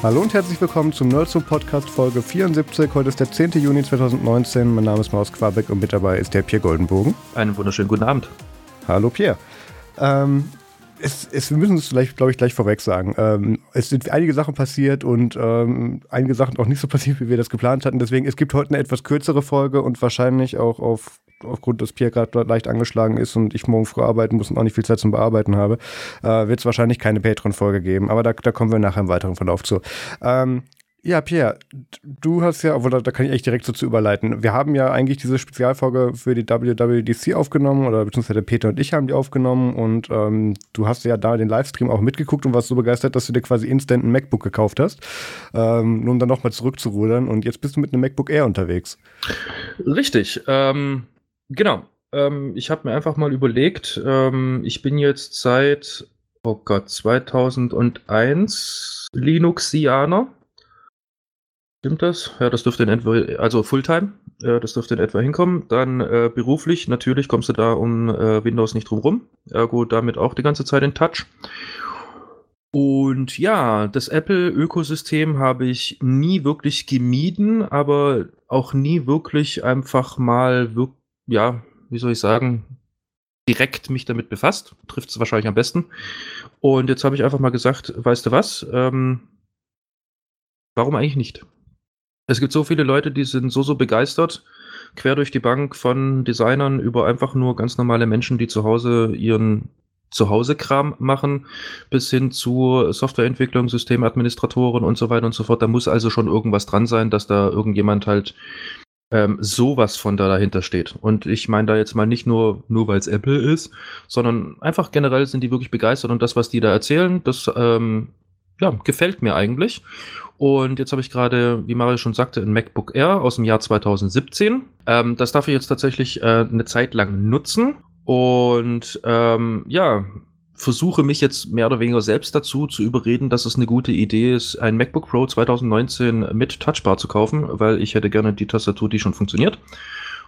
Hallo und herzlich willkommen zum Nerdstorm Podcast Folge 74. Heute ist der 10. Juni 2019. Mein Name ist Maus Quabeck und mit dabei ist der Pierre Goldenbogen. Einen wunderschönen guten Abend. Hallo Pierre. Wir müssen es gleich vorweg sagen. Es sind einige Sachen passiert und einige Sachen auch nicht so passiert, wie wir das geplant hatten. Deswegen, es gibt heute eine etwas kürzere Folge und wahrscheinlich auch aufgrund, dass Pierre gerade leicht angeschlagen ist und ich morgen früh arbeiten muss und auch nicht viel Zeit zum Bearbeiten habe, wird es wahrscheinlich keine Patreon-Folge geben. Aber da kommen wir nachher im weiteren Verlauf zu. Ja, Pierre, du hast ja, obwohl da kann ich echt direkt so zu überleiten. Wir haben ja eigentlich diese Spezialfolge für die WWDC aufgenommen, oder beziehungsweise Peter und ich haben die aufgenommen und du hast ja da den Livestream auch mitgeguckt und warst so begeistert, dass du dir quasi instant ein MacBook gekauft hast, nur um dann nochmal zurückzurudern, und jetzt bist du mit einem MacBook Air unterwegs. Richtig, genau. Ich habe mir einfach mal überlegt, ich bin jetzt seit 2001 Linuxianer. Stimmt das? Ja, das dürfte in etwa, also Fulltime, das dürfte in etwa hinkommen. Dann beruflich, natürlich kommst du da um Windows nicht drum rum. Ergo damit auch die ganze Zeit in Touch. Und ja, das Apple-Ökosystem habe ich nie wirklich gemieden, aber auch nie wirklich einfach mal, direkt mich damit befasst. Trifft es wahrscheinlich am besten. Und jetzt habe ich einfach mal gesagt, weißt du was, warum eigentlich nicht? Es gibt so viele Leute, die sind so begeistert, quer durch die Bank, von Designern über einfach nur ganz normale Menschen, die zu Hause ihren Zuhause-Kram machen, bis hin zu Softwareentwicklung, Systemadministratoren und so weiter und so fort. Da muss also schon irgendwas dran sein, dass da irgendjemand halt sowas von dahinter steht. Und ich meine da jetzt mal nicht nur weil es Apple ist, sondern einfach generell sind die wirklich begeistert und das, was die da erzählen, das gefällt mir eigentlich. Und jetzt habe ich gerade, wie Mario schon sagte, ein MacBook Air aus dem Jahr 2017. Das darf ich jetzt tatsächlich eine Zeit lang nutzen. Und versuche mich jetzt mehr oder weniger selbst dazu zu überreden, dass es eine gute Idee ist, ein MacBook Pro 2019 mit Touchbar zu kaufen, weil ich hätte gerne die Tastatur, die schon funktioniert.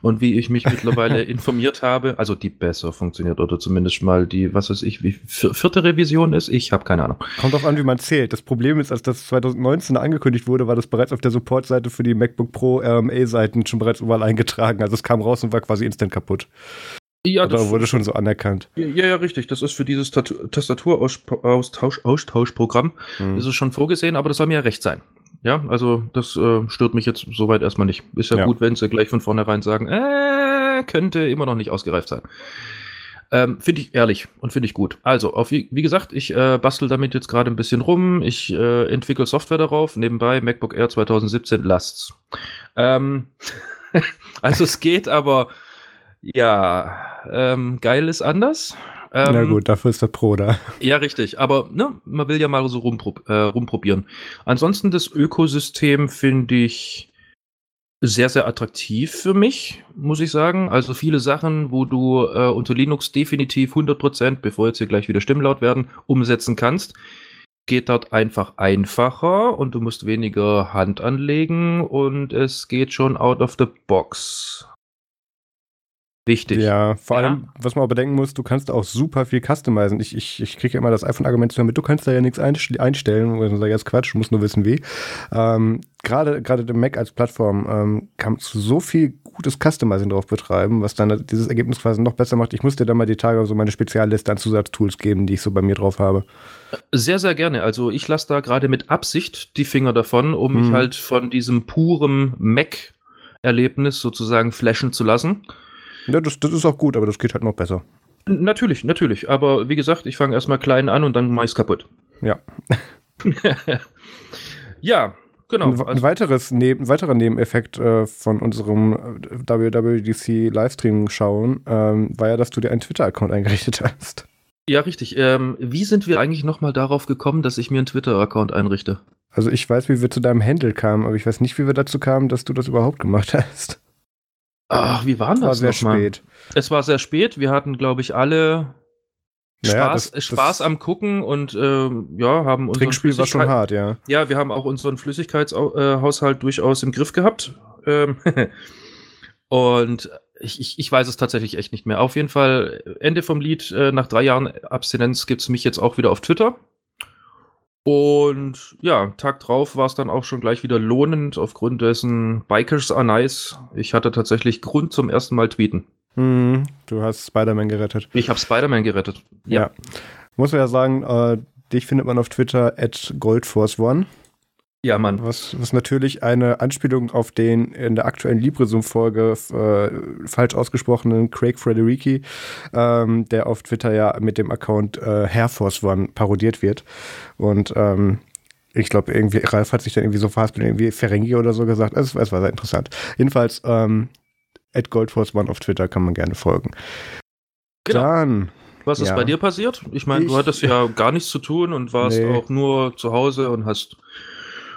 Und wie ich mich mittlerweile informiert habe, also die besser funktioniert oder zumindest mal die, was weiß ich, wie vierte Revision ist, ich habe keine Ahnung. Kommt drauf an, wie man zählt. Das Problem ist, als das 2019 angekündigt wurde, war das bereits auf der Support-Seite für die MacBook Pro RMA-Seiten schon bereits überall eingetragen. Also es kam raus und war quasi instant kaputt. Ja, das wurde schon so anerkannt. Ja, richtig. Das ist für dieses Tastaturaustauschprogramm. Das ist schon vorgesehen, aber das soll mir ja recht sein. Ja, also das stört mich jetzt soweit erstmal nicht. Ist ja gut, wenn sie gleich von vornherein sagen, könnte immer noch nicht ausgereift sein. Finde ich ehrlich und finde ich gut. Also, wie gesagt, ich bastel damit jetzt gerade ein bisschen rum. Ich entwickle Software darauf. Nebenbei MacBook Air 2017, lasst's. Also es geht, aber geil ist anders. Na gut, dafür ist der Pro da. Ja, richtig. Aber man will ja mal so rumprobieren. Ansonsten das Ökosystem finde ich sehr, sehr attraktiv für mich, muss ich sagen. Also viele Sachen, wo du unter Linux definitiv 100%, bevor jetzt hier gleich wieder Stimmlaut werden, umsetzen kannst, geht dort einfacher und du musst weniger Hand anlegen und es geht schon out of the box. Wichtig. Ja, vor allem, was man auch bedenken muss, du kannst auch super viel customizen. Ich kriege ja immer das iPhone-Argument zu, du kannst da ja nichts einstellen. Und ich sage, jetzt Quatsch, du musst nur wissen, wie. Gerade der Mac als Plattform kannst du so viel gutes Customizing drauf betreiben, was dann dieses Ergebnis quasi noch besser macht. Ich muss dir dann mal die Tage so meine Spezialliste an Zusatztools geben, die ich so bei mir drauf habe. Sehr, sehr gerne. Also ich lasse da gerade mit Absicht die Finger davon, um mich halt von diesem puren Mac-Erlebnis sozusagen flashen zu lassen. Ja, das ist auch gut, aber das geht halt noch besser. Natürlich. Aber wie gesagt, ich fange erstmal klein an und dann mache ich es kaputt. Ja. Ja, genau. Ein weiterer Nebeneffekt von unserem WWDC-Livestream-Schauen war ja, dass du dir einen Twitter-Account eingerichtet hast. Ja, richtig. Wie sind wir eigentlich nochmal darauf gekommen, dass ich mir einen Twitter-Account einrichte? Also ich weiß, wie wir zu deinem Handle kamen, aber ich weiß nicht, wie wir dazu kamen, dass du das überhaupt gemacht hast. Ach, wie war das nochmal? Es war sehr spät. Es war sehr spät. Wir hatten, glaube ich, alle Spaß am Gucken und haben unseren Trinkspiel war schon hart, ja. Ja, wir haben auch unseren Flüssigkeitshaushalt durchaus im Griff gehabt. Und ich weiß es tatsächlich echt nicht mehr. Auf jeden Fall, Ende vom Lied, nach 3 Jahren Abstinenz gibt es mich jetzt auch wieder auf Twitter. Und ja, Tag drauf war es dann auch schon gleich wieder lohnend, aufgrund dessen Bikers are nice. Ich hatte tatsächlich Grund zum ersten Mal tweeten. Mhm, du hast Spider-Man gerettet. Ich habe Spider-Man gerettet, ja. Muss man ja sagen, dich findet man auf Twitter @Goldforce1. Ja, Mann. Was natürlich eine Anspielung auf den in der aktuellen Libresum-Folge falsch ausgesprochenen Craig Federighi, der auf Twitter ja mit dem Account Hairforce1 parodiert wird. Und ich glaube, irgendwie Ralf hat sich dann irgendwie so fast irgendwie Ferengi oder so gesagt. Es war sehr interessant. Jedenfalls @Goldforce1 auf Twitter kann man gerne folgen. Genau. Dann... Was ist bei dir passiert? Ich meine, du hattest ja gar nichts zu tun und warst auch nur zu Hause und hast...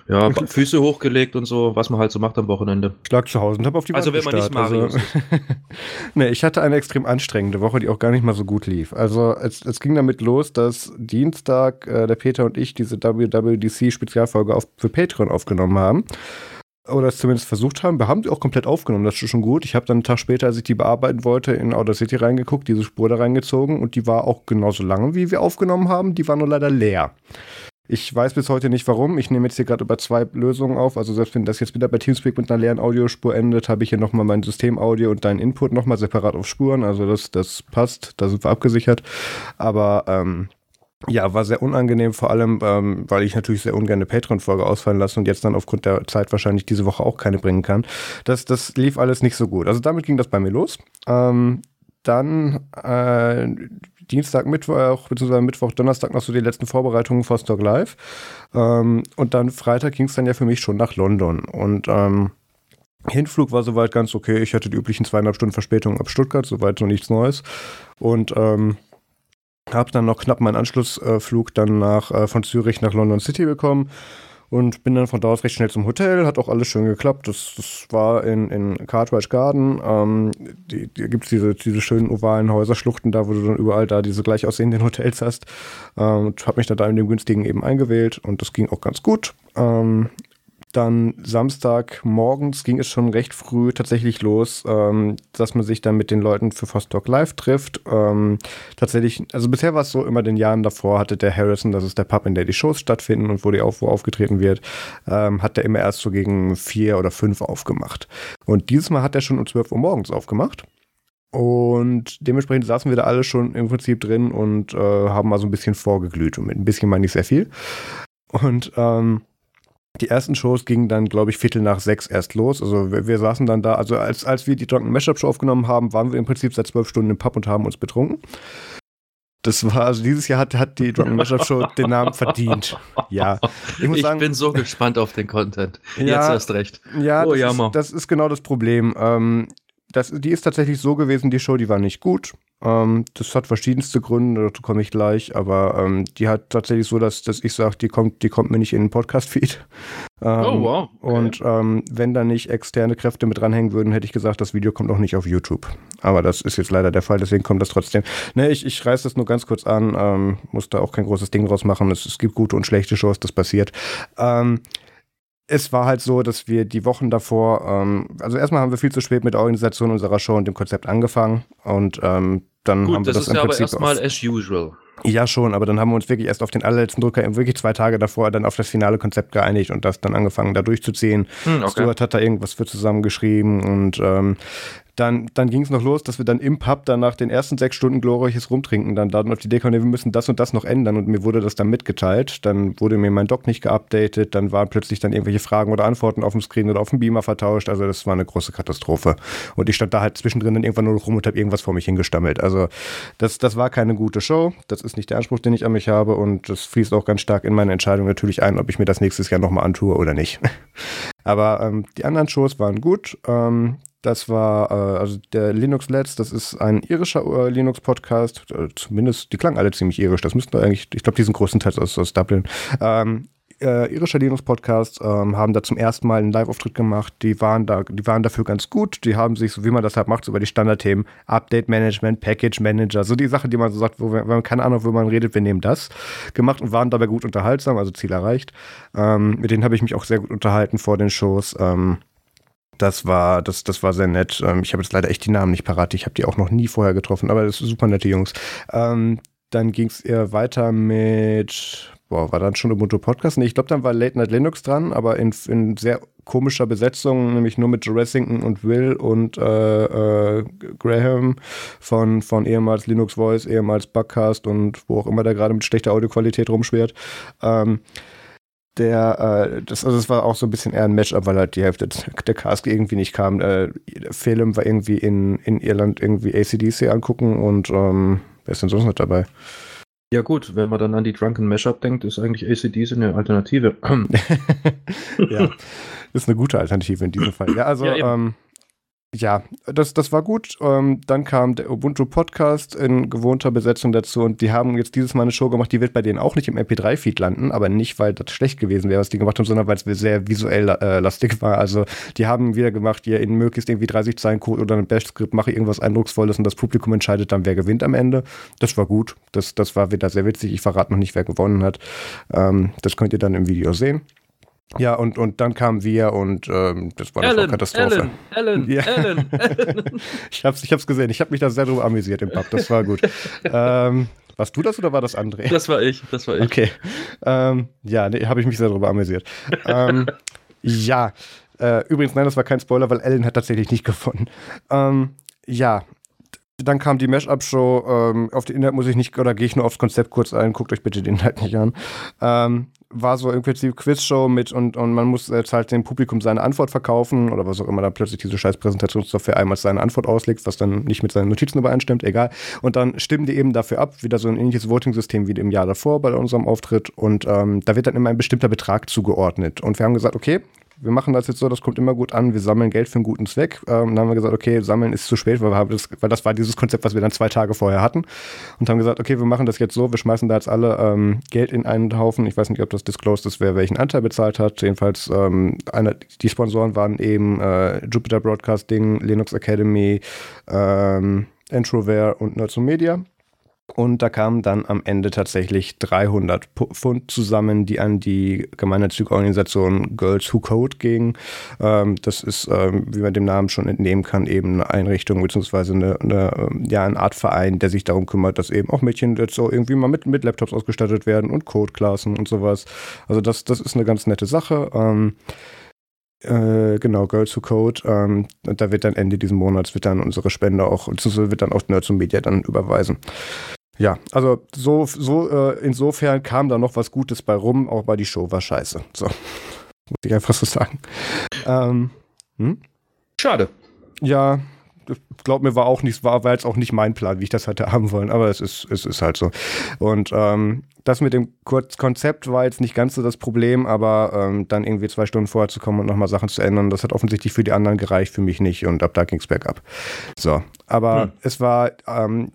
Ja, Füße hochgelegt und so, was man halt so macht am Wochenende. Ich lag zu Hause und hab auf die Wand gestarrt. Also wenn man nicht Mario ist. Nee, ich hatte eine extrem anstrengende Woche, die auch gar nicht mal so gut lief. Also es ging damit los, dass Dienstag der Peter und ich diese WWDC-Spezialfolge für Patreon aufgenommen haben. Oder es zumindest versucht haben. Wir haben die auch komplett aufgenommen, das ist schon gut. Ich habe dann einen Tag später, als ich die bearbeiten wollte, in Audacity reingeguckt, diese Spur da reingezogen und die war auch genauso lange, wie wir aufgenommen haben. Die war nur leider leer. Ich weiß bis heute nicht, warum. Ich nehme jetzt hier gerade über 2 Lösungen auf. Also selbst wenn das jetzt wieder bei Teamspeak mit einer leeren Audiospur endet, habe ich hier nochmal mein Systemaudio und deinen Input nochmal separat auf Spuren. Also das passt, da sind wir abgesichert. Aber war sehr unangenehm, vor allem, weil ich natürlich sehr ungern eine Patreon-Folge ausfallen lasse und jetzt dann aufgrund der Zeit wahrscheinlich diese Woche auch keine bringen kann. Das lief alles nicht so gut. Also damit ging das bei mir los. Dann Dienstag, Mittwoch, beziehungsweise Mittwoch, Donnerstag noch so die letzten Vorbereitungen vor Stock Live. Und dann Freitag ging es dann ja für mich schon nach London. Und Hinflug war soweit ganz okay. Ich hatte die üblichen 2,5 Stunden Verspätung ab Stuttgart, soweit noch nichts Neues. Und habe dann noch knapp meinen Anschlussflug dann von Zürich nach London City bekommen. Und bin dann von da aus recht schnell zum Hotel, hat auch alles schön geklappt. Das war in Cartwright Garden. Da gibt es diese schönen ovalen Häuserschluchten da, wo du dann überall da diese gleich aussehenden Hotels hast. Und habe mich dann da in dem günstigen eben eingewählt und das ging auch ganz gut. Dann Samstagmorgens ging es schon recht früh tatsächlich los, dass man sich dann mit den Leuten für Fast Talk Live trifft. Tatsächlich, also bisher war es so, immer den Jahren davor hatte der Harrison, das ist der Pub, in der die Shows stattfinden und wo aufgetreten wird, hat der immer erst so gegen 4 oder 5 aufgemacht. Und dieses Mal hat er schon um 12 Uhr morgens aufgemacht. Und dementsprechend saßen wir da alle schon im Prinzip drin und haben mal so ein bisschen vorgeglüht. Und mit ein bisschen meine ich sehr viel. Und die ersten Shows gingen dann, glaube ich, 5:45 erst los. Also wir saßen dann da, also als wir die Drunken Mashup Show aufgenommen haben, waren wir im Prinzip seit 12 Stunden im Pub und haben uns betrunken. Das war, also dieses Jahr hat die Drunken Mashup Show den Namen verdient. Ja. Ich bin so gespannt auf den Content. Ja, jetzt erst recht. Ja, das ist genau das Problem. Die ist tatsächlich so gewesen, die Show, die war nicht gut. Das hat verschiedenste Gründe, dazu komme ich gleich, aber die hat tatsächlich so, dass ich sage, die kommt mir nicht in den Podcast-Feed. Wow. Okay. Und wenn da nicht externe Kräfte mit dranhängen würden, hätte ich gesagt, das Video kommt auch nicht auf YouTube. Aber das ist jetzt leider der Fall, deswegen kommt das trotzdem. Ne, ich reiße das nur ganz kurz an, muss da auch kein großes Ding draus machen. Es gibt gute und schlechte Shows, das passiert. Es war halt so, dass wir die Wochen davor, also erstmal haben wir viel zu spät mit der Organisation unserer Show und dem Konzept angefangen und dann gut, haben wir das im Prinzip... Gut, das ist ja aber erstmal as usual. Ja, schon, aber dann haben wir uns wirklich erst auf den allerletzten Drücker, wirklich 2 Tage davor, dann auf das finale Konzept geeinigt und das dann angefangen, da durchzuziehen. Okay. Stuart hat da irgendwas für zusammengeschrieben und dann ging es noch los, dass wir dann im Pub dann nach den ersten 6 Stunden glorreiches Rumtrinken dann auf die Idee kamen, wir müssen das und das noch ändern und mir wurde das dann mitgeteilt, dann wurde mir mein Doc nicht geupdatet, dann waren plötzlich dann irgendwelche Fragen oder Antworten auf dem Screen oder auf dem Beamer vertauscht, also das war eine große Katastrophe und ich stand da halt zwischendrin dann irgendwann nur noch rum und habe irgendwas vor mich hingestammelt, also das war keine gute Show, das ist nicht der Anspruch, den ich an mich habe und das fließt auch ganz stark in meine Entscheidung natürlich ein, ob ich mir das nächstes Jahr nochmal antue oder nicht. Aber die anderen Shows waren gut. Das war also der Linux Let's, das ist ein irischer Linux-Podcast, zumindest, die klangen alle ziemlich irisch, das müssten wir eigentlich, ich glaube, die sind größtenteils aus Dublin. irischer Linux-Podcast, haben da zum ersten Mal einen Live-Auftritt gemacht. Die waren dafür ganz gut. Die haben sich, so wie man das halt macht, so über die Standardthemen Update-Management, Package-Manager, so die Sachen, die man so sagt, wo man keine Ahnung, wo man redet, wir nehmen das, gemacht und waren dabei gut unterhaltsam, also Ziel erreicht. Mit denen habe ich mich auch sehr gut unterhalten vor den Shows. Das war sehr nett. Ich habe jetzt leider echt die Namen nicht parat. Ich habe die auch noch nie vorher getroffen, aber das sind super nette Jungs. Dann ging es eher weiter mit... war dann schon Ubuntu Podcast? Nee, ich glaube, dann war Late Night Linux dran, aber in sehr komischer Besetzung, nämlich nur mit Joe Ressington und Will und Graham von ehemals Linux Voice, ehemals Bugcast und wo auch immer der gerade mit schlechter Audioqualität rumschwirrt. Das war auch so ein bisschen eher ein Matchup, weil halt die Hälfte der Cast irgendwie nicht kam. Phelim war irgendwie in Irland irgendwie ACDC angucken und wer ist denn sonst noch dabei? Ja gut, wenn man dann an die Drunken Mashup denkt, ist eigentlich ACDC eine Alternative. Ja, ist eine gute Alternative in diesem Fall. Ja, also das war gut. Dann kam der Ubuntu Podcast in gewohnter Besetzung dazu und die haben jetzt dieses Mal eine Show gemacht, die wird bei denen auch nicht im MP3-Feed landen, aber nicht, weil das schlecht gewesen wäre, was die gemacht haben, sondern weil es sehr visuell lastig war. Also die haben wieder gemacht, ihr in möglichst irgendwie 30 Zeilen Code oder ein Bash-Skript, mache irgendwas Eindrucksvolles und das Publikum entscheidet dann, wer gewinnt am Ende. Das war gut. Das war wieder sehr witzig. Ich verrate noch nicht, wer gewonnen hat. Das könnt ihr dann im Video sehen. Ja, und dann kamen wir und das war eine Katastrophe. Ellen. Ich hab's gesehen. Ich habe mich da sehr drüber amüsiert im Pub. Das war gut. Warst du das oder war das André? Das war ich. Okay. Habe ich mich sehr drüber amüsiert. Übrigens, nein, das war kein Spoiler, weil Ellen hat tatsächlich nicht gewonnen. Dann kam die Mashup-Show. Auf den Inhalt muss ich nicht, oder gehe ich nur aufs Konzept kurz ein. Guckt euch bitte den Inhalt nicht an. War so im Prinzip Quizshow mit und man muss jetzt halt dem Publikum seine Antwort verkaufen oder was auch immer dann plötzlich diese scheiß Präsentationssoftware einmal seine Antwort auslegt, was dann nicht mit seinen Notizen übereinstimmt, egal. Und dann stimmen die eben dafür ab, wieder so ein ähnliches Voting-System wie im Jahr davor bei unserem Auftritt und da wird dann immer ein bestimmter Betrag zugeordnet. Und wir haben gesagt, okay, wir machen das jetzt so, das kommt immer gut an, wir sammeln Geld für einen guten Zweck. Dann haben wir gesagt, okay, sammeln ist zu spät, weil das war dieses Konzept, was wir dann 2 Tage vorher hatten. Und haben gesagt, okay, wir machen das jetzt so, wir schmeißen da jetzt alle Geld in einen Haufen. Ich weiß nicht, ob das disclosed ist, wer welchen Anteil bezahlt hat. Jedenfalls, die Sponsoren waren eben Jupiter Broadcasting, Linux Academy, Entroware und Nerdstorm Media. Und da kamen dann am Ende tatsächlich 300 Pfund zusammen, die an die gemeinnützige Organisation Girls Who Code gingen. Das ist, wie man dem Namen schon entnehmen kann, eben eine Einrichtung beziehungsweise eine Art Verein, der sich darum kümmert, dass eben auch Mädchen jetzt so irgendwie mal mit Laptops ausgestattet werden und Codeklassen und sowas. Also das ist eine ganz nette Sache. Genau, Girls Who Code. Und da wird dann Ende diesen Monats wird dann unsere Spende auch, beziehungsweise wird dann auch Nerdstorm Media dann überweisen. Ja, also insofern kam da noch was Gutes bei rum, auch bei die Show war scheiße. So, muss ich einfach so sagen. Schade. Ja, glaub mir, war jetzt auch nicht mein Plan, wie ich das hatte haben wollen, aber es ist halt so. Und das mit dem Konzept war jetzt nicht ganz so das Problem, aber dann irgendwie 2 Stunden vorher zu kommen und nochmal Sachen zu ändern, das hat offensichtlich für die anderen gereicht, für mich nicht und ab da ging es bergab. So, aber es war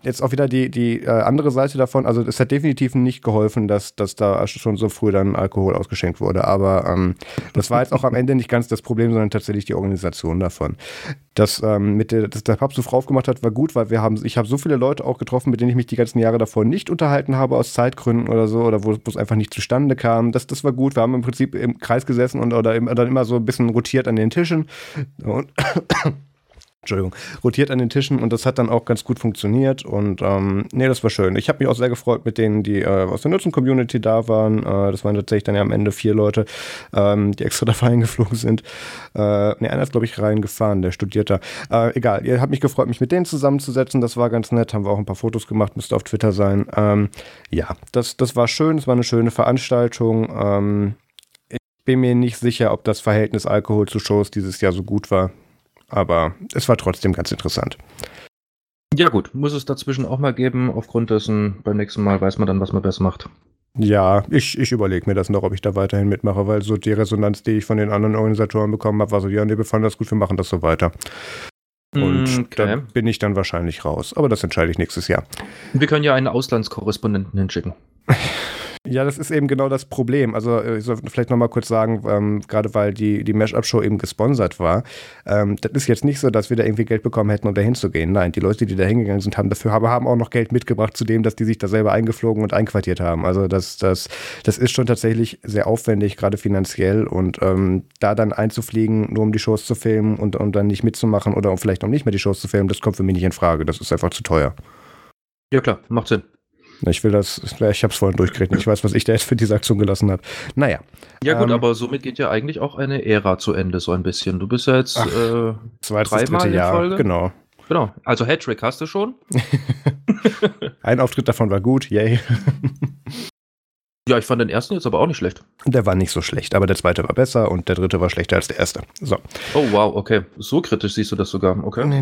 jetzt auch wieder die andere Seite davon, also es hat definitiv nicht geholfen, dass da schon so früh dann Alkohol ausgeschenkt wurde, aber das war jetzt auch am Ende nicht ganz das Problem, sondern tatsächlich die Organisation davon. Dass der Pub so früh aufgemacht hat, war gut, weil ich habe so viele Leute auch getroffen, mit denen ich mich die ganzen Jahre davor nicht unterhalten habe, aus Zeitgründen oder so, oder wo es einfach nicht zustande kam. Das war gut. Wir haben im Prinzip im Kreis gesessen dann immer so ein bisschen rotiert an den Tischen. Und Entschuldigung, rotiert an den Tischen und das hat dann auch ganz gut funktioniert und das war schön. Ich habe mich auch sehr gefreut mit denen, die aus der Nutzung-Community da waren. Das waren tatsächlich dann ja am Ende 4 Leute, die extra da reingeflogen sind. Einer ist, glaube ich, reingefahren, der studiert da. Egal, ihr habt mich gefreut, mich mit denen zusammenzusetzen. Das war ganz nett, haben wir auch ein paar Fotos gemacht, müsste auf Twitter sein. Das war schön, es war eine schöne Veranstaltung. Ich bin mir nicht sicher, ob das Verhältnis Alkohol zu Shows dieses Jahr so gut war. Aber es war trotzdem ganz interessant. Ja gut, muss es dazwischen auch mal geben. Aufgrund dessen, beim nächsten Mal weiß man dann, was man besser macht. Ja, ich überlege mir das noch, ob ich da weiterhin mitmache, weil so die Resonanz, die ich von den anderen Organisatoren bekommen habe, war so, ja, nee, wir fanden das gut, wir machen das so weiter. Und da bin ich dann wahrscheinlich raus. Aber das entscheide ich nächstes Jahr. Wir können ja einen Auslandskorrespondenten hinschicken. Ja, das ist eben genau das Problem. Also ich sollte vielleicht nochmal kurz sagen, gerade weil die Mashup-Show eben gesponsert war, das ist jetzt nicht so, dass wir da irgendwie Geld bekommen hätten, um da hinzugehen. Nein, die Leute, die da hingegangen sind, haben auch noch Geld mitgebracht zu dem, dass die sich da selber eingeflogen und einquartiert haben. Also das ist schon tatsächlich sehr aufwendig, gerade finanziell. Und da dann einzufliegen, nur um die Shows zu filmen und um dann nicht mitzumachen oder um vielleicht um nicht mehr die Shows zu filmen, das kommt für mich nicht in Frage. Das ist einfach zu teuer. Ja klar, macht Sinn. Ich hab's vorhin durchgerechnet. Ich weiß, was ich da jetzt für diese Aktion gelassen habe. Naja. Ja gut, aber somit geht ja eigentlich auch eine Ära zu Ende, so ein bisschen. Du bist ja jetzt dreimal in Folge. Genau. Also Hattrick hast du schon. Ein Auftritt davon war gut, yay. Ja, ich fand den ersten jetzt aber auch nicht schlecht. Der war nicht so schlecht, aber der zweite war besser und der dritte war schlechter als der erste. So. Oh wow, okay. So kritisch siehst du das sogar. Okay. Nee,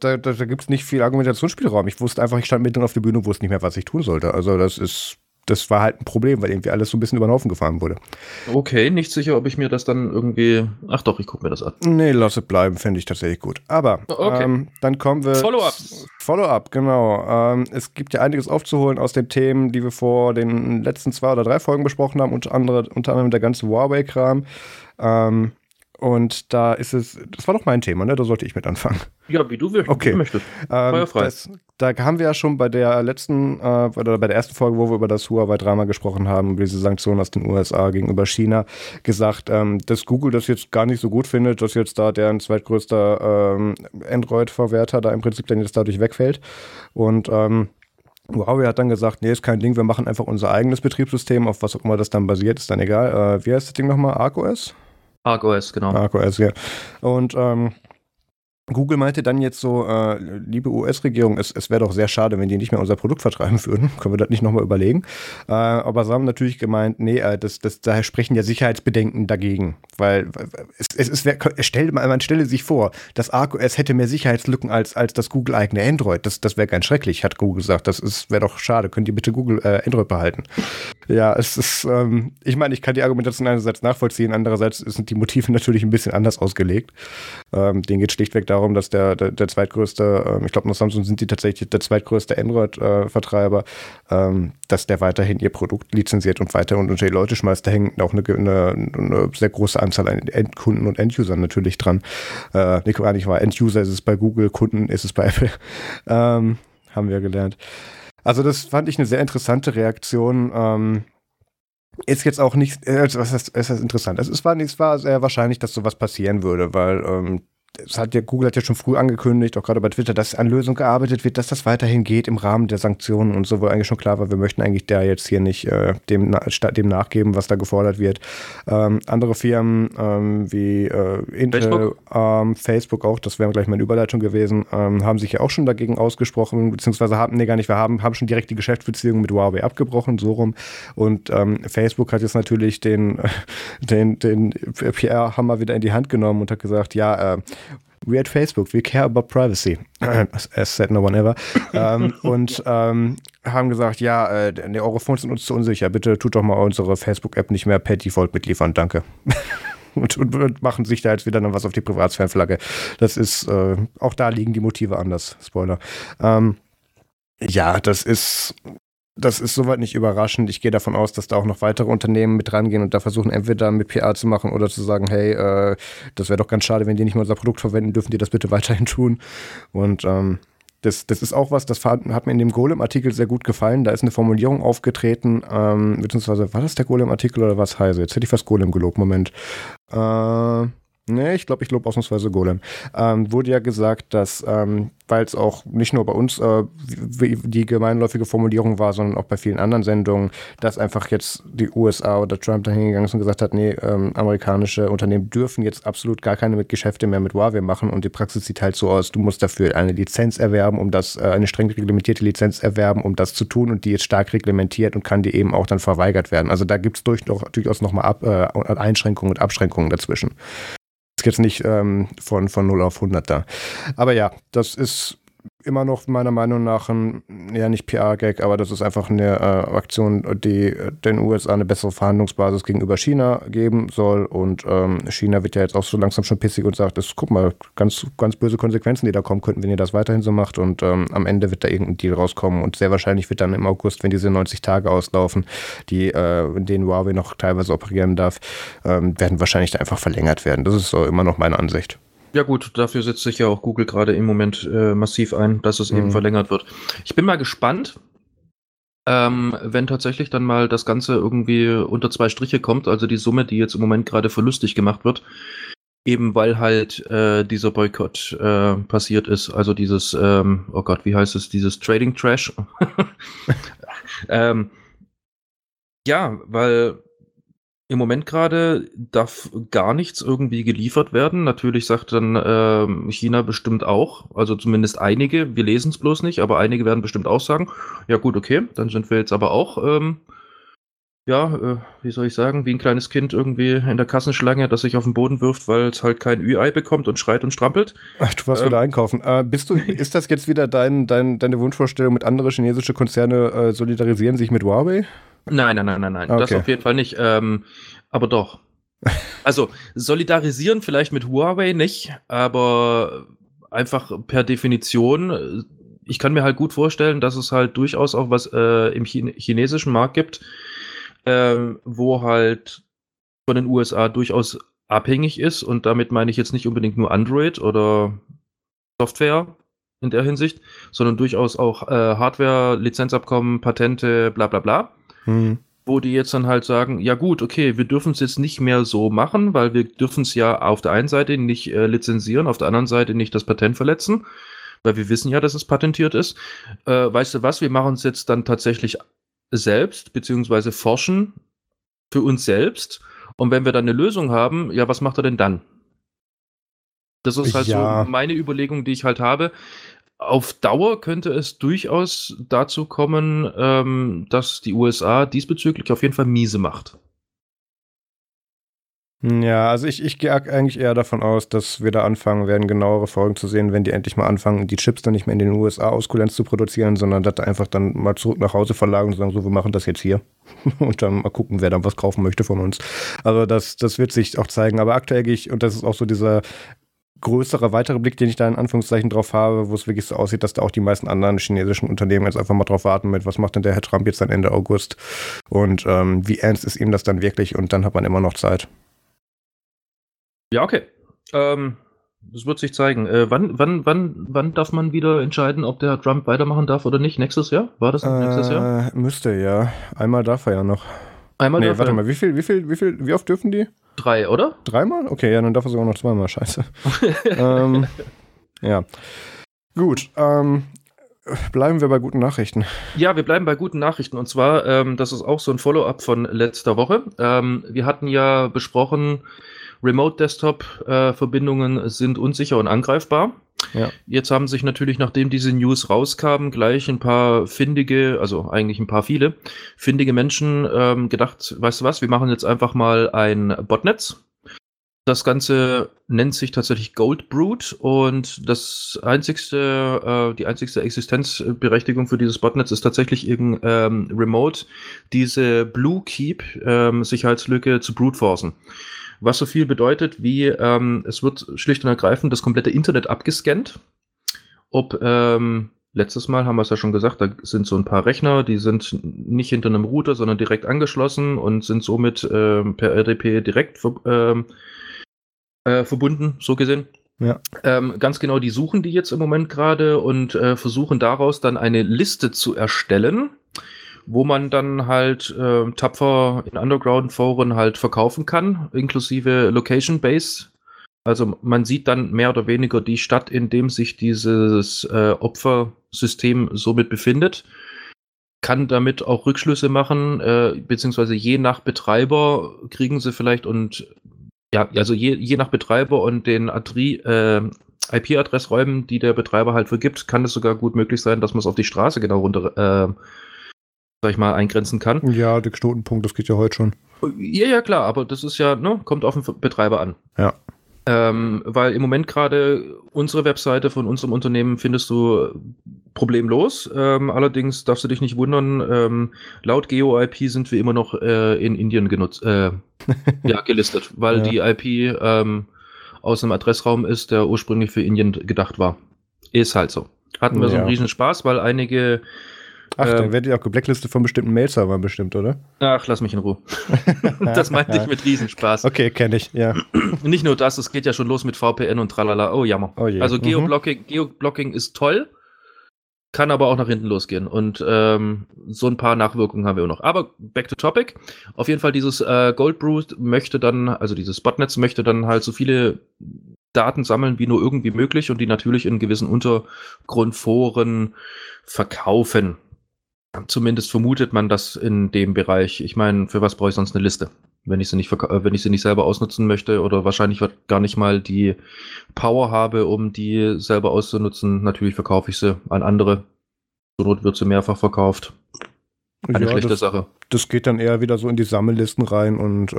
da gibt es nicht viel Argumentationsspielraum. Ich wusste einfach, ich stand mitten auf der Bühne und wusste nicht mehr, was ich tun sollte. Also das war halt ein Problem, weil irgendwie alles so ein bisschen über den Haufen gefahren wurde. Okay, nicht sicher, ob ich mir das dann irgendwie... Ach doch, ich gucke mir das an. Nee, lass es bleiben, finde ich tatsächlich gut. Aber okay. Dann kommen wir... Follow-up, genau. Es gibt ja einiges aufzuholen aus den Themen, die wir vor den letzten 2 oder 3 Folgen besprochen haben, unter anderem der ganze Huawei-Kram. Und da ist es, das war doch mein Thema, ne? Da sollte ich mit anfangen. Ja, wie du willst. Okay. Feuerfrei. Da haben wir ja schon bei der ersten Folge, wo wir über das Huawei Drama gesprochen haben, über diese Sanktionen aus den USA gegenüber China, gesagt, dass Google das jetzt gar nicht so gut findet, dass jetzt da deren zweitgrößter Android-Verwerter da im Prinzip dann jetzt dadurch wegfällt. Und Huawei hat dann gesagt, nee, ist kein Ding, wir machen einfach unser eigenes Betriebssystem, auf was auch immer das dann basiert, ist dann egal. Wie heißt das Ding nochmal? ArkOS? ArkOS, genau. ArkOS, ja. Und Google meinte dann jetzt so, liebe US-Regierung, es wäre doch sehr schade, wenn die nicht mehr unser Produkt vertreiben würden. Können wir das nicht nochmal überlegen? Aber sie haben natürlich gemeint, nee, daher sprechen ja Sicherheitsbedenken dagegen. Weil man stelle sich vor, das ArkOS hätte mehr Sicherheitslücken als das Google-eigene Android. Das wäre ganz schrecklich, hat Google gesagt. Das wäre doch schade. Könnt ihr bitte Google Android behalten? Ja, es ist, ich meine, ich kann die Argumentation einerseits nachvollziehen, andererseits sind die Motive natürlich ein bisschen anders ausgelegt. Denen geht schlichtweg darum, dass der zweitgrößte, ich glaube, nach Samsung sind die tatsächlich der zweitgrößte Android-Vertreiber, dass der weiterhin ihr Produkt lizenziert und weiter unter die Leute schmeißt. Da hängt auch eine sehr große Anzahl an Endkunden und Endusern natürlich dran. Enduser ist es bei Google, Kunden ist es bei Apple. Haben wir gelernt. Also das fand ich eine sehr interessante Reaktion. Ist jetzt auch nicht, was heißt interessant? Es war sehr wahrscheinlich, dass sowas passieren würde, weil Google hat ja schon früh angekündigt, auch gerade bei Twitter, dass an Lösung gearbeitet wird, dass das weiterhin geht im Rahmen der Sanktionen und so, wo eigentlich schon klar war, wir möchten eigentlich da jetzt hier nicht dem nachgeben, was da gefordert wird. Andere Firmen wie Intel, Facebook. Facebook auch, das wäre gleich meine Überleitung gewesen, haben sich ja auch schon dagegen ausgesprochen, beziehungsweise haben schon direkt die Geschäftsbeziehungen mit Huawei abgebrochen, so rum. Und Facebook hat jetzt natürlich den PR-Hammer wieder in die Hand genommen und hat gesagt, ja, we at Facebook, we care about privacy. As said no one ever. Haben gesagt, ja, eure Phones sind uns zu unsicher. Bitte tut doch mal unsere Facebook-App nicht mehr per Default mitliefern. Danke. und machen sich da jetzt wieder noch was auf die Privatsphärenflagge. Das ist, auch da liegen die Motive anders. Spoiler. Ja, das ist soweit nicht überraschend. Ich gehe davon aus, dass da auch noch weitere Unternehmen mit rangehen und da versuchen, entweder mit PR zu machen oder zu sagen, hey, das wäre doch ganz schade, wenn die nicht mehr unser Produkt verwenden, dürfen die das bitte weiterhin tun. Und das ist auch was, das hat mir in dem Golem-Artikel sehr gut gefallen. Da ist eine Formulierung aufgetreten, beziehungsweise war das der Golem-Artikel oder was heißt? Jetzt hätte ich fast Golem gelobt, Moment. Nee, ich glaube, ich lobe ausnahmsweise Golem. Wurde ja gesagt, dass, weil es auch nicht nur bei uns die gemeinläufige Formulierung war, sondern auch bei vielen anderen Sendungen, dass einfach jetzt die USA oder Trump dahin gegangen ist und gesagt hat, nee, amerikanische Unternehmen dürfen jetzt absolut gar keine Geschäfte mehr mit Huawei machen und die Praxis sieht halt so aus, du musst dafür eine Lizenz erwerben, um das, eine streng reglementierte Lizenz erwerben, um das zu tun und die ist stark reglementiert und kann dir eben auch dann verweigert werden. Also da gibt es durchaus nochmal Einschränkungen und Abschränkungen dazwischen. Jetzt nicht von 0 auf 100 da. Aber ja, das ist immer noch meiner Meinung nach ein, ja nicht PR-Gag, aber das ist einfach eine Aktion, die den USA eine bessere Verhandlungsbasis gegenüber China geben soll, und China wird ja jetzt auch so langsam schon pissig und sagt, guck mal, ganz, ganz böse Konsequenzen, die da kommen könnten, wenn ihr das weiterhin so macht, und am Ende wird da irgendein Deal rauskommen, und sehr wahrscheinlich wird dann im August, wenn diese 90 Tage auslaufen, die in denen Huawei noch teilweise operieren darf, werden wahrscheinlich einfach verlängert werden. Das ist so immer noch meine Ansicht. Ja gut, dafür setzt sich ja auch Google gerade im Moment massiv ein, dass es eben verlängert wird. Ich bin mal gespannt, wenn tatsächlich dann mal das Ganze irgendwie unter 2 Striche kommt, also die Summe, die jetzt im Moment gerade verlustig gemacht wird, eben weil halt dieser Boykott passiert ist, also dieses, oh Gott, wie heißt es, dieses Trading Trash. Ja, weil im Moment gerade darf gar nichts irgendwie geliefert werden. Natürlich sagt dann China bestimmt auch, also zumindest einige, wir lesen es bloß nicht, aber einige werden bestimmt auch sagen, ja gut, okay, dann sind wir jetzt aber auch, wie soll ich sagen, wie ein kleines Kind irgendwie in der Kassenschlange, das sich auf den Boden wirft, weil es halt kein Ü-Ei bekommt und schreit und strampelt. Ach, du warst wieder einkaufen. Ist das jetzt wieder deine Wunschvorstellung, mit andere chinesische Konzerne solidarisieren sich mit Huawei? Nein. Okay. Das auf jeden Fall nicht. Aber doch. Also solidarisieren vielleicht mit Huawei nicht, aber einfach per Definition. Ich kann mir halt gut vorstellen, dass es halt durchaus auch was im chinesischen Markt gibt, wo halt von den USA durchaus abhängig ist. Und damit meine ich jetzt nicht unbedingt nur Android oder Software in der Hinsicht, sondern durchaus auch Hardware, Lizenzabkommen, Patente, bla bla bla. Wo die jetzt dann halt sagen, ja gut, okay, wir dürfen es jetzt nicht mehr so machen, weil wir dürfen es ja auf der einen Seite nicht lizenzieren, auf der anderen Seite nicht das Patent verletzen, weil wir wissen ja, dass es patentiert ist. Weißt du was, wir machen es jetzt dann tatsächlich selbst, beziehungsweise forschen für uns selbst, und wenn wir dann eine Lösung haben, ja, was macht er denn dann? Das ist halt so meine Überlegung, die ich halt habe. Auf Dauer könnte es durchaus dazu kommen, dass die USA diesbezüglich auf jeden Fall miese macht. Ja, also ich gehe eigentlich eher davon aus, dass wir da anfangen werden, genauere Folgen zu sehen, wenn die endlich mal anfangen, die Chips dann nicht mehr in den USA aus Kulanz zu produzieren, sondern das einfach dann mal zurück nach Hause verlagern und sagen, so, wir machen das jetzt hier und dann mal gucken, wer dann was kaufen möchte von uns. Also das wird sich auch zeigen, aber aktuell gehe ich, und das ist auch so dieser größere, weitere Blick, den ich da in Anführungszeichen drauf habe, wo es wirklich so aussieht, dass da auch die meisten anderen chinesischen Unternehmen jetzt einfach mal drauf warten mit, was macht denn der Herr Trump jetzt dann Ende August, und wie ernst ist ihm das dann wirklich, und dann hat man immer noch Zeit. Ja, okay. Das wird sich zeigen. Wann darf man wieder entscheiden, ob der Herr Trump weitermachen darf oder nicht? Nächstes Jahr? War das nächstes Jahr? Müsste, ja. Einmal darf er ja noch. Warte mal, wie oft dürfen die? 3, oder? 3-mal? Okay, ja, dann darf er sogar noch 2-mal, scheiße. Ja. Gut, bleiben wir bei guten Nachrichten. Ja, wir bleiben bei guten Nachrichten, und zwar, das ist auch so ein Follow-up von letzter Woche. Wir hatten ja besprochen, Remote-Desktop-Verbindungen sind unsicher und angreifbar. Ja. Jetzt haben sich natürlich, nachdem diese News rauskamen, gleich ein paar findige Menschen gedacht, weißt du was, wir machen jetzt einfach mal ein Botnetz. Das Ganze nennt sich tatsächlich Goldbrewed, und die einzigste Existenzberechtigung für dieses Botnetz ist tatsächlich remote diese Bluekeep Sicherheitslücke zu bruteforcen. Was so viel bedeutet wie, es wird schlicht und ergreifend das komplette Internet abgescannt. Letztes Mal haben wir es ja schon gesagt, da sind so ein paar Rechner, die sind nicht hinter einem Router, sondern direkt angeschlossen und sind somit per RDP direkt verbunden, so gesehen. Ja. Ganz genau, die suchen die jetzt im Moment gerade und versuchen daraus dann eine Liste zu erstellen, wo man dann halt tapfer in Underground-Foren halt verkaufen kann, inklusive Location-Base. Also man sieht dann mehr oder weniger die Stadt, in dem sich dieses Opfersystem somit befindet, kann damit auch Rückschlüsse machen, beziehungsweise je nach Betreiber kriegen sie vielleicht je nach Betreiber und den IP-Adressräumen, die der Betreiber halt vergibt, kann es sogar gut möglich sein, dass man es auf die Straße genau runter eingrenzen kann. Ja, der Knotenpunkt, das geht ja heute schon. Ja, klar, aber das ist ja, kommt auf den Betreiber an. Ja. Weil im Moment gerade unsere Webseite von unserem Unternehmen findest du problemlos. Allerdings darfst du dich nicht wundern, laut Geo-IP sind wir immer noch in Indien gelistet, weil die IP aus einem Adressraum ist, der ursprünglich für Indien gedacht war. Ist halt so. Hatten wir so einen riesen Spaß, weil einige... Ach, dann werdet ihr auch geblacklistet von bestimmten Mail-Servern bestimmt, oder? Ach, lass mich in Ruhe. Das meinte ich mit Riesenspaß. Okay, kenne ich, ja. Nicht nur das, es geht ja schon los mit VPN und tralala. Oh, jammer. Oh, also Geoblocking ist toll, kann aber auch nach hinten losgehen. Und so ein paar Nachwirkungen haben wir auch noch. Aber back to topic. Auf jeden Fall dieses Goldbrew möchte dann, also dieses Botnetz möchte dann halt so viele Daten sammeln, wie nur irgendwie möglich und die natürlich in gewissen Untergrundforen verkaufen. Zumindest vermutet man das in dem Bereich. Ich meine, für was brauche ich sonst eine Liste, wenn ich sie nicht selber ausnutzen möchte oder wahrscheinlich gar nicht mal die Power habe, um die selber auszunutzen. Natürlich verkaufe ich sie an andere. Zur Not wird sie mehrfach verkauft. Eine schlechte Sache. Das geht dann eher wieder so in die Sammellisten rein und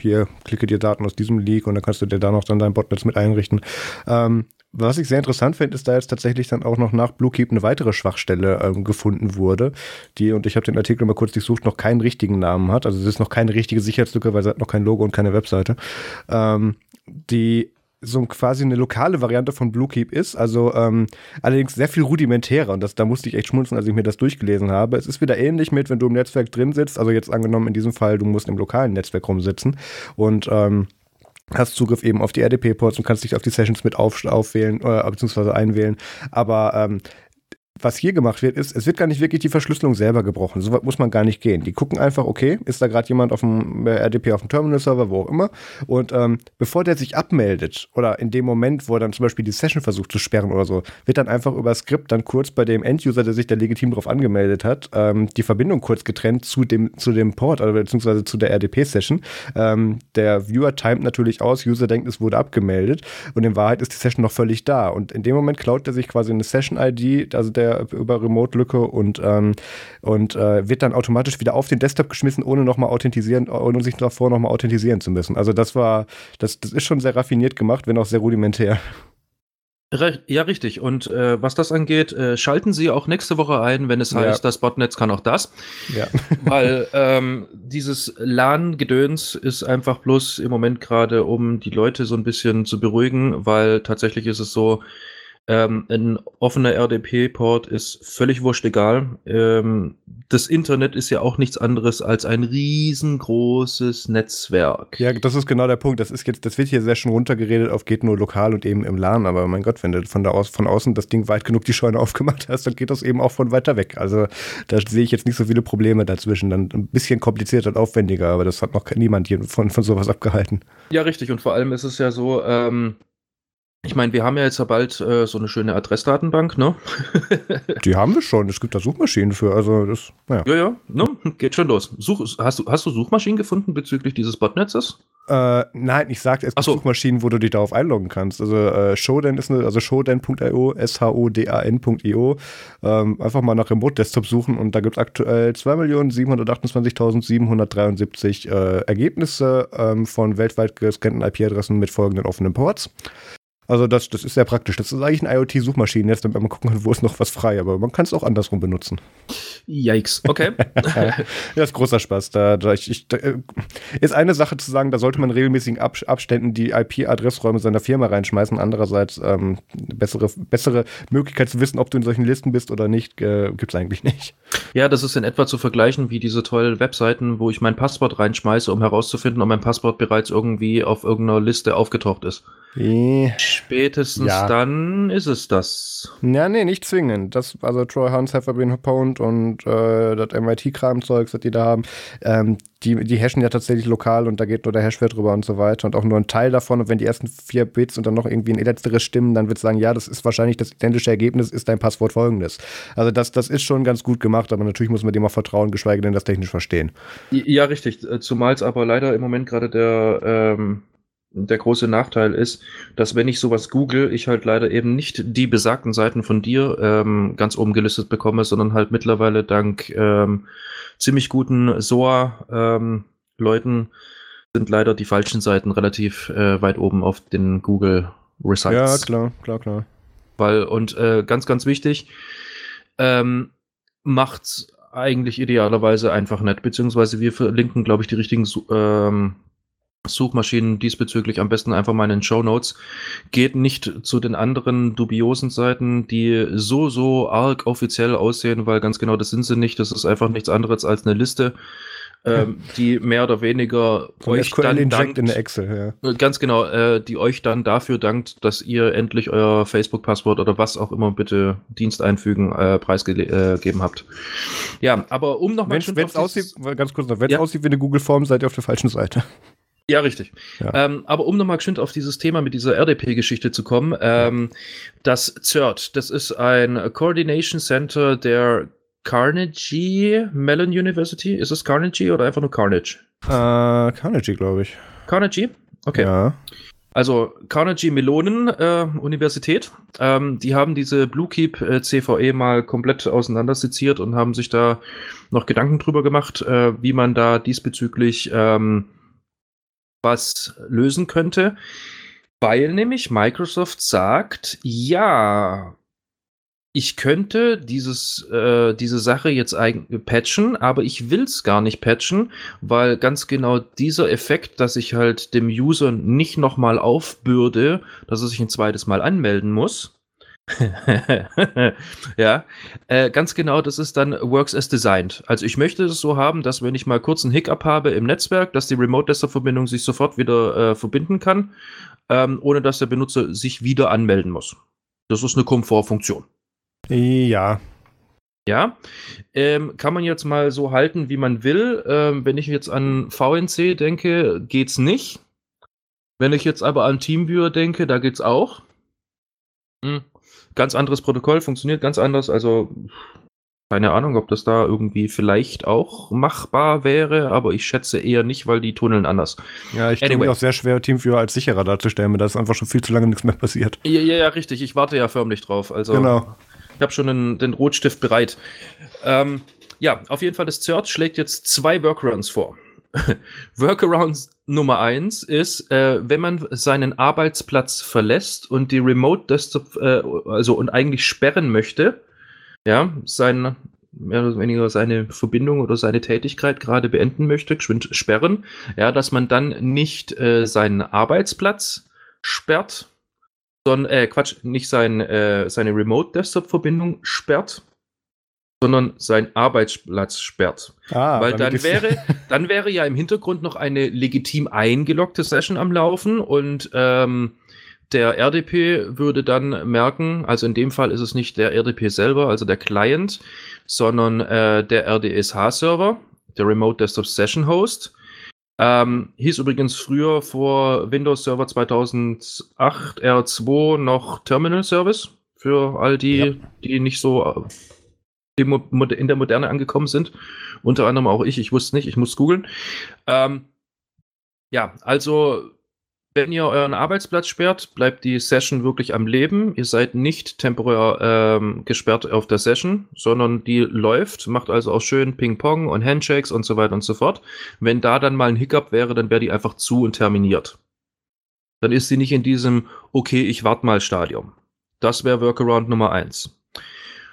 hier klicke dir Daten aus diesem Leak und dann kannst du dir da noch dann dein Botnetz mit einrichten. Was ich sehr interessant finde, ist, da jetzt tatsächlich dann auch noch nach Bluekeep eine weitere Schwachstelle gefunden wurde, die, und ich habe den Artikel mal kurz durchsucht, noch keinen richtigen Namen hat. Also es ist noch keine richtige Sicherheitslücke, weil es hat noch kein Logo und keine Webseite. Die so quasi eine lokale Variante von Bluekeep ist, also allerdings sehr viel rudimentärer und da musste ich echt schmunzeln, als ich mir das durchgelesen habe. Es ist wieder ähnlich mit, wenn du im Netzwerk drin sitzt, also jetzt angenommen in diesem Fall, du musst im lokalen Netzwerk rumsitzen und hast Zugriff eben auf die RDP-Ports und kannst dich auf die Sessions mit aufwählen oder beziehungsweise einwählen, aber was hier gemacht wird, ist, es wird gar nicht wirklich die Verschlüsselung selber gebrochen. So weit muss man gar nicht gehen. Die gucken einfach, okay, ist da gerade jemand auf dem RDP, auf dem Terminal-Server, wo auch immer. Und bevor der sich abmeldet oder in dem Moment, wo er dann zum Beispiel die Session versucht zu sperren oder so, wird dann einfach über Skript dann kurz bei dem End-User, der sich da legitim drauf angemeldet hat, die Verbindung kurz getrennt zu dem Port, also beziehungsweise zu der RDP-Session. Der Viewer timet natürlich aus, User denkt, es wurde abgemeldet und in Wahrheit ist die Session noch völlig da. Und in dem Moment klaut er sich quasi eine Session-ID, also der über Remote-Lücke und wird dann automatisch wieder auf den Desktop geschmissen, ohne sich davor nochmal authentisieren zu müssen. Also das ist schon sehr raffiniert gemacht, wenn auch sehr rudimentär. Ja, richtig. Und was das angeht, schalten Sie auch nächste Woche ein, wenn es heißt, das Botnetz kann auch das. Ja. Weil dieses LAN-Gedöns ist einfach bloß im Moment gerade, um die Leute so ein bisschen zu beruhigen, weil tatsächlich ist es so, ein offener RDP-Port ist völlig wurscht egal. Das Internet ist ja auch nichts anderes als ein riesengroßes Netzwerk. Ja, das ist genau der Punkt. Das wird hier sehr schön runtergeredet auf geht nur lokal und eben im LAN. Aber mein Gott, wenn du von außen das Ding weit genug die Scheune aufgemacht hast, dann geht das eben auch von weiter weg. Also da sehe ich jetzt nicht so viele Probleme dazwischen. Dann ein bisschen komplizierter und aufwendiger, aber das hat noch niemand hier von sowas abgehalten. Ja, richtig. Und vor allem ist es ja so, ich meine, wir haben ja jetzt ja bald so eine schöne Adressdatenbank, ne? Die haben wir schon, es gibt da Suchmaschinen für, also das, Ja, ne? Geht schon los. Hast du Suchmaschinen gefunden bezüglich dieses Botnetzes? Nein, ich sagte, es gibt Suchmaschinen, wo du dich darauf einloggen kannst. Also Shodan ist Shodan.io, SHODAN.io. Einfach mal nach Remote Desktop suchen und da gibt es aktuell 2.728.773 Ergebnisse von weltweit gescannten IP-Adressen mit folgenden offenen Ports. Also das ist sehr praktisch. Das ist eigentlich ein IoT-Suchmaschinennetz, damit man gucken kann, wo ist noch was frei. Aber man kann es auch andersrum benutzen. Yikes, okay. Das ist großer Spaß. Da ist eine Sache zu sagen, da sollte man in regelmäßigen Abständen die IP-Adressräume seiner Firma reinschmeißen. Andererseits bessere Möglichkeit zu wissen, ob du in solchen Listen bist oder nicht, gibt es eigentlich nicht. Ja, das ist in etwa zu vergleichen wie diese tollen Webseiten, wo ich mein Passwort reinschmeiße, um herauszufinden, ob mein Passwort bereits irgendwie auf irgendeiner Liste aufgetaucht ist. Spätestens dann ist es das. Ja, nee, nicht zwingend. Also Troy Hunt's Have I Been Pwned und das MIT-Kram-Zeugs, das die da haben, die hashen ja tatsächlich lokal und da geht nur der Hashwert drüber und so weiter und auch nur ein Teil davon und wenn die ersten 4 Bits und dann noch irgendwie ein letzteres stimmen, dann wird es sagen, ja, das ist wahrscheinlich das identische Ergebnis, ist dein Passwort folgendes. Also das ist schon ganz gut gemacht, aber natürlich muss man dem auch vertrauen, geschweige denn das technisch verstehen. Ja, richtig. Zumal es aber leider im Moment gerade der große Nachteil ist, dass wenn ich sowas google, ich halt leider eben nicht die besagten Seiten von dir ganz oben gelistet bekomme, sondern halt mittlerweile dank ziemlich guten SOA-Leuten sind leider die falschen Seiten relativ weit oben auf den Google Results. Ja, klar. Und ganz, ganz wichtig, macht's eigentlich idealerweise einfach nicht, beziehungsweise wir verlinken, glaube ich, die richtigen Suchmaschinen diesbezüglich am besten einfach mal in den Shownotes. Geht nicht zu den anderen dubiosen Seiten, die so arg offiziell aussehen, weil ganz genau das sind sie nicht. Das ist einfach nichts anderes als eine Liste, die mehr oder weniger euch dann dankt, in der Excel, ja. Ganz genau, die euch dann dafür dankt, dass ihr endlich euer Facebook-Passwort oder was auch immer bitte Dienst einfügen preisgegeben habt. Ja, aber um nochmal... Wenn es aussieht, ganz kurz noch, aussieht wie eine Google-Form, seid ihr auf der falschen Seite. Ja, richtig. Ja. Aber um nochmal geschwind auf dieses Thema mit dieser RDP-Geschichte zu kommen, das CERT, das ist ein Coordination Center der Carnegie Mellon University. Ist es Carnegie oder einfach nur Carnage? Carnegie, glaube ich. Carnegie? Okay. Ja. Also Carnegie Mellon Universität. Die haben diese Bluekeep CVE mal komplett auseinanderseziert und haben sich da noch Gedanken drüber gemacht, wie man da diesbezüglich was lösen könnte, weil nämlich Microsoft sagt, ja, ich könnte diese Sache jetzt patchen, aber ich will es gar nicht patchen, weil ganz genau dieser Effekt, dass ich halt dem User nicht nochmal aufbürde, dass er sich ein zweites Mal anmelden muss, ja, ganz genau, das ist dann works as designed. Also ich möchte es so haben, dass wenn ich mal kurz einen Hiccup habe im Netzwerk, dass die Remote-Desktop-Verbindung sich sofort wieder verbinden kann, ohne dass der Benutzer sich wieder anmelden muss. Das ist eine Komfortfunktion. Ja. Ja, kann man jetzt mal so halten, wie man will. Wenn ich jetzt an VNC denke, geht's nicht. Wenn ich jetzt aber an TeamViewer denke, da geht's auch. Ganz anderes Protokoll, funktioniert ganz anders, also keine Ahnung, ob das da irgendwie vielleicht auch machbar wäre, aber ich schätze eher nicht, weil die tunneln anders. Ja, ich tue mir auch sehr schwer, TeamViewer als sicherer darzustellen, da ist einfach schon viel zu lange nichts mehr passiert. Ja, richtig, ich warte ja förmlich drauf, also genau. Ich habe schon den Rotstift bereit. Ja, auf jeden Fall, das CERT schlägt jetzt 2 Workarounds vor. Workaround Nummer 1 ist, wenn man seinen Arbeitsplatz verlässt und die Remote Desktop, und eigentlich sperren möchte, ja, mehr oder weniger seine Verbindung oder seine Tätigkeit gerade beenden möchte, geschwind sperren, ja, dass man dann nicht seinen Arbeitsplatz sperrt, sondern, nicht seine Remote Desktop Verbindung sperrt, sondern seinen Arbeitsplatz sperrt. Weil dann wäre ja im Hintergrund noch eine legitim eingeloggte Session am Laufen und der RDP würde dann merken, also in dem Fall ist es nicht der RDP selber, also der Client, sondern der RDSH-Server, der Remote Desktop Session Host. Hieß übrigens früher vor Windows Server 2008 R2 noch Terminal Service, für all die, die nicht so... die in der Moderne angekommen sind. Unter anderem auch ich wusste nicht, ich muss googeln. Ja, also wenn ihr euren Arbeitsplatz sperrt, bleibt die Session wirklich am Leben. Ihr seid nicht temporär gesperrt auf der Session, sondern die läuft, macht also auch schön Ping-Pong und Handshakes und so weiter und so fort. Wenn da dann mal ein Hiccup wäre, dann wäre die einfach zu und terminiert. Dann ist sie nicht in diesem okay, ich warte mal Stadium. Das wäre Workaround Nummer 1.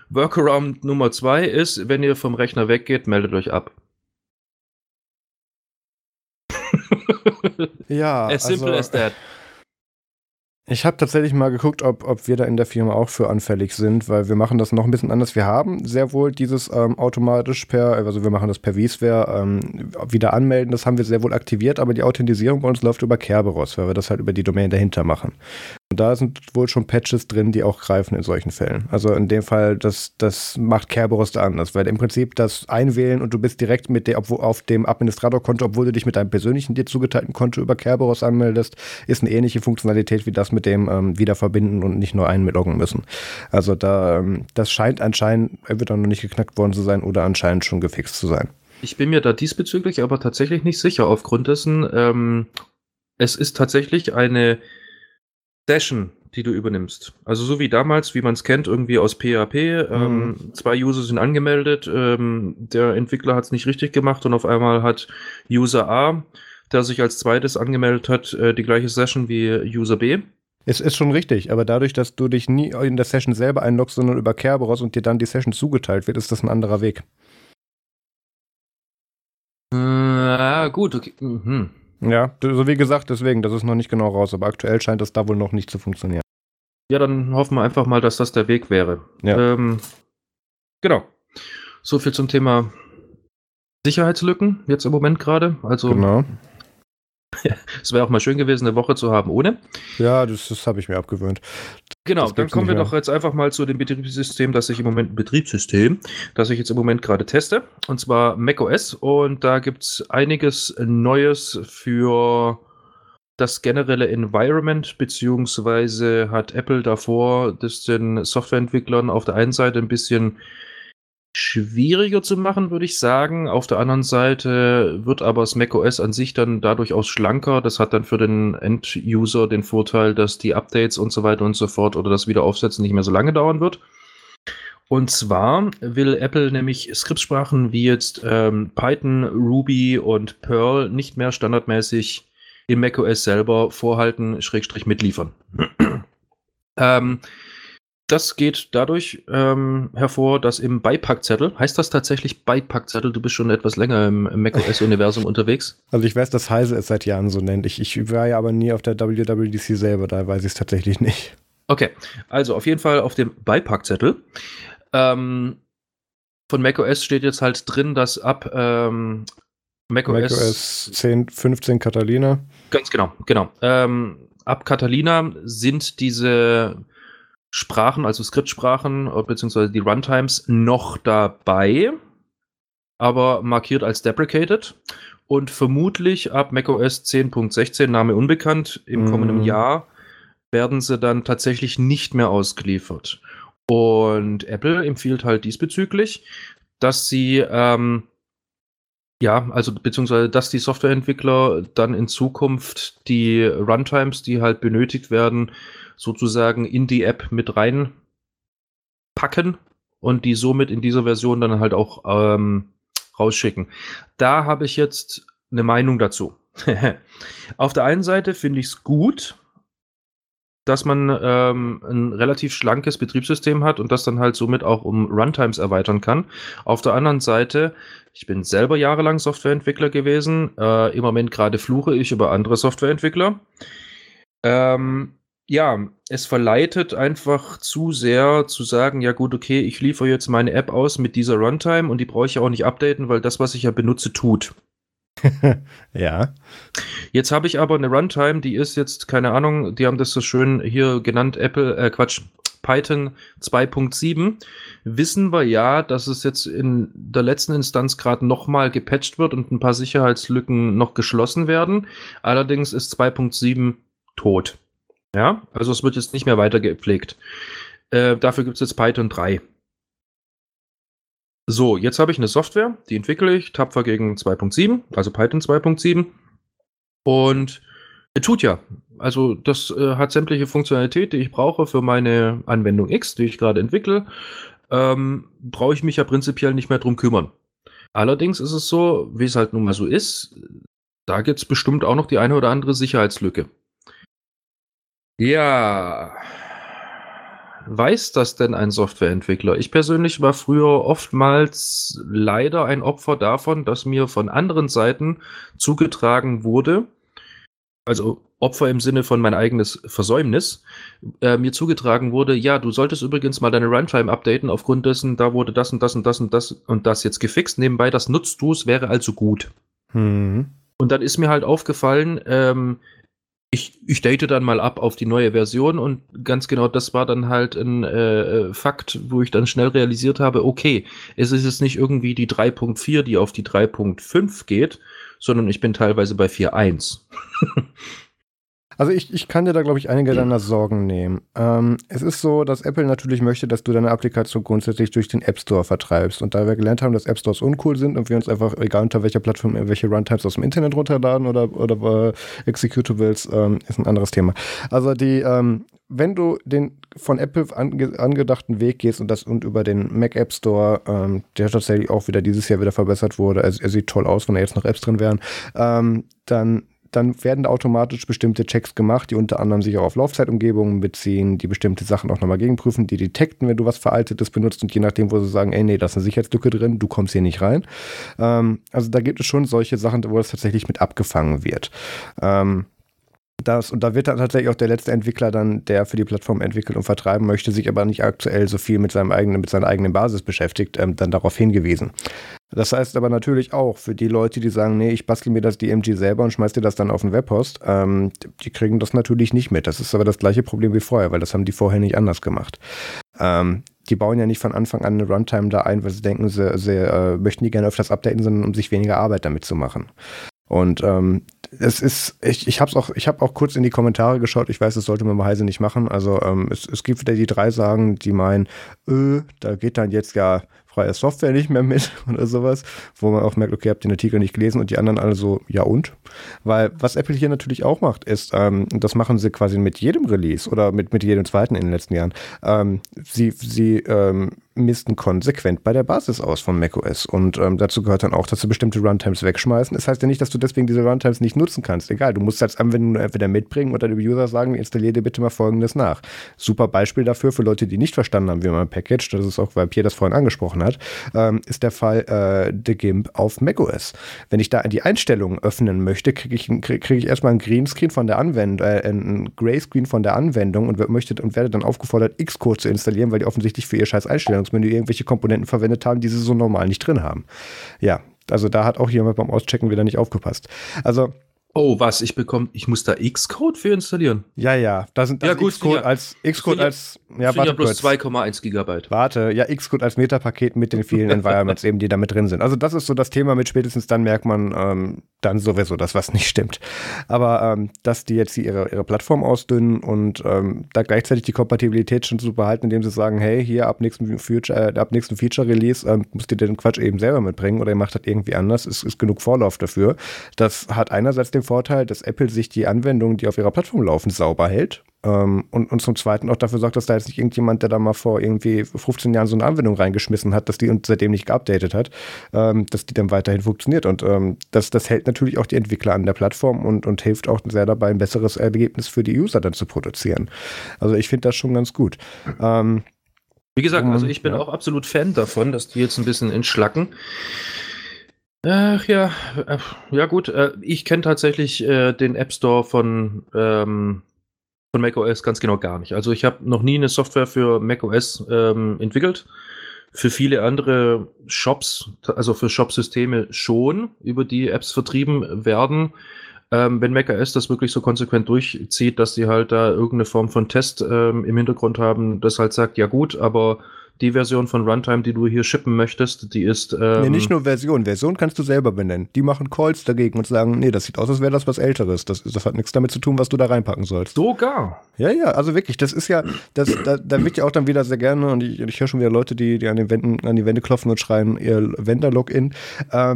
Workaround Nummer 2 ist, wenn ihr vom Rechner weggeht, meldet euch ab. Ja, as simple as that. Ich habe tatsächlich mal geguckt, ob wir da in der Firma auch für anfällig sind, weil wir machen das noch ein bisschen anders. Wir haben sehr wohl dieses automatisch wir machen das per VSphere, wieder anmelden, das haben wir sehr wohl aktiviert, aber die Authentisierung bei uns läuft über Kerberos, weil wir das halt über die Domain dahinter machen. Und da sind wohl schon Patches drin, die auch greifen in solchen Fällen. Also in dem Fall, das macht Kerberos da anders, weil im Prinzip das Einwählen und du bist direkt auf dem Administratorkonto, obwohl du dich mit deinem persönlichen dir zugeteilten Konto über Kerberos anmeldest, ist eine ähnliche Funktionalität wie das mit dem wieder verbinden und nicht nur einloggen müssen. Also da das scheint anscheinend entweder noch nicht geknackt worden zu sein oder anscheinend schon gefixt zu sein. Ich bin mir da diesbezüglich aber tatsächlich nicht sicher. Aufgrund dessen, es ist tatsächlich eine Session, die du übernimmst. Also so wie damals, wie man es kennt, irgendwie aus PHP. Zwei User sind angemeldet, der Entwickler hat es nicht richtig gemacht und auf einmal hat User A der sich als zweites angemeldet hat, die gleiche Session wie User B. Es ist schon richtig, aber dadurch, dass du dich nie in der Session selber einloggst, sondern über Kerberos und dir dann die Session zugeteilt wird, ist das ein anderer Weg. Gut, okay. Mhm. Ja, so wie gesagt, deswegen, das ist noch nicht genau raus, aber aktuell scheint das da wohl noch nicht zu funktionieren. Ja, dann hoffen wir einfach mal, dass das der Weg wäre. Ja. Genau. So viel zum Thema Sicherheitslücken, jetzt im Moment gerade. Also, genau. Ja, es wäre auch mal schön gewesen, eine Woche zu haben ohne. Ja, das habe ich mir abgewöhnt. Genau, dann kommen wir doch jetzt einfach mal zu dem Betriebssystem, das ich jetzt im Moment gerade teste. Und zwar macOS. Und da gibt es einiges Neues für das generelle Environment, beziehungsweise hat Apple davor, das den Softwareentwicklern auf der einen Seite ein bisschen schwieriger zu machen, würde ich sagen. Auf der anderen Seite wird aber das macOS an sich dann dadurch auch schlanker. Das hat dann für den End-User den Vorteil, dass die Updates und so weiter und so fort oder das Wiederaufsetzen nicht mehr so lange dauern wird. Und zwar will Apple nämlich Skriptsprachen wie jetzt Python, Ruby und Perl nicht mehr standardmäßig im macOS selber vorhalten, / mitliefern. Das geht dadurch hervor, dass im Beipackzettel, heißt das tatsächlich Beipackzettel? Du bist schon etwas länger im macOS-Universum unterwegs. Also ich weiß, dass Heise es seit Jahren so nennt. Ich war ja aber nie auf der WWDC selber, da weiß ich es tatsächlich nicht. Okay, also auf jeden Fall auf dem Beipackzettel von macOS steht jetzt halt drin, dass ab macOS 10.15 Catalina. Ganz genau. Ab Catalina sind diese Sprachen, also Skriptsprachen, beziehungsweise die Runtimes noch dabei, aber markiert als deprecated und vermutlich ab macOS 10.16, Name unbekannt, im kommenden Jahr werden sie dann tatsächlich nicht mehr ausgeliefert. Und Apple empfiehlt halt diesbezüglich, dass sie dass die Softwareentwickler dann in Zukunft die Runtimes, die halt benötigt werden, sozusagen in die App mit reinpacken und die somit in dieser Version dann halt auch rausschicken. Da habe ich jetzt eine Meinung dazu. Auf der einen Seite finde ich es gut, dass man ein relativ schlankes Betriebssystem hat und das dann halt somit auch um Runtimes erweitern kann. Auf der anderen Seite, ich bin selber jahrelang Softwareentwickler gewesen. Im Moment gerade fluche ich über andere Softwareentwickler. Es verleitet einfach zu sehr zu sagen, ja gut, okay, ich liefere jetzt meine App aus mit dieser Runtime und die brauche ich ja auch nicht updaten, weil das, was ich ja benutze, tut. Ja. Jetzt habe ich aber eine Runtime, die ist jetzt, keine Ahnung, die haben das so schön hier genannt, Python 2.7. Wissen wir ja, dass es jetzt in der letzten Instanz gerade nochmal gepatcht wird und ein paar Sicherheitslücken noch geschlossen werden. Allerdings ist 2.7 tot. Ja, also es wird jetzt nicht mehr weiter gepflegt. Dafür gibt es jetzt Python 3. So, jetzt habe ich eine Software, die entwickle ich tapfer gegen 2.7, also Python 2.7 und tut ja. Also das hat sämtliche Funktionalität, die ich brauche für meine Anwendung X, die ich gerade entwickle, brauche ich mich ja prinzipiell nicht mehr drum kümmern. Allerdings ist es so, wie es halt nun mal so ist, da gibt es bestimmt auch noch die eine oder andere Sicherheitslücke. Ja, weiß das denn ein Softwareentwickler? Ich persönlich war früher oftmals leider ein Opfer davon, dass mir von anderen Seiten zugetragen wurde, also Opfer im Sinne von mein eigenes Versäumnis, mir zugetragen wurde, ja, du solltest übrigens mal deine Runtime updaten, aufgrund dessen, da wurde das und das und das und das und das jetzt gefixt, nebenbei, das nutzt du, es wäre also gut. Und dann ist mir halt aufgefallen, ich date dann mal ab auf die neue Version und ganz genau das war dann halt ein Fakt, wo ich dann schnell realisiert habe, okay, es ist jetzt nicht irgendwie die 3.4, die auf die 3.5 geht, sondern ich bin teilweise bei 4.1. Also ich kann dir da, glaube ich, einige deiner Sorgen nehmen. Es ist so, dass Apple natürlich möchte, dass du deine Applikation grundsätzlich durch den App Store vertreibst. Und da wir gelernt haben, dass App Stores uncool sind und wir uns einfach, egal unter welcher Plattform, irgendwelche Runtimes aus dem Internet runterladen oder Executables, ist ein anderes Thema. Also die wenn du den von Apple angedachten Weg gehst und über den Mac App Store, der tatsächlich auch wieder dieses Jahr wieder verbessert wurde, also er sieht toll aus, wenn da jetzt noch Apps drin wären, dann werden da automatisch bestimmte Checks gemacht, die unter anderem sich auch auf Laufzeitumgebungen beziehen, die bestimmte Sachen auch nochmal gegenprüfen, die detekten, wenn du was Veraltetes benutzt und je nachdem, wo sie sagen, ey, nee, da ist eine Sicherheitslücke drin, du kommst hier nicht rein. Also da gibt es schon solche Sachen, wo das tatsächlich mit abgefangen wird. Und da wird dann tatsächlich auch der letzte Entwickler dann, der für die Plattform entwickelt und vertreiben möchte, sich aber nicht aktuell so viel mit seiner eigenen Basis beschäftigt, dann darauf hingewiesen. Das heißt aber natürlich auch für die Leute, die sagen, nee, ich bastel mir das DMG selber und schmeiß dir das dann auf den Webhost, die kriegen das natürlich nicht mit. Das ist aber das gleiche Problem wie vorher, weil das haben die vorher nicht anders gemacht. Die bauen ja nicht von Anfang an eine Runtime da ein, weil sie denken, sie möchten die gerne öfters updaten, sondern um sich weniger Arbeit damit zu machen. Und ich habe auch kurz in die Kommentare geschaut, ich weiß, das sollte man bei Heise nicht machen, also es gibt wieder die drei Sagen, die meinen, da geht dann jetzt ja freie Software nicht mehr mit oder sowas, wo man auch merkt, okay, habt den Artikel nicht gelesen, und die anderen alle so, ja und? Weil was Apple hier natürlich auch macht, ist, das machen sie quasi mit jedem Release oder mit jedem zweiten in den letzten Jahren, sie misten konsequent bei der Basis aus von macOS, und dazu gehört dann auch, dass sie bestimmte Runtimes wegschmeißen. Das heißt ja nicht, dass du deswegen diese Runtimes nicht nutzen kannst, egal, du musst als Anwendung entweder mitbringen oder dem User sagen, installier dir bitte mal Folgendes nach. Super Beispiel dafür, für Leute, die nicht verstanden haben, wie man ein Package, das ist auch, weil Pierre das vorhin angesprochen hat, ist der Fall The GIMP auf macOS. Wenn ich da die Einstellungen öffnen möchte, krieg ich erstmal einen Greenscreen von der Anwendung, einen Grayscreen von der Anwendung, und werde dann aufgefordert, Xcode zu installieren, weil die offensichtlich für ihr scheiß Einstellungen wenn die irgendwelche Komponenten verwendet haben, die sie so normal nicht drin haben. Ja, also da hat auch jemand beim Auschecken wieder nicht aufgepasst. Also ich muss da Xcode für installieren? Ja, das sind bloß 2,1 Gigabyte. Xcode als Metapaket mit den vielen Environments eben, die da mit drin sind. Also das ist so das Thema mit, spätestens dann merkt man dann sowieso, dass was nicht stimmt. Aber dass die jetzt ihre Plattform ausdünnen und da gleichzeitig die Kompatibilität schon zu behalten, indem sie sagen, hey, hier ab nächsten Feature-Release müsst ihr den Quatsch eben selber mitbringen oder ihr macht das irgendwie anders, ist genug Vorlauf dafür. Das hat einerseits den Vorteil, dass Apple sich die Anwendungen, die auf ihrer Plattform laufen, sauber hält. Und zum Zweiten auch dafür sorgt, dass da jetzt nicht irgendjemand, der da mal vor irgendwie 15 Jahren so eine Anwendung reingeschmissen hat, dass die uns seitdem nicht geupdatet hat, dass die dann weiterhin funktioniert. Und das hält natürlich auch die Entwickler an der Plattform und hilft auch sehr dabei, ein besseres Ergebnis für die User dann zu produzieren. Also ich finde das schon ganz gut. Wie gesagt, also ich bin auch absolut Fan davon, dass die jetzt ein bisschen entschlacken. Ach ja, gut, ich kenne tatsächlich den App Store von macOS ganz genau gar nicht. Also ich habe noch nie eine Software für macOS entwickelt. Für viele andere Shops, also für Shop-Systeme schon, über die Apps vertrieben werden. Wenn macOS das wirklich so konsequent durchzieht, dass sie halt da irgendeine Form von Test im Hintergrund haben, das halt sagt, ja gut, aber die Version von Runtime, die du hier shippen möchtest, die ist... nee, nicht nur Version. Version kannst du selber benennen. Die machen Calls dagegen und sagen, nee, das sieht aus, als wäre das was Älteres. Das hat nichts damit zu tun, was du da reinpacken sollst. Sogar? Ja, also wirklich. Das ist ja... Da wird ja auch dann wieder sehr gerne, und ich höre schon wieder Leute, die an die Wände klopfen und schreien, ihr Vendor-Login. Das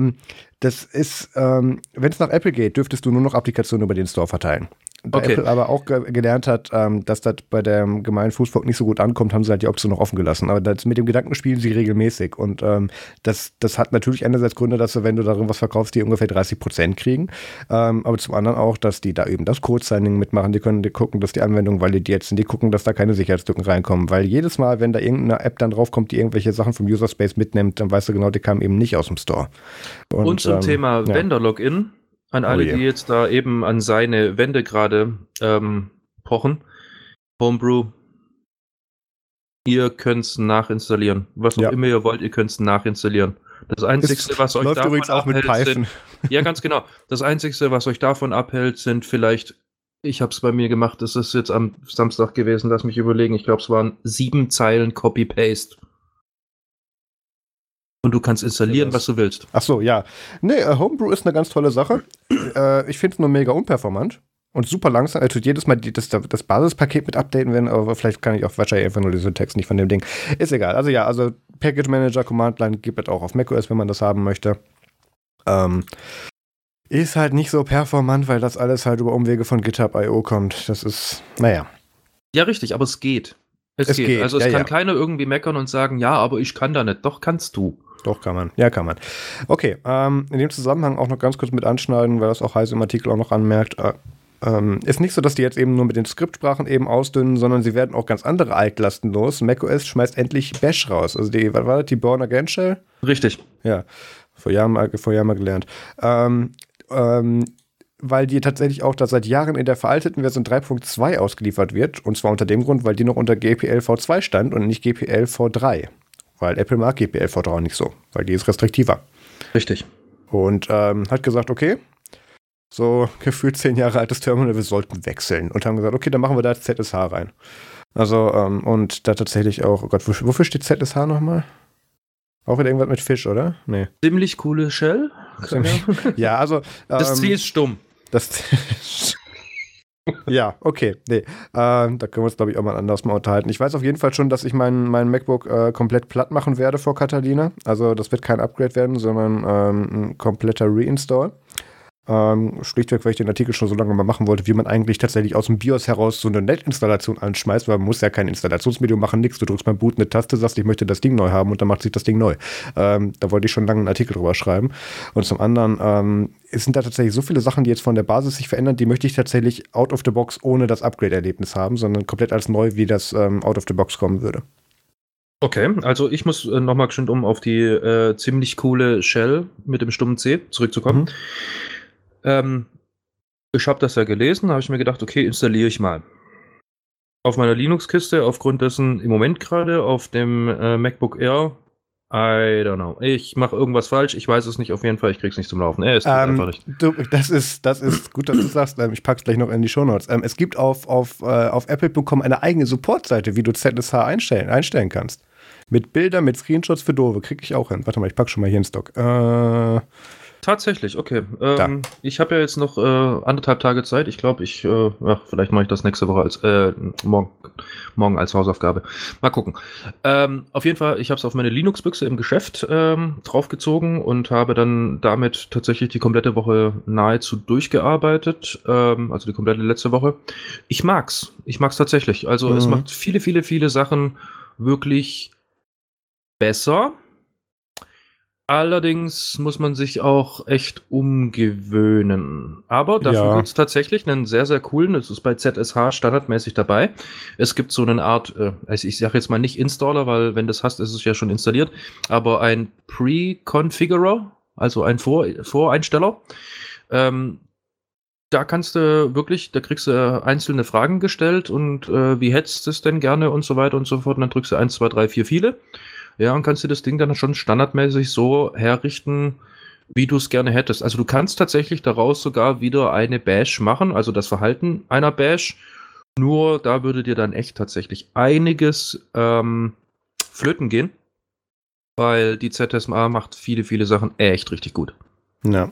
ist... wenn es nach Apple geht, dürftest du nur noch Applikationen über den Store verteilen. Da Apple aber auch gelernt hat, dass das bei dem gemeinen Fußvolk nicht so gut ankommt, haben sie halt die Option noch offen gelassen. Aber das mit dem Gedanken spielen sie regelmäßig. Und das hat natürlich einerseits Gründe, dass du, wenn du darin was verkaufst, die ungefähr 30% kriegen. Aber zum anderen auch, dass die da eben das Code-Signing mitmachen. Die können gucken, dass die Anwendungen validiert sind. Die gucken, dass da keine Sicherheitslücken reinkommen. Weil jedes Mal, wenn da irgendeine App dann draufkommt, die irgendwelche Sachen vom User-Space mitnimmt, dann weißt du genau, die kamen eben nicht aus dem Store. Und zum Thema Vendor-Login. An alle, die jetzt da eben an seine Wände gerade pochen. Homebrew. Ihr könnt es nachinstallieren. Was auch immer ihr wollt, ihr könnt es nachinstallieren. Das Einzige, was euch davon übrigens auch abhält, mit Python. Ja, ganz genau. Das Einzige, was euch davon abhält, sind vielleicht, ich habe es bei mir gemacht, das ist jetzt am Samstag gewesen, lass mich überlegen, ich glaube, es waren 7 Zeilen Copy-Paste. Und du kannst installieren, was du willst. Ach so, ja. Nee, Homebrew ist eine ganz tolle Sache. Ich finde es nur mega unperformant und super langsam. Er tut jedes Mal das Basispaket mit updaten werden, aber vielleicht kann ich auch wahrscheinlich einfach nur diesen Text nicht von dem Ding. Ist egal. Also ja, Package Manager, Command Line gibt es auch auf macOS, wenn man das haben möchte. Ist halt nicht so performant, weil das alles halt über Umwege von GitHub.io kommt. Das ist, naja. Ja, richtig, aber es geht. Es geht. Also es kann keiner irgendwie meckern und sagen, ja, aber ich kann da nicht. Doch, kannst du. Doch, kann man. Ja, kann man. Okay, in dem Zusammenhang auch noch ganz kurz mit anschneiden, weil das auch Heise im Artikel auch noch anmerkt, ist nicht so, dass die jetzt eben nur mit den Skriptsprachen eben ausdünnen, sondern sie werden auch ganz andere Altlasten los. macOS schmeißt endlich Bash raus. Also die, was war das? Die Born Again Shell? Richtig. Ja, vor Jahren mal gelernt. Weil die tatsächlich auch, dass seit Jahren in der veralteten Version 3.2 ausgeliefert wird. Und zwar unter dem Grund, weil die noch unter GPL V2 stand und nicht GPL V3. Weil Apple mag GPL V3 nicht so, weil die ist restriktiver. Richtig. Und hat gesagt, okay, so gefühlt 10 Jahre altes Terminal, wir sollten wechseln. Und haben gesagt, okay, dann machen wir da ZSH rein. Also, und da tatsächlich auch, oh Gott, wofür steht ZSH nochmal? Auch wieder irgendwas mit Fisch, oder? Nee. Ziemlich coole Shell. Ja, also. Das Ziel ist stumm. Ja, okay. Nee. Da können wir uns, glaube ich, auch mal anders mal unterhalten. Ich weiß auf jeden Fall schon, dass ich mein MacBook komplett platt machen werde vor Catalina. Also das wird kein Upgrade werden, sondern ein kompletter Reinstall. Schlichtweg, weil ich den Artikel schon so lange mal machen wollte, wie man eigentlich tatsächlich aus dem BIOS heraus so eine Netinstallation anschmeißt, weil man muss ja kein Installationsvideo machen, nix. Du drückst beim Boot eine Taste, sagst, ich möchte das Ding neu haben und dann macht sich das Ding neu. Da wollte ich schon lange einen Artikel drüber schreiben. Und zum anderen, es sind da tatsächlich so viele Sachen, die jetzt von der Basis sich verändern, die möchte ich tatsächlich out of the box ohne das Upgrade-Erlebnis haben, sondern komplett als neu, wie das out of the box kommen würde. Okay, also ich muss nochmal geschwind auf die ziemlich coole Shell mit dem stummen C zurückzukommen. Mhm. Ich habe das ja gelesen, habe ich mir gedacht, okay, installiere ich mal. Auf meiner Linux-Kiste, aufgrund dessen im Moment gerade auf dem MacBook Air, I don't know, ich mache irgendwas falsch, ich weiß es nicht, auf jeden Fall, ich krieg's nicht zum Laufen. Es geht einfach nicht. Das ist gut, dass du sagst, ich pack's gleich noch in die Shownotes. Es gibt auf Apple.com eine eigene Support-Seite, wie du ZSH einstellen kannst. Mit Bildern, mit Screenshots für Doofe, krieg ich auch hin. Warte mal, ich pack schon mal hier in Stock. Tatsächlich, okay. Ich habe ja jetzt noch 1,5 Tage Zeit. Ich glaube, vielleicht mache ich das nächste Woche als morgen als Hausaufgabe. Mal gucken. Auf jeden Fall, ich habe es auf meine Linux-Büchse im Geschäft draufgezogen und habe dann damit tatsächlich die komplette Woche nahezu durchgearbeitet. Also die komplette letzte Woche. Ich mag's tatsächlich. Also es macht viele, viele, viele Sachen wirklich besser. Allerdings muss man sich auch echt umgewöhnen. Aber dafür gibt es tatsächlich einen sehr, sehr coolen, das ist bei ZSH standardmäßig dabei. Es gibt so eine Art, also ich sage jetzt mal nicht Installer, weil wenn das hast, ist es ja schon installiert, aber ein Pre-Configurer, also ein Voreinsteller. Da kannst du wirklich, da kriegst du einzelne Fragen gestellt und wie hättest du es denn gerne und so weiter und so fort. Und dann drückst du 1, 2, 3, 4 viele. Ja, und kannst du das Ding dann schon standardmäßig so herrichten, wie du es gerne hättest. Also du kannst tatsächlich daraus sogar wieder eine Bash machen, also das Verhalten einer Bash. Nur da würde dir dann echt tatsächlich einiges flöten gehen, weil die ZSA macht viele, viele Sachen echt richtig gut. Ja.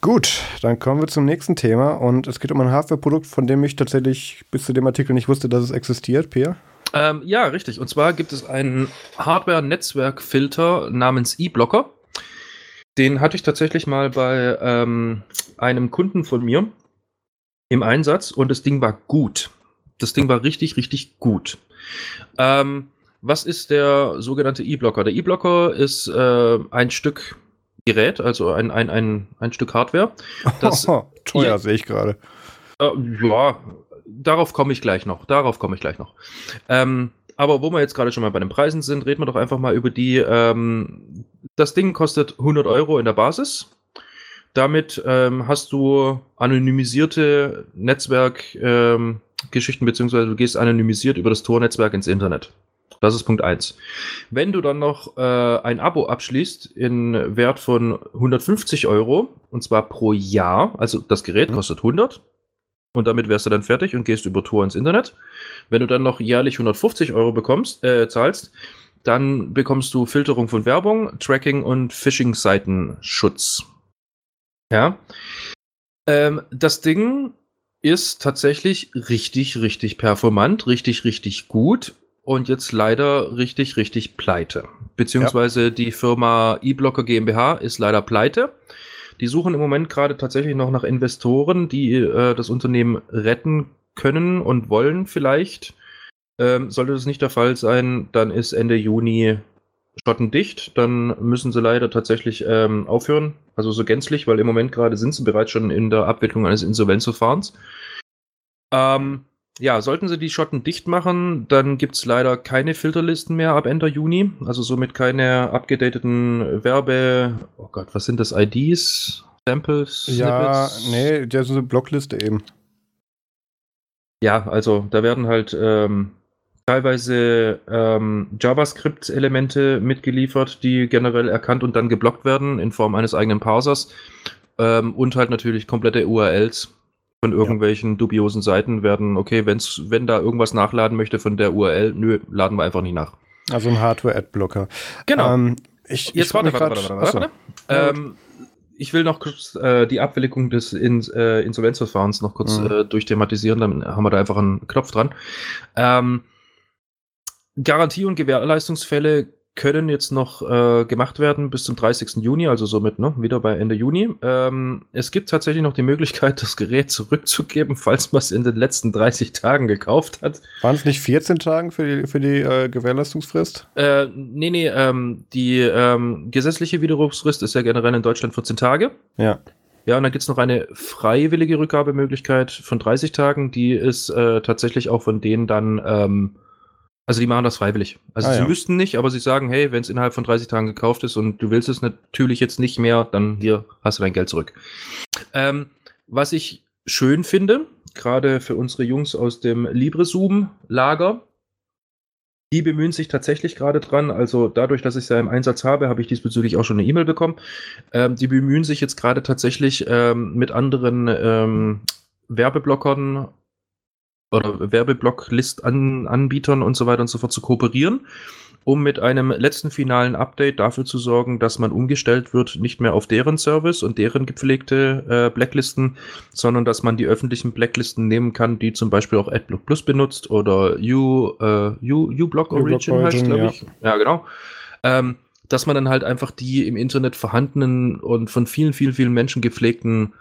Gut, dann kommen wir zum nächsten Thema. Und es geht um ein Hardware-Produkt, von dem ich tatsächlich bis zu dem Artikel nicht wusste, dass es existiert, Pierre. Ja, richtig. Und zwar gibt es einen Hardware-Netzwerk-Filter namens eBlocker. Den hatte ich tatsächlich mal bei einem Kunden von mir im Einsatz und das Ding war gut. Das Ding war richtig, richtig gut. Was ist der sogenannte eBlocker? Der eBlocker ist ein Stück Gerät, also ein Stück Hardware. Das teuer, sehe ich gerade. Ja, Darauf komme ich gleich noch. Aber wo wir jetzt gerade schon mal bei den Preisen sind, reden wir doch einfach mal über die. Das Ding kostet 100 Euro in der Basis. Damit hast du anonymisierte Netzwerkgeschichten, beziehungsweise du gehst anonymisiert über das Tor-Netzwerk ins Internet. Das ist Punkt 1. Wenn du dann noch ein Abo abschließt in Wert von 150 Euro, und zwar pro Jahr, also das Gerät kostet 100 und damit wärst du dann fertig und gehst über Tor ins Internet. Wenn du dann noch jährlich 150 Euro zahlst, dann bekommst du Filterung von Werbung, Tracking und Phishing-Seitenschutz. Ja. Das Ding ist tatsächlich richtig, richtig performant, richtig, richtig gut und jetzt leider richtig, richtig pleite. Beziehungsweise die Firma eBlocker GmbH ist leider pleite. Die suchen im Moment gerade tatsächlich noch nach Investoren, die das Unternehmen retten können und wollen vielleicht. Sollte das nicht der Fall sein, dann ist Ende Juni schottendicht. Dann müssen sie leider tatsächlich aufhören. Also so gänzlich, weil im Moment gerade sind sie bereits schon in der Abwicklung eines Insolvenzverfahrens. Ja, sollten sie die Schotten dicht machen, dann gibt es leider keine Filterlisten mehr ab Ende Juni. Also somit keine abgedateten Werbe... Oh Gott, was sind das? IDs? Samples? Ja, Snippets? Nee, das ist eine Blockliste eben. Ja, also da werden halt teilweise JavaScript-Elemente mitgeliefert, die generell erkannt und dann geblockt werden in Form eines eigenen Parsers und halt natürlich komplette URLs von irgendwelchen dubiosen Seiten werden, okay, wenn da irgendwas nachladen möchte von der URL, nö, laden wir einfach nicht nach. Also ein Hardware-Ad-Blocker. Genau. Ich will noch kurz die Abwicklung des Insolvenzverfahrens noch kurz durchthematisieren, dann haben wir da einfach einen Knopf dran. Garantie- und Gewährleistungsfälle können jetzt noch gemacht werden bis zum 30. Juni, also somit wieder bei Ende Juni. Es gibt tatsächlich noch die Möglichkeit, das Gerät zurückzugeben, falls man es in den letzten 30 Tagen gekauft hat. Waren es nicht 14 Tagen für die Gewährleistungsfrist? Die gesetzliche Widerrufsfrist ist ja generell in Deutschland 14 Tage. Ja. Ja, und dann gibt es noch eine freiwillige Rückgabemöglichkeit von 30 Tagen, die ist tatsächlich auch von denen dann also die machen das freiwillig. Also sie müssten nicht, aber sie sagen, hey, wenn es innerhalb von 30 Tagen gekauft ist und du willst es natürlich jetzt nicht mehr, dann hier hast du dein Geld zurück. Was ich schön finde, gerade für unsere Jungs aus dem Libresum-Lager, die bemühen sich tatsächlich gerade dran, also dadurch, dass ich es ja im Einsatz habe, habe ich diesbezüglich auch schon eine E-Mail bekommen. Die bemühen sich jetzt gerade tatsächlich mit anderen Werbeblockern oder Werbeblock-List-Anbietern und so weiter und so fort zu kooperieren, um mit einem letzten finalen Update dafür zu sorgen, dass man umgestellt wird, nicht mehr auf deren Service und deren gepflegte Blacklisten, sondern dass man die öffentlichen Blacklisten nehmen kann, die zum Beispiel auch AdBlock Plus benutzt oder uBlock Origin heißt, glaube ich. Ja, genau. Dass man dann halt einfach die im Internet vorhandenen und von vielen, vielen, vielen Menschen gepflegten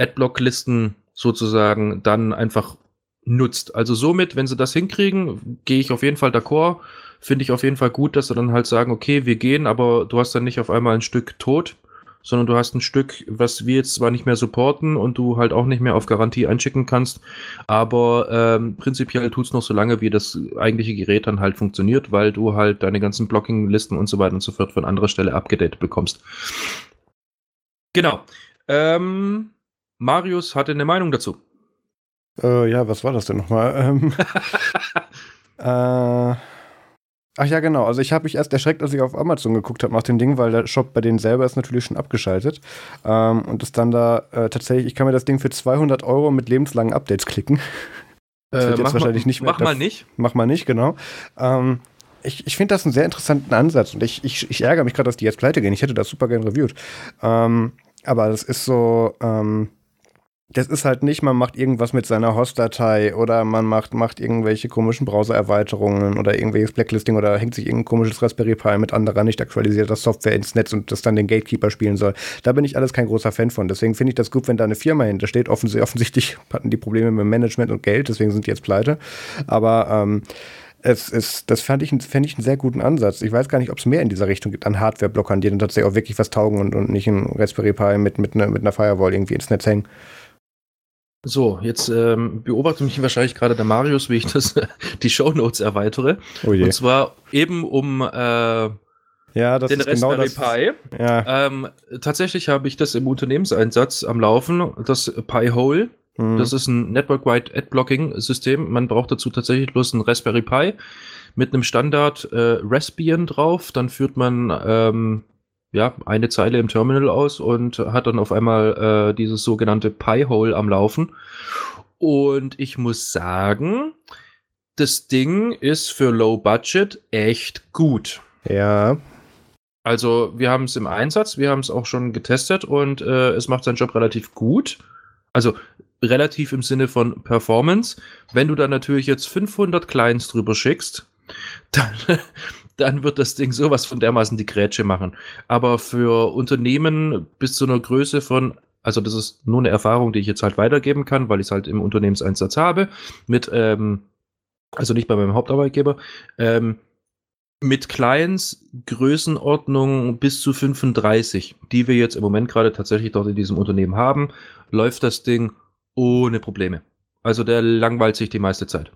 AdBlock-Listen sozusagen dann einfach nutzt. Also somit, wenn sie das hinkriegen, gehe ich auf jeden Fall d'accord, finde ich auf jeden Fall gut, dass sie dann halt sagen, okay, wir gehen, aber du hast dann nicht auf einmal ein Stück tot, sondern du hast ein Stück, was wir jetzt zwar nicht mehr supporten und du halt auch nicht mehr auf Garantie einschicken kannst, aber prinzipiell tut's noch so lange, wie das eigentliche Gerät dann halt funktioniert, weil du halt deine ganzen Blocking-Listen und so weiter und so fort von anderer Stelle abgedatet bekommst. Genau. Marius hatte eine Meinung dazu. Was war das denn nochmal? Ach ja, genau. Also ich habe mich erst erschreckt, als ich auf Amazon geguckt habe nach dem Ding, weil der Shop bei denen selber ist natürlich schon abgeschaltet. Und ist dann da tatsächlich, ich kann mir das Ding für 200 Euro mit lebenslangen Updates klicken. Das wird jetzt wahrscheinlich nicht mehr. Mach mal nicht, genau. Ich finde das einen sehr interessanten Ansatz. Und ich ärgere mich gerade, dass die jetzt pleite gehen. Ich hätte das super gern reviewt. Aber das ist so... das ist halt nicht, man macht irgendwas mit seiner Host-Datei oder man macht irgendwelche komischen Browser-Erweiterungen oder irgendwelches Blacklisting oder hängt sich irgendein komisches Raspberry Pi mit anderer nicht aktualisierter Software ins Netz und das dann den Gatekeeper spielen soll. Da bin ich alles kein großer Fan von. Deswegen finde ich das gut, wenn da eine Firma hintersteht. Offensichtlich hatten die Probleme mit Management und Geld, deswegen sind die jetzt pleite. Aber das fand ich einen sehr guten Ansatz. Ich weiß gar nicht, ob es mehr in dieser Richtung gibt an Hardware-Blockern, die dann tatsächlich auch wirklich was taugen und nicht ein Raspberry Pi mit einer Firewall irgendwie ins Netz hängen. So, jetzt beobachtet mich wahrscheinlich gerade der Marius, wie ich die Shownotes erweitere. Oh je. Und zwar eben um den Raspberry Pi. Genau ja. Tatsächlich habe ich das im Unternehmenseinsatz am Laufen, das Pi-Hole. Das ist ein Network-Wide Ad-Blocking-System. Man braucht dazu tatsächlich bloß einen Raspberry Pi mit einem Standard Raspbian drauf. Dann führt man eine Zeile im Terminal aus und hat dann auf einmal dieses sogenannte Pi-Hole am Laufen. Und ich muss sagen, das Ding ist für Low Budget echt gut. Ja. Also wir haben es im Einsatz, wir haben es auch schon getestet und es macht seinen Job relativ gut. Also relativ im Sinne von Performance. Wenn du dann natürlich jetzt 500 Clients drüber schickst, dann wird das Ding sowas von dermaßen die Grätsche machen. Aber für Unternehmen bis zu einer Größe von Also das ist nur eine Erfahrung, die ich jetzt halt weitergeben kann, weil ich es halt im Unternehmenseinsatz habe, mit, also nicht bei meinem Hauptarbeitgeber, mit Clients Größenordnung bis zu 35, die wir jetzt im Moment gerade tatsächlich dort in diesem Unternehmen haben, läuft das Ding ohne Probleme. Also der langweilt sich die meiste Zeit.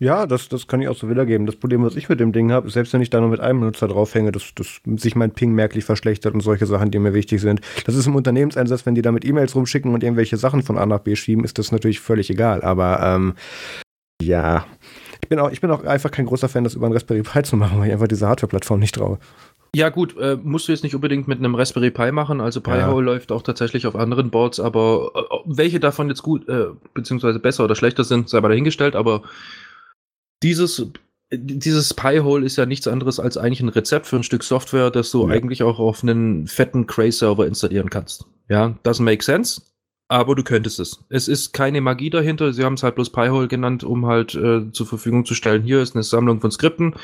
Ja, das kann ich auch so wiedergeben. Das Problem, was ich mit dem Ding habe, ist, selbst wenn ich da nur mit einem Benutzer draufhänge, dass sich mein Ping merklich verschlechtert und solche Sachen, die mir wichtig sind. Das ist im Unternehmenseinsatz, wenn die damit E-Mails rumschicken und irgendwelche Sachen von A nach B schieben, ist das natürlich völlig egal. Aber ja, ich bin auch einfach kein großer Fan, das über einen Raspberry Pi zu machen, weil ich einfach diese Hardware-Plattform nicht traue. Ja gut, musst du jetzt nicht unbedingt mit einem Raspberry Pi machen, also Pi-Hole läuft auch tatsächlich auf anderen Boards, aber welche davon jetzt gut, beziehungsweise besser oder schlechter sind, sei mal dahingestellt, aber dieses Pi-Hole ist ja nichts anderes als eigentlich ein Rezept für ein Stück Software, das du eigentlich auch auf einen fetten Cray-Server installieren kannst. Ja, doesn't make sense, aber du könntest es. Es ist keine Magie dahinter, sie haben es halt bloß Pi-Hole genannt, um halt zur Verfügung zu stellen, hier ist eine Sammlung von Skripten,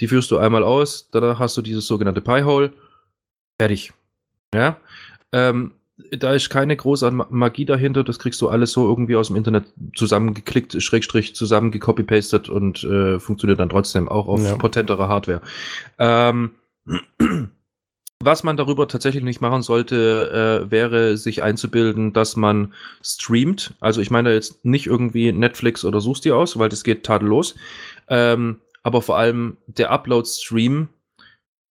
die führst du einmal aus, danach hast du dieses sogenannte Pi-Hole, fertig. Ja, da ist keine große Magie dahinter, das kriegst du alles so irgendwie aus dem Internet zusammengeklickt, Schrägstrich zusammengecopy-pastet und funktioniert dann trotzdem auch auf potentere Hardware. Was man darüber tatsächlich nicht machen sollte, wäre, sich einzubilden, dass man streamt. Also ich meine jetzt nicht irgendwie Netflix oder suchst dir aus, weil das geht tadellos. Aber vor allem der Upload-Stream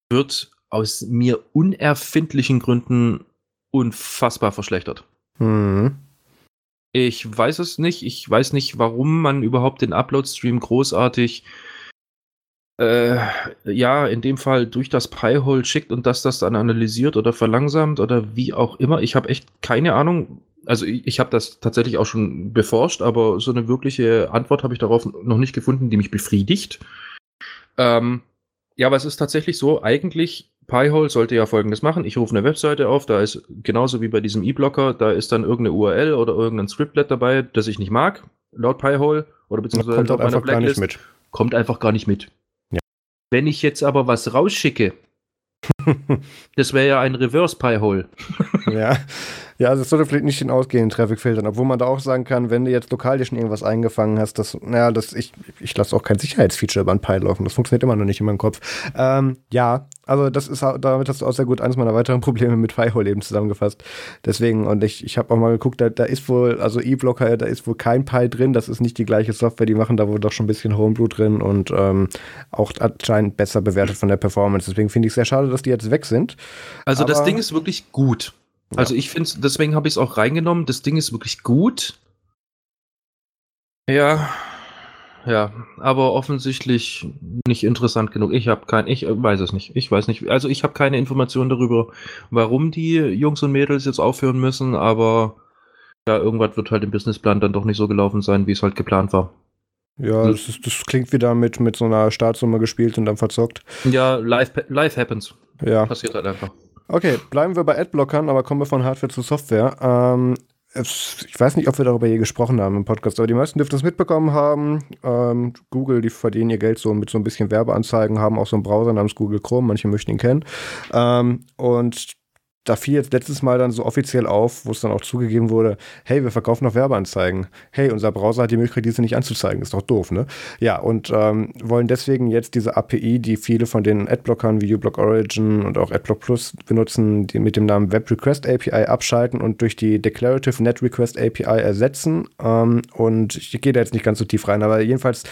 wird aus mir unerfindlichen Gründen unfassbar verschlechtert. Mhm. Ich weiß es nicht. Ich weiß nicht, warum man überhaupt den Upload-Stream großartig in dem Fall durch das Pi-Hole schickt und dass das dann analysiert oder verlangsamt oder wie auch immer. Ich habe echt keine Ahnung. Also ich habe das tatsächlich auch schon beforscht, aber so eine wirkliche Antwort habe ich darauf noch nicht gefunden, die mich befriedigt. Ja, aber es ist tatsächlich so, eigentlich Pi-Hole sollte ja Folgendes machen. Ich rufe eine Webseite auf, da ist genauso wie bei diesem E-Blocker, da ist dann irgendeine URL oder irgendein Scriptlet dabei, das ich nicht mag, laut Pi-Hole oder beziehungsweise laut meiner Blacklist. Kommt einfach gar nicht mit. Wenn ich jetzt aber was rausschicke, das wäre ja ein Reverse-Pi-Hole. Ja, das sollte vielleicht nicht den ausgehenden Traffic filtern, obwohl man da auch sagen kann, wenn du jetzt lokal dir schon irgendwas eingefangen hast, ich lasse auch kein Sicherheitsfeature über ein Pi laufen, das funktioniert immer noch nicht in meinem Kopf. Also damit hast du auch sehr gut eines meiner weiteren Probleme mit Pi-Hole eben zusammengefasst. Deswegen, und ich habe auch mal geguckt, da ist wohl, also E-Blocker, da ist wohl kein Pi drin, das ist nicht die gleiche Software, die machen da wohl doch schon ein bisschen Homebrew drin und auch anscheinend besser bewertet von der Performance, deswegen finde ich es sehr schade, dass die jetzt weg sind. Also das Ding ist wirklich gut. Also ich finde es, deswegen habe ich es auch reingenommen, das Ding ist wirklich gut. Ja, aber offensichtlich nicht interessant genug. Ich weiß es nicht. Ich weiß nicht, also ich habe keine Informationen darüber, warum die Jungs und Mädels jetzt aufhören müssen, aber ja, irgendwas wird halt im Businessplan dann doch nicht so gelaufen sein, wie es halt geplant war. Ja, das klingt wieder mit so einer Startsumme gespielt und dann verzockt. Ja, life happens. Ja. Passiert halt einfach. Okay, bleiben wir bei Adblockern, aber kommen wir von Hardware zu Software. Ich weiß nicht, ob wir darüber je gesprochen haben im Podcast, aber die meisten dürften es mitbekommen haben. Google, die verdienen ihr Geld so mit so ein bisschen Werbeanzeigen, haben auch so einen Browser namens Google Chrome, manche möchten ihn kennen. Und da fiel jetzt letztes Mal dann so offiziell auf, wo es dann auch zugegeben wurde, hey, wir verkaufen noch Werbeanzeigen. Hey, unser Browser hat die Möglichkeit, diese nicht anzuzeigen. Ist doch doof, ne? Ja, und wollen deswegen jetzt diese API, die viele von den Adblockern wie uBlock Origin und auch Adblock Plus benutzen, die mit dem Namen Web Request API abschalten und durch die Declarative Net Request API ersetzen. Und ich gehe da jetzt nicht ganz so tief rein, aber jedenfalls,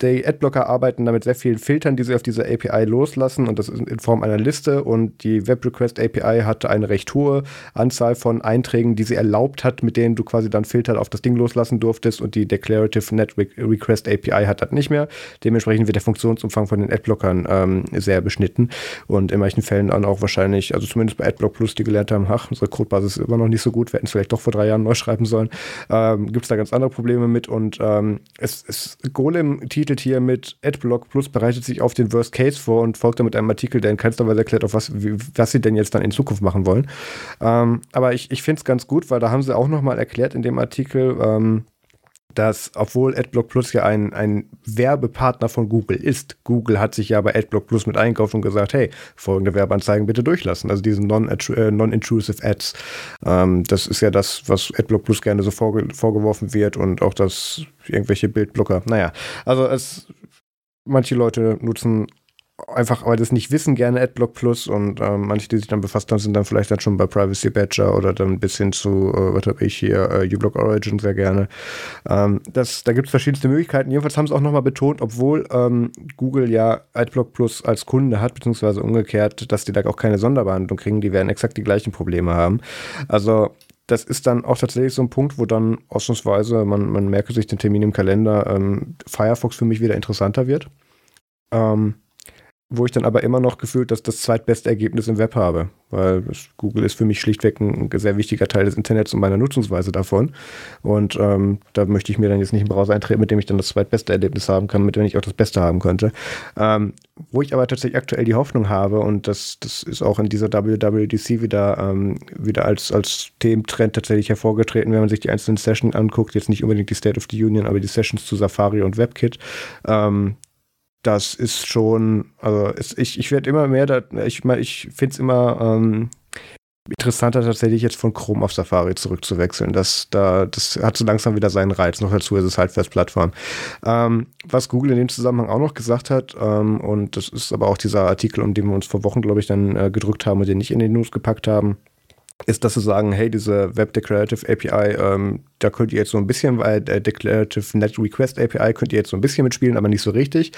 die Adblocker arbeiten da mit sehr vielen Filtern, die sie auf dieser API loslassen und das in Form einer Liste und die Web Request API hatte eine recht hohe Anzahl von Einträgen, die sie erlaubt hat, mit denen du quasi dann Filter auf das Ding loslassen durftest und die Declarative Net Request API hat das nicht mehr. Dementsprechend wird der Funktionsumfang von den Adblockern sehr beschnitten und in manchen Fällen dann auch wahrscheinlich, also zumindest bei Adblock Plus, die gelernt haben, unsere Codebasis ist immer noch nicht so gut, wir hätten es vielleicht doch vor 3 Jahren neu schreiben sollen, gibt es da ganz andere Probleme mit und Golem titelt hier mit Adblock Plus bereitet sich auf den Worst Case vor und folgt dann mit einem Artikel, der in keinster Weise erklärt, auf was sie denn jetzt dann in Zukunft machen wollen. Aber ich finde es ganz gut, weil da haben sie auch nochmal erklärt in dem Artikel, dass, obwohl AdBlock Plus ja ein Werbepartner von Google ist, Google hat sich ja bei AdBlock Plus mit einkauft und gesagt, hey, folgende Werbeanzeigen bitte durchlassen, also diesen non-intrusive Ads. Das ist ja das, was AdBlock Plus gerne so vorgeworfen wird und auch das irgendwelche Bildblocker. Naja, also manche Leute nutzen einfach, weil das nicht wissen, gerne AdBlock Plus und manche, die sich dann befasst haben, sind dann vielleicht dann schon bei Privacy Badger oder dann bis hin zu, was habe ich hier, uBlock Origin sehr gerne. Da gibt es verschiedenste Möglichkeiten. Jedenfalls haben sie auch nochmal betont, obwohl Google ja AdBlock Plus als Kunde hat, beziehungsweise umgekehrt, dass die da auch keine Sonderbehandlung kriegen. Die werden exakt die gleichen Probleme haben. Also das ist dann auch tatsächlich so ein Punkt, wo dann ausnahmsweise, man merke sich den Termin im Kalender, Firefox für mich wieder interessanter wird. Wo ich dann aber immer noch gefühlt, dass das zweitbeste Ergebnis im Web habe, weil Google ist für mich schlichtweg ein sehr wichtiger Teil des Internets und meiner Nutzungsweise davon und da möchte ich mir dann jetzt nicht einen Browser eintreten, mit dem ich dann das zweitbeste Erlebnis haben kann, mit dem ich auch das Beste haben könnte. Wo ich aber tatsächlich aktuell die Hoffnung habe und das ist auch in dieser WWDC wieder als Thementrend tatsächlich hervorgetreten, wenn man sich die einzelnen Sessions anguckt, jetzt nicht unbedingt die State of the Union, aber die Sessions zu Safari und WebKit, das ist schon, also ich werde immer mehr, ich finde es immer interessanter tatsächlich jetzt von Chrome auf Safari zurückzuwechseln. Das hat so langsam wieder seinen Reiz, noch dazu ist es halt Festplattform. Was Google in dem Zusammenhang auch noch gesagt hat, und das ist aber auch dieser Artikel, um den wir uns vor Wochen, glaube ich, dann gedrückt haben und den nicht in den News gepackt haben, ist, dass sie sagen, hey, diese Web Declarative API, da könnt ihr jetzt so ein bisschen, weil Declarative Net Request API könnt ihr jetzt so ein bisschen mitspielen, aber nicht so richtig.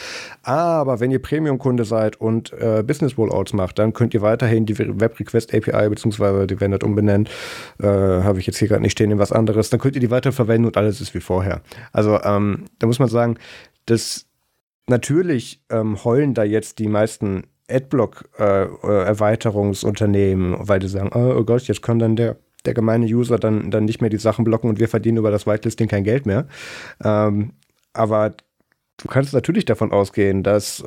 Aber wenn ihr Premium-Kunde seid und Business Rollouts macht, dann könnt ihr weiterhin die Web Request API, beziehungsweise die werden das umbenennen, habe ich jetzt hier gerade nicht stehen, in was anderes, dann könnt ihr die weiterverwenden und alles ist wie vorher. Also da muss man sagen, dass natürlich heulen da jetzt die meisten Adblock-Erweiterungsunternehmen, weil die sagen, oh Gott, jetzt kann dann der gemeine User dann nicht mehr die Sachen blocken und wir verdienen über das Whitelisting kein Geld mehr. Aber du kannst natürlich davon ausgehen, dass,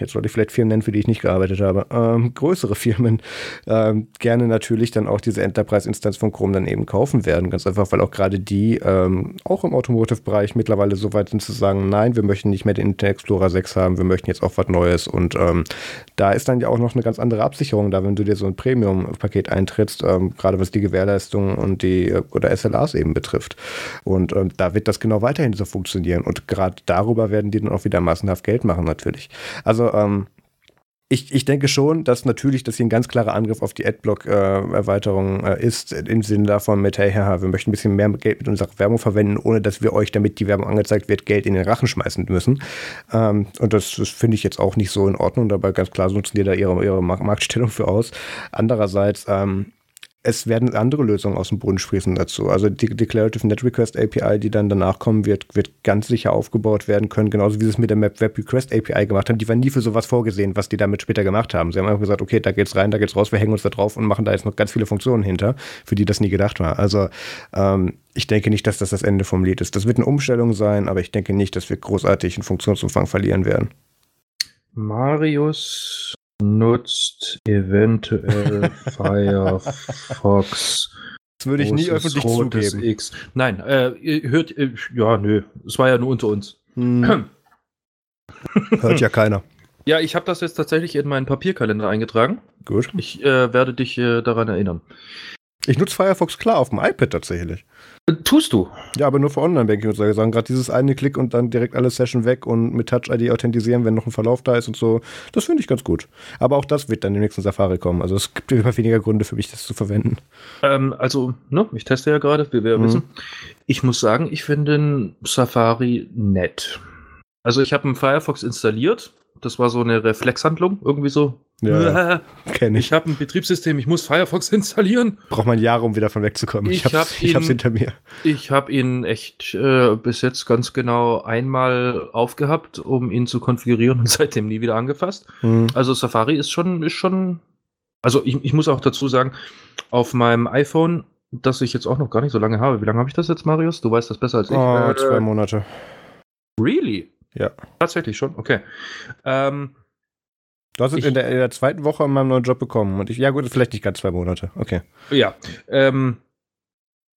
jetzt sollte ich vielleicht Firmen nennen, für die ich nicht gearbeitet habe, größere Firmen gerne natürlich dann auch diese Enterprise-Instanz von Chrome dann eben kaufen werden. Ganz einfach, weil auch gerade die auch im Automotive-Bereich mittlerweile so weit sind zu sagen, nein, wir möchten nicht mehr den Internet Explorer 6 haben, wir möchten jetzt auch was Neues. Und da ist dann ja auch noch eine ganz andere Absicherung da, wenn du dir so ein Premium-Paket eintrittst, gerade was die Gewährleistung und die oder SLAs eben betrifft. Und da wird das genau weiterhin so funktionieren. Und gerade darüber werden die dann auch wieder massenhaft Geld machen natürlich. Also ich denke schon, dass natürlich das hier ein ganz klarer Angriff auf die Adblock-Erweiterung ist, im Sinne davon mit, hey, wir möchten ein bisschen mehr Geld mit unserer Werbung verwenden, ohne dass wir euch, damit die Werbung angezeigt wird, Geld in den Rachen schmeißen müssen. Und das finde ich jetzt auch nicht so in Ordnung, dabei ganz klar nutzen die da ihre Marktstellung für aus. Andererseits, es werden andere Lösungen aus dem Boden sprießen dazu. Also die Declarative Net Request API, die dann danach kommen wird ganz sicher aufgebaut werden können, genauso wie sie es mit der Web Request API gemacht haben. Die war nie für sowas vorgesehen, was die damit später gemacht haben. Sie haben einfach gesagt, okay, da geht's rein, da geht's raus, wir hängen uns da drauf und machen da jetzt noch ganz viele Funktionen hinter, für die das nie gedacht war. Also ich denke nicht, dass das das Ende vom Lied ist. Das wird eine Umstellung sein, aber ich denke nicht, dass wir großartig einen Funktionsumfang verlieren werden. Marius nutzt eventuell Firefox. Das würde ich nie öffentlich zugeben. X. Nein, es war ja nur unter uns. Hört ja keiner. Ja, ich habe das jetzt tatsächlich in meinen Papierkalender eingetragen. Gut. Ich werde dich daran erinnern. Ich nutze Firefox klar auf dem iPad tatsächlich. Tust du? Ja, aber nur für Online-Banking und so. Gerade dieses eine Klick und dann direkt alle Session weg und mit Touch-ID authentisieren, wenn noch ein Verlauf da ist und so. Das finde ich ganz gut. Aber auch das wird dann im nächsten Safari kommen. Also es gibt immer weniger Gründe für mich, das zu verwenden. Ich teste ja gerade, wie wir wissen. Ich muss sagen, ich finde Safari nett. Also ich habe einen Firefox installiert. Das war so eine Reflexhandlung, irgendwie so. Ja, kenne ich. Ich habe ein Betriebssystem, ich muss Firefox installieren. Braucht man Jahre, um wieder von wegzukommen. Ich hab's hinter mir. Ich habe ihn echt bis jetzt ganz genau einmal aufgehabt, um ihn zu konfigurieren und seitdem nie wieder angefasst. Also Safari ist schon. Also ich muss auch dazu sagen, auf meinem iPhone, das ich jetzt auch noch gar nicht so lange habe. Wie lange habe ich das jetzt, Marius? Du weißt das besser als ich. 2 Monate. Really? Ja. Tatsächlich schon? Okay. Du hast es in der zweiten Woche in meinem neuen Job bekommen. Und vielleicht nicht ganz 2 Monate. Okay. Ja.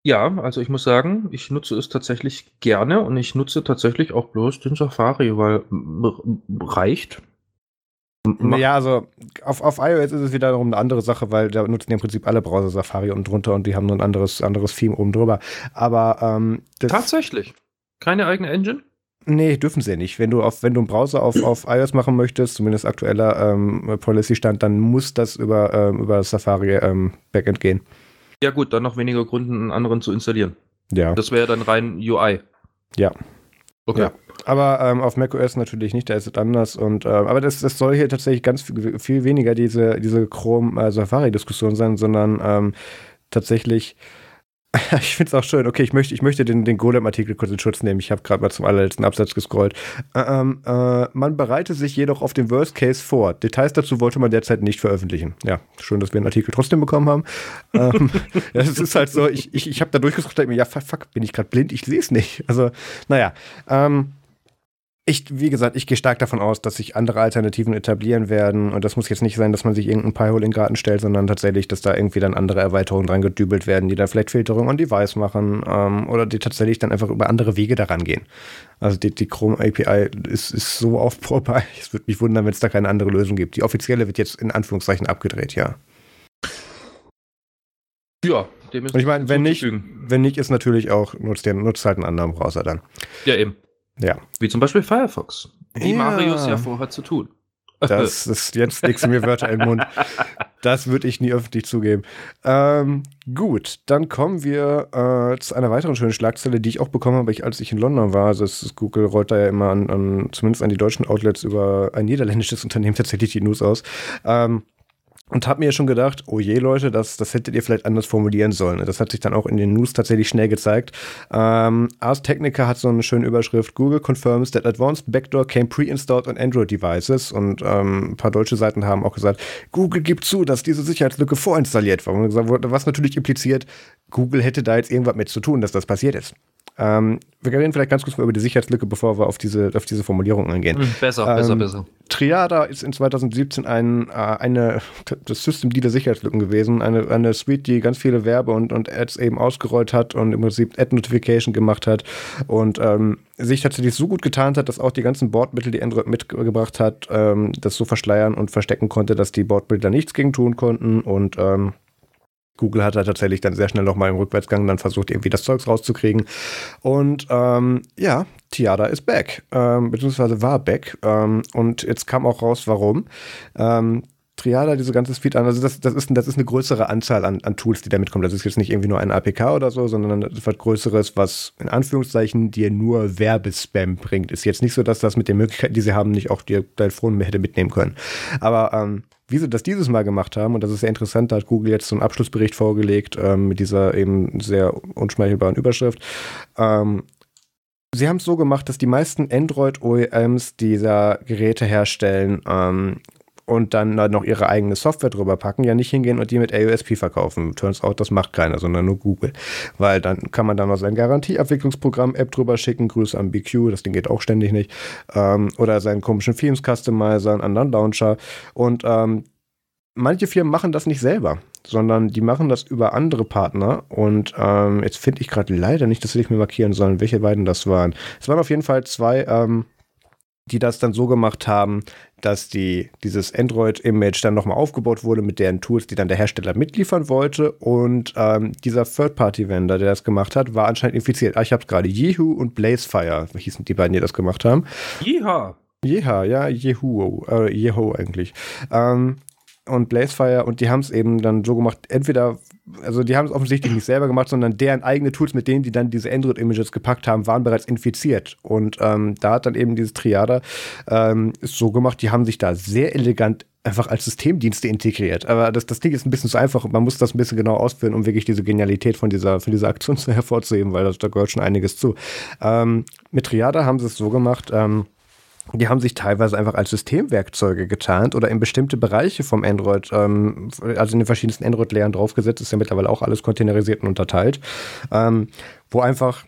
Ja, also ich muss sagen, ich nutze es tatsächlich gerne und ich nutze tatsächlich auch bloß den Safari, weil reicht. Ja, also auf iOS ist es wiederum eine andere Sache, weil da nutzen ja im Prinzip alle Browser Safari und drunter und die haben nur ein anderes Theme oben drüber. Aber tatsächlich? Keine eigene Engine? Nee, dürfen sie ja nicht. Wenn du einen Browser auf iOS machen möchtest, zumindest aktueller Policy-Stand, dann muss das über Safari Backend gehen. Ja gut, dann noch weniger Gründe, einen anderen zu installieren. Ja. Das wäre ja dann rein UI. Ja. Okay. Ja. Aber auf macOS natürlich nicht, da ist es anders. Und, aber das soll hier tatsächlich ganz viel weniger diese Chrome-Safari-Diskussion sein, sondern tatsächlich... Ich finde es auch schön. Okay, ich möchte den Golem-Artikel kurz in Schutz nehmen. Ich habe gerade mal zum allerletzten Absatz gescrollt. Man bereite sich jedoch auf den Worst Case vor. Details dazu wollte man derzeit nicht veröffentlichen. Ja, schön, dass wir einen Artikel trotzdem bekommen haben. Ja, es ist halt so, ich habe da durchgescrollt und mir, ja, fuck, bin ich gerade blind? Ich sehe es nicht. Also, naja. Wie gesagt, ich gehe stark davon aus, dass sich andere Alternativen etablieren werden. Und das muss jetzt nicht sein, dass man sich irgendein Pi-Hole in den Garten stellt, sondern tatsächlich, dass da irgendwie dann andere Erweiterungen dran gedübelt werden, die dann vielleicht Filterung on Device machen oder die tatsächlich dann einfach über andere Wege daran gehen. Also die Chrome API ist so aufprobbar. Es würde mich wundern, wenn es da keine andere Lösung gibt. Die offizielle wird jetzt in Anführungszeichen abgedreht, ja. Ja. Und ich meine, wenn nicht, ist natürlich auch, nutzt halt einen anderen Browser dann. Ja, eben. Ja. Wie zum Beispiel Firefox, wie Marius ja vorher zu tun. Das ist jetzt legst du mir Wörter in den Mund. Das würde ich nie öffentlich zugeben. Gut, dann kommen wir zu einer weiteren schönen Schlagzeile, die ich auch bekommen habe, als ich in London war. Also Google rollt da ja immer zumindest an die deutschen Outlets über ein niederländisches Unternehmen tatsächlich die News aus. Und habe mir schon gedacht, oh je Leute, das hättet ihr vielleicht anders formulieren sollen. Das hat sich dann auch in den News tatsächlich schnell gezeigt. Ars Technica hat so eine schöne Überschrift, Google confirms that advanced backdoor came pre-installed on Android devices. Und ein paar deutsche Seiten haben auch gesagt, Google gibt zu, dass diese Sicherheitslücke vorinstalliert war. Was natürlich impliziert, Google hätte da jetzt irgendwas mit zu tun, dass das passiert ist. Wir reden vielleicht ganz kurz mal über die Sicherheitslücke, bevor wir auf diese Formulierung eingehen. Besser. Triada ist in 2017 das System-Dealer Sicherheitslücken gewesen, eine Suite, die ganz viele Werbe und Ads eben ausgerollt hat und im Prinzip Ad-Notification gemacht hat und sich tatsächlich so gut getarnt hat, dass auch die ganzen Bordmittel, die Android mitgebracht hat, das so verschleiern und verstecken konnte, dass die Bordmittel da nichts gegen tun konnten und Google hat da tatsächlich dann sehr schnell nochmal im Rückwärtsgang dann versucht, irgendwie das Zeugs rauszukriegen. Und ja, Triada ist back, beziehungsweise war back. Und jetzt kam auch raus, warum. Triada, diese ganze Suite an, also das ist eine größere Anzahl an Tools, die da mitkommen. Das ist jetzt nicht irgendwie nur ein APK oder so, sondern etwas Größeres, was in Anführungszeichen dir nur Werbespam bringt. Ist jetzt nicht so, dass das mit den Möglichkeiten, die sie haben, nicht auch dir dein Phone hätte mitnehmen können. Aber wie sie das dieses Mal gemacht haben, und das ist sehr interessant, da hat Google jetzt so einen Abschlussbericht vorgelegt mit dieser eben sehr unschmeichelbaren Überschrift. Sie haben es so gemacht, dass die meisten Android-OEMs dieser Geräte herstellen, und dann noch ihre eigene Software drüber packen, ja nicht hingehen und die mit AUSP verkaufen. Turns out, das macht keiner, sondern nur Google. Weil dann kann man da noch sein Garantieabwicklungsprogramm-App drüber schicken, Grüße an BQ, das Ding geht auch ständig nicht, oder seinen komischen Themes-Customizer, einen anderen Launcher. Und manche Firmen machen das nicht selber, sondern die machen das über andere Partner. Und jetzt finde ich gerade leider nicht, das hätte ich mir markieren sollen, welche beiden das waren. Es waren auf jeden Fall zwei, die das dann so gemacht haben, dass dieses Android-Image dann nochmal aufgebaut wurde mit deren Tools, die dann der Hersteller mitliefern wollte. Und dieser Third-Party-Vendor, der das gemacht hat, war anscheinend infiziert. Ich habe es gerade. Yeehu und Blazefire hießen die beiden, die das gemacht haben. Yeehu eigentlich. Und Blazefire, und die haben es eben dann so gemacht, entweder, also die haben es offensichtlich nicht selber gemacht, sondern deren eigene Tools, mit denen die dann diese Android-Images gepackt haben, waren bereits infiziert. Und da hat dann eben dieses Triada ist so gemacht, die haben sich da sehr elegant einfach als Systemdienste integriert. Aber das Ding ist ein bisschen zu einfach und man muss das ein bisschen genau ausführen, um wirklich diese Genialität von dieser Aktion hervorzuheben, weil da gehört schon einiges zu. Mit Triada haben sie es so gemacht, die haben sich teilweise einfach als Systemwerkzeuge getarnt oder in bestimmte Bereiche vom Android, also in den verschiedensten Android-Layern draufgesetzt, ist ja mittlerweile auch alles containerisiert und unterteilt, wo einfach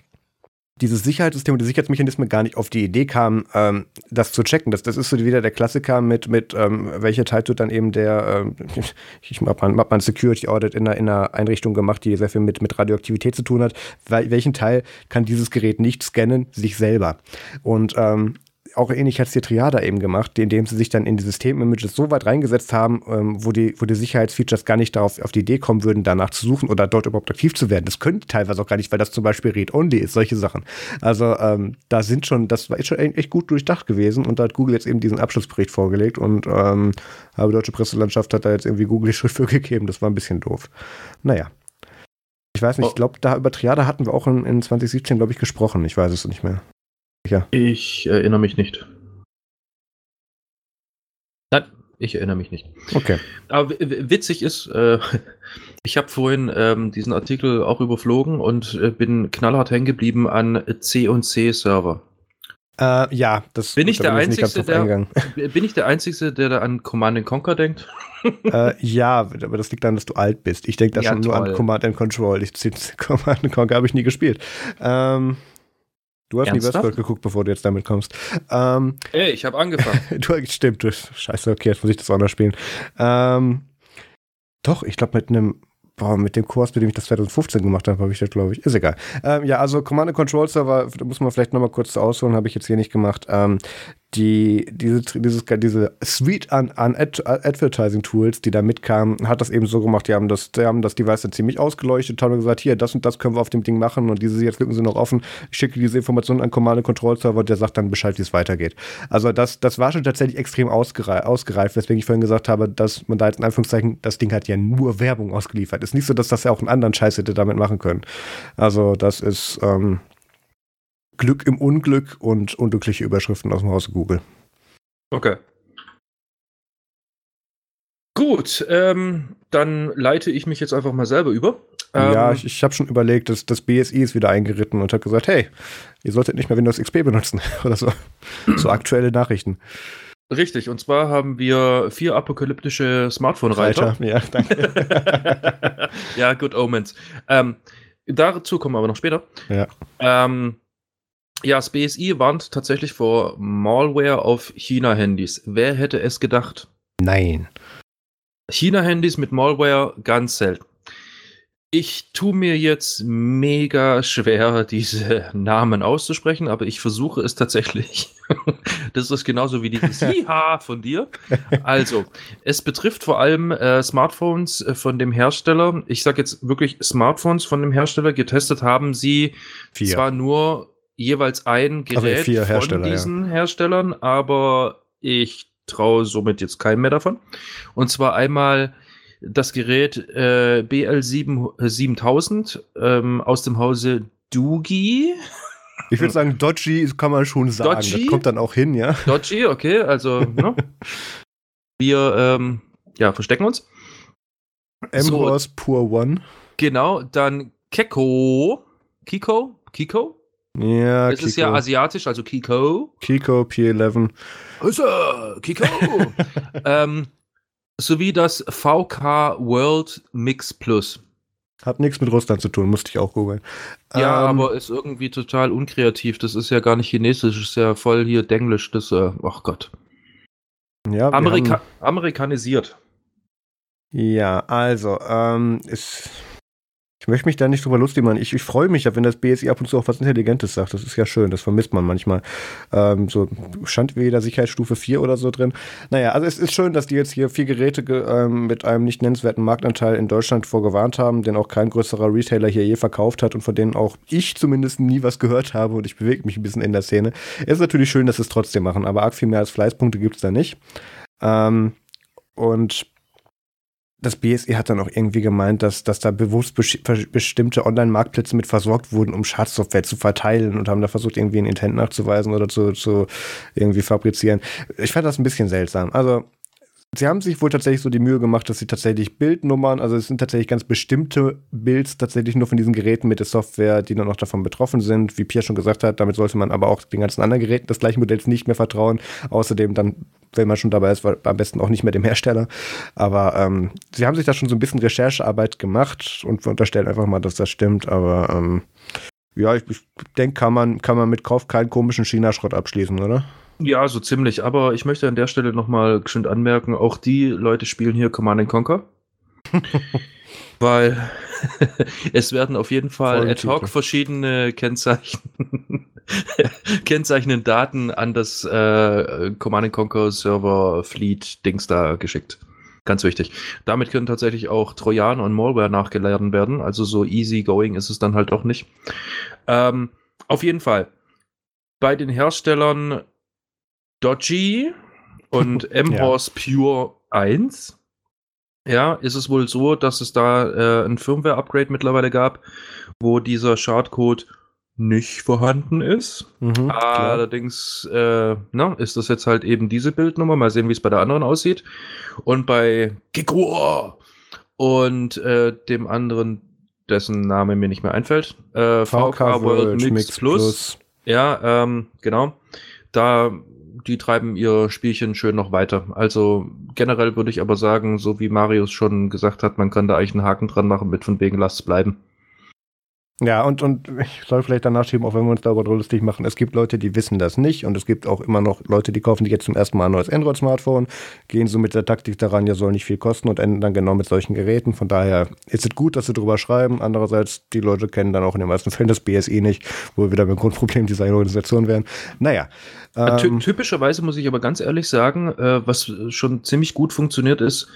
dieses Sicherheitssystem und die Sicherheitsmechanismen gar nicht auf die Idee kamen, das zu checken. Das ist so wieder der Klassiker mit welche Zeit wird dann eben ich habe mal einen Security Audit in einer Einrichtung gemacht, die sehr viel mit Radioaktivität zu tun hat. Welchen Teil kann dieses Gerät nicht scannen? Sich selber. Und auch ähnlich hat es die Triada eben gemacht, indem sie sich dann in die Systemimages so weit reingesetzt haben, wo die Sicherheitsfeatures gar nicht darauf auf die Idee kommen würden, danach zu suchen oder dort überhaupt aktiv zu werden. Das können die teilweise auch gar nicht, weil das zum Beispiel Read-Only ist, solche Sachen. Also das war schon echt gut durchdacht gewesen und da hat Google jetzt eben diesen Abschlussbericht vorgelegt und die deutsche Presselandschaft hat da jetzt irgendwie Google die Schrift für gegeben. Das war ein bisschen doof. Naja. Ich weiß nicht, ich glaube, da über Triada hatten wir auch in 2017, glaube ich, gesprochen. Ich weiß es nicht mehr. Ja. Ich erinnere mich nicht. Nein, ich erinnere mich nicht. Okay. Aber witzig ist, ich habe vorhin diesen Artikel auch überflogen und bin knallhart hängen geblieben an C&C-Server. Ja, das bin ich der Einzige, der da an Command & Conquer denkt? Ja, aber das liegt daran, dass du alt bist. Ich denke da schon nur an Command & Control. Command & Conquer habe ich nie gespielt. Du hast nie Westworld geguckt, bevor du jetzt damit kommst. Ich habe angefangen. Stimmt, scheiße, okay, jetzt muss ich das auch noch spielen. Doch, ich glaube mit dem Kurs, mit dem ich das 2015 gemacht habe, ich das, glaube ich, ist egal. Also Command & Control Server, da muss man vielleicht nochmal kurz ausholen, habe ich jetzt hier nicht gemacht. Diese Suite an Advertising-Tools, die da mitkamen, hat das eben so gemacht, die haben das Device dann ziemlich ausgeleuchtet, haben gesagt, hier, das und das können wir auf dem Ding machen und diese jetzt Lücken sind noch offen, ich schicke diese Informationen an Command & Control Server und der sagt dann Bescheid, wie es weitergeht. Also das war schon tatsächlich extrem ausgereift, weswegen ich vorhin gesagt habe, dass man da jetzt in Anführungszeichen, das Ding hat ja nur Werbung ausgeliefert. Ist nicht so, dass das ja auch einen anderen Scheiß hätte damit machen können. Also das ist Glück im Unglück und unglückliche Überschriften aus dem Hause Google. Okay. Gut, dann leite ich mich jetzt einfach mal selber über. Ich habe schon überlegt, dass das BSI ist wieder eingeritten und hat gesagt, hey, ihr solltet nicht mehr Windows XP benutzen oder so. So aktuelle Nachrichten. Richtig, und zwar haben wir 4 apokalyptische Smartphone-Reiter. Ja, danke. Ja, good omens. Dazu kommen wir aber noch später. Ja. Das BSI warnt tatsächlich vor Malware auf China-Handys. Wer hätte es gedacht? Nein. China-Handys mit Malware ganz selten. Ich tue mir jetzt mega schwer, diese Namen auszusprechen, aber ich versuche es tatsächlich. Das ist genauso wie dieses Hiha von dir. Also, es betrifft vor allem Smartphones von dem Hersteller. Ich sage jetzt wirklich Smartphones von dem Hersteller. Getestet haben sie 4. Zwar nur jeweils ein Gerät von diesen Herstellern, aber ich traue somit jetzt keinem mehr davon. Und zwar einmal das Gerät BL7000 aus dem Hause Doogie. Ich würde sagen, Dodgy kann man schon sagen. Dodgy? Das kommt dann auch hin, ja. Dodgy, okay, also ne? Wir verstecken uns. MOS Pure One. Genau, dann Kiko. Ja, es Kiko. Ist ja asiatisch, also Kiko. Kiko P11. Also, Kiko. Sowie das VK World Mix Plus. Hat nichts mit Russland zu tun, musste ich auch googeln. Ja, aber ist irgendwie total unkreativ. Das ist ja gar nicht chinesisch, ist ja voll hier denglisch. Das, ach Gott. Ja, amerikanisiert. Ja, also, ich möchte mich da nicht drüber lustig machen. Ich freue mich, wenn das BSI ab und zu auch was Intelligentes sagt. Das ist ja schön, das vermisst man manchmal. So stand weder Sicherheitsstufe 4 oder so drin. Naja, also es ist schön, dass die jetzt hier 4 Geräte mit einem nicht nennenswerten Marktanteil in Deutschland vorgewarnt haben, den auch kein größerer Retailer hier je verkauft hat und von denen auch ich zumindest nie was gehört habe und ich bewege mich ein bisschen in der Szene. Es ist natürlich schön, dass sie es trotzdem machen, aber arg viel mehr als Fleißpunkte gibt es da nicht. Das BSI hat dann auch irgendwie gemeint, dass da bewusst bestimmte Online-Marktplätze mit versorgt wurden, um Schadsoftware zu verteilen und haben da versucht, irgendwie einen Intent nachzuweisen oder zu irgendwie fabrizieren. Ich fand das ein bisschen seltsam. Also sie haben sich wohl tatsächlich so die Mühe gemacht, dass sie tatsächlich Bildnummern, also es sind tatsächlich ganz bestimmte Builds tatsächlich nur von diesen Geräten mit der Software, die dann auch davon betroffen sind. Wie Pierre schon gesagt hat, damit sollte man aber auch den ganzen anderen Geräten des gleichen Modells nicht mehr vertrauen. Außerdem dann, wenn man schon dabei ist, am besten auch nicht mehr dem Hersteller. Aber sie haben sich da schon so ein bisschen Recherchearbeit gemacht und wir unterstellen einfach mal, dass das stimmt. Aber Ja, ich denke, kann man mit Kauf keinen komischen China-Schrott abschließen, oder? Ja, so ziemlich. Aber ich möchte an der Stelle nochmal geschwind anmerken, auch die Leute spielen hier Command and Conquer. Weil es werden auf jeden Fall ad hoc verschiedene kennzeichnende Daten an das Command & Conquer Server Fleet Dings da geschickt. Ganz wichtig. Damit können tatsächlich auch Trojaner und Malware nachgeladen werden. Also so easy going ist es dann halt auch nicht. Auf jeden Fall. Bei den Herstellern Dodgy und mHorse Pure 1 ist es wohl so, dass es da ein Firmware-Upgrade mittlerweile gab, wo dieser Schadcode nicht vorhanden ist. Mhm, allerdings ist das jetzt halt eben diese Bildnummer. Mal sehen, wie es bei der anderen aussieht. Und bei Geekroar und dem anderen, dessen Name mir nicht mehr einfällt, VK World Mix Plus. Ja, genau. Die treiben ihr Spielchen schön noch weiter. Also generell würde ich aber sagen, so wie Marius schon gesagt hat, man kann da eigentlich einen Haken dran machen mit von wegen lasst es bleiben. Ja, und ich soll vielleicht danach schieben, auch wenn wir uns darüber lustig machen, es gibt Leute, die wissen das nicht und es gibt auch immer noch Leute, die kaufen sich jetzt zum ersten Mal ein neues Android-Smartphone, gehen so mit der Taktik daran, ja soll nicht viel kosten und enden dann genau mit solchen Geräten. Von daher ist es gut, dass sie drüber schreiben. Andererseits, die Leute kennen dann auch in den meisten Fällen das BSI nicht, wo wir wieder beim Grundproblem dieser Organisation wären. Naja. Typischerweise muss ich aber ganz ehrlich sagen, was schon ziemlich gut funktioniert ist,